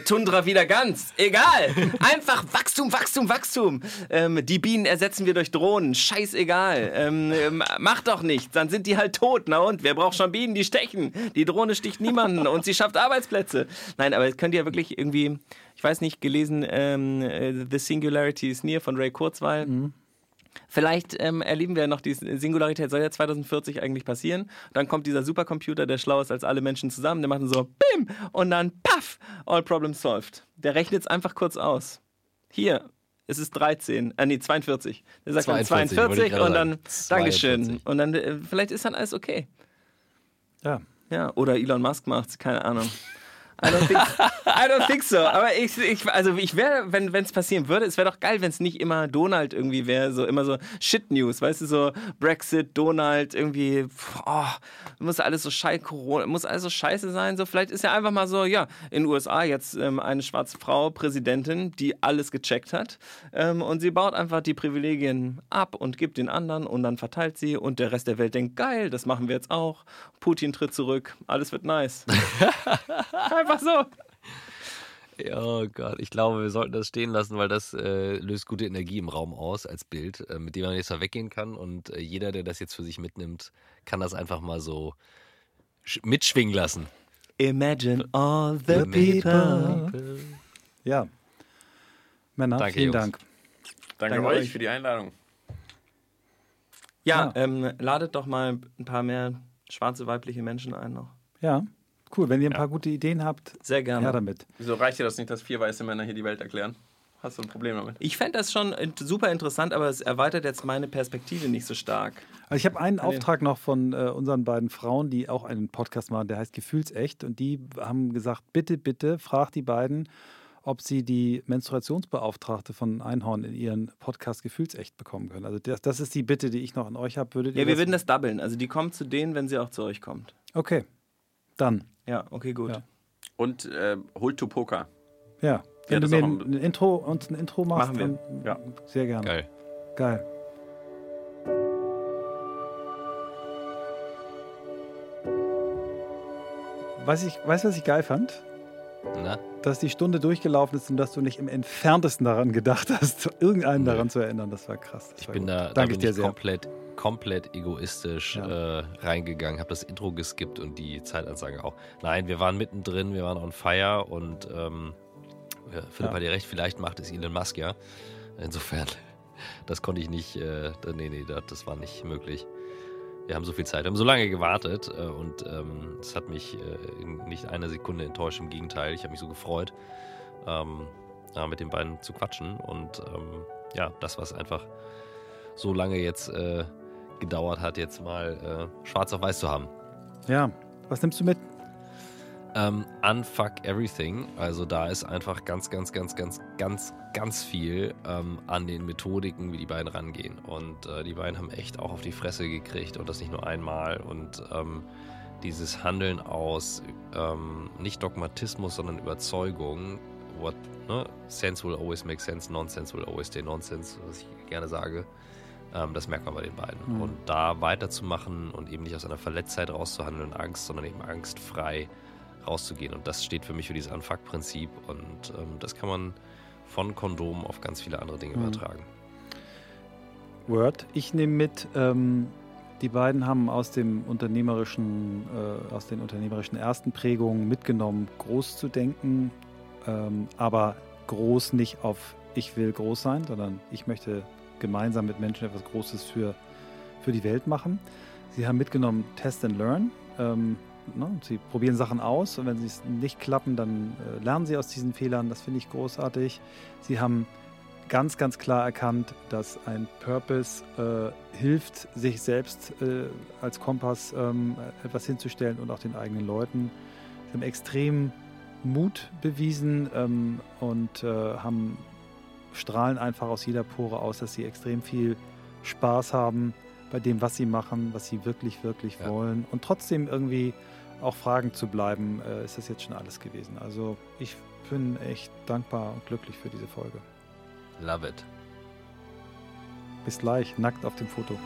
Tundra wieder ganz, egal. Einfach Wachstum, Wachstum, Wachstum. Die Bienen ersetzen wir durch Drohnen, scheißegal. Macht doch nichts, dann sind die halt tot. Na und, wer braucht schon Bienen, die stechen. Die Drohne sticht niemanden und sie schafft Arbeitsplätze. Nein, aber es könnt ihr wirklich irgendwie, ich weiß nicht, gelesen, The Singularity is Near von Ray Kurzweil. Mhm. Vielleicht erleben wir noch die Singularität, soll ja 2040 eigentlich passieren. Dann kommt dieser Supercomputer, der schlauer ist als alle Menschen zusammen, der macht so BIM und dann PAFF, all problems solved. Der rechnet es einfach kurz aus. Hier, es ist 42. Der sagt 42 und dann, Dankeschön. Und dann, vielleicht ist dann alles okay. Ja. Oder Elon Musk macht's, keine Ahnung. I don't think so. Aber ich wäre, wenn es passieren würde, es wäre doch geil, wenn es nicht immer Donald irgendwie wäre, so immer so Shit-News, weißt du, so Brexit, Donald, irgendwie, muss alles so scheiße sein. So, vielleicht ist ja einfach mal so, ja, in den USA jetzt eine schwarze Frau, Präsidentin, die alles gecheckt hat und sie baut einfach die Privilegien ab und gibt den anderen und dann verteilt sie und der Rest der Welt denkt, geil, das machen wir jetzt auch. Putin tritt zurück, alles wird nice. Einfach so. Oh Gott, ich glaube, wir sollten das stehen lassen, weil das löst gute Energie im Raum aus als Bild, mit dem man jetzt mal weggehen kann. Und jeder, der das jetzt für sich mitnimmt, kann das einfach mal so mitschwingen lassen. Imagine all the people. Ja. Männer, danke, vielen Jungs. Dank. Danke euch für die Einladung. Ja. Ladet doch mal ein paar mehr schwarze, weibliche Menschen ein noch. Ja. Cool, wenn ihr ein paar gute Ideen habt, sehr gerne. Her damit. Wieso reicht dir das nicht, dass 4 weiße Männer hier die Welt erklären? Hast du ein Problem damit? Ich fände das schon super interessant, aber es erweitert jetzt meine Perspektive nicht so stark. Also ich habe einen Auftrag noch von unseren beiden Frauen, die auch einen Podcast machen, der heißt Gefühlsecht. Und die haben gesagt, bitte, fragt die beiden, ob sie die Menstruationsbeauftragte von Einhorn in ihren Podcast Gefühlsecht bekommen können. Also das ist die Bitte, die ich noch an euch habe. Ja, wir würden das doublen. Also die kommt zu denen, wenn sie auch zu euch kommt. Okay, dann. Ja, okay, gut. Ja. Und holt Tupoka. Ja, wenn du mir ein Intro machst, machen wir. Ja. Sehr gerne. Geil. Weißt du, was ich geil fand? Na? Dass die Stunde durchgelaufen ist und dass du nicht im Entferntesten daran gedacht hast, irgendeinen daran zu erinnern. Das war krass. Ich bin komplett egoistisch reingegangen, habe das Intro geskippt und die Zeitansage auch. Nein, wir waren mittendrin, wir waren on fire und Philipp hat ja recht, vielleicht macht es Elon Musk, ja. Insofern, das konnte ich nicht, das war nicht möglich. Wir haben so viel Zeit, wir haben so lange gewartet und es hat mich in nicht einer Sekunde enttäuscht, im Gegenteil, ich habe mich so gefreut, mit den beiden zu quatschen und das, was einfach so lange jetzt gedauert hat, jetzt mal schwarz auf weiß zu haben. Ja, was nimmst du mit? Unfuck everything. Also da ist einfach ganz viel an den Methodiken, wie die beiden rangehen. Und die beiden haben echt auch auf die Fresse gekriegt und das nicht nur einmal. Und dieses Handeln aus nicht Dogmatismus, sondern Überzeugung, sense will always make sense, nonsense will always stay nonsense, was ich gerne sage. Das merkt man bei den beiden. Und da weiterzumachen und eben nicht aus einer Verletztheit rauszuhandeln und Angst, sondern eben angstfrei rauszugehen. Und das steht für mich für dieses Unfuck-Prinzip. Und das kann man von Kondomen auf ganz viele andere Dinge übertragen. Word. Ich nehme mit, die beiden haben aus den unternehmerischen ersten Prägungen mitgenommen, groß zu denken, aber groß nicht auf ich will groß sein, sondern ich möchte gemeinsam mit Menschen etwas Großes für die Welt machen. Sie haben mitgenommen Test and Learn. Sie probieren Sachen aus und wenn sie es nicht klappen, dann lernen sie aus diesen Fehlern. Das finde ich großartig. Sie haben ganz, ganz klar erkannt, dass ein Purpose hilft, sich selbst als Kompass etwas hinzustellen und auch den eigenen Leuten. Sie haben extrem Mut bewiesen und strahlen einfach aus jeder Pore aus, dass sie extrem viel Spaß haben bei dem, was sie machen, was sie wirklich, wirklich wollen und trotzdem irgendwie auch fragend zu bleiben, ist das jetzt schon alles gewesen. Also ich bin echt dankbar und glücklich für diese Folge. Love it. Bis gleich, nackt auf dem Foto.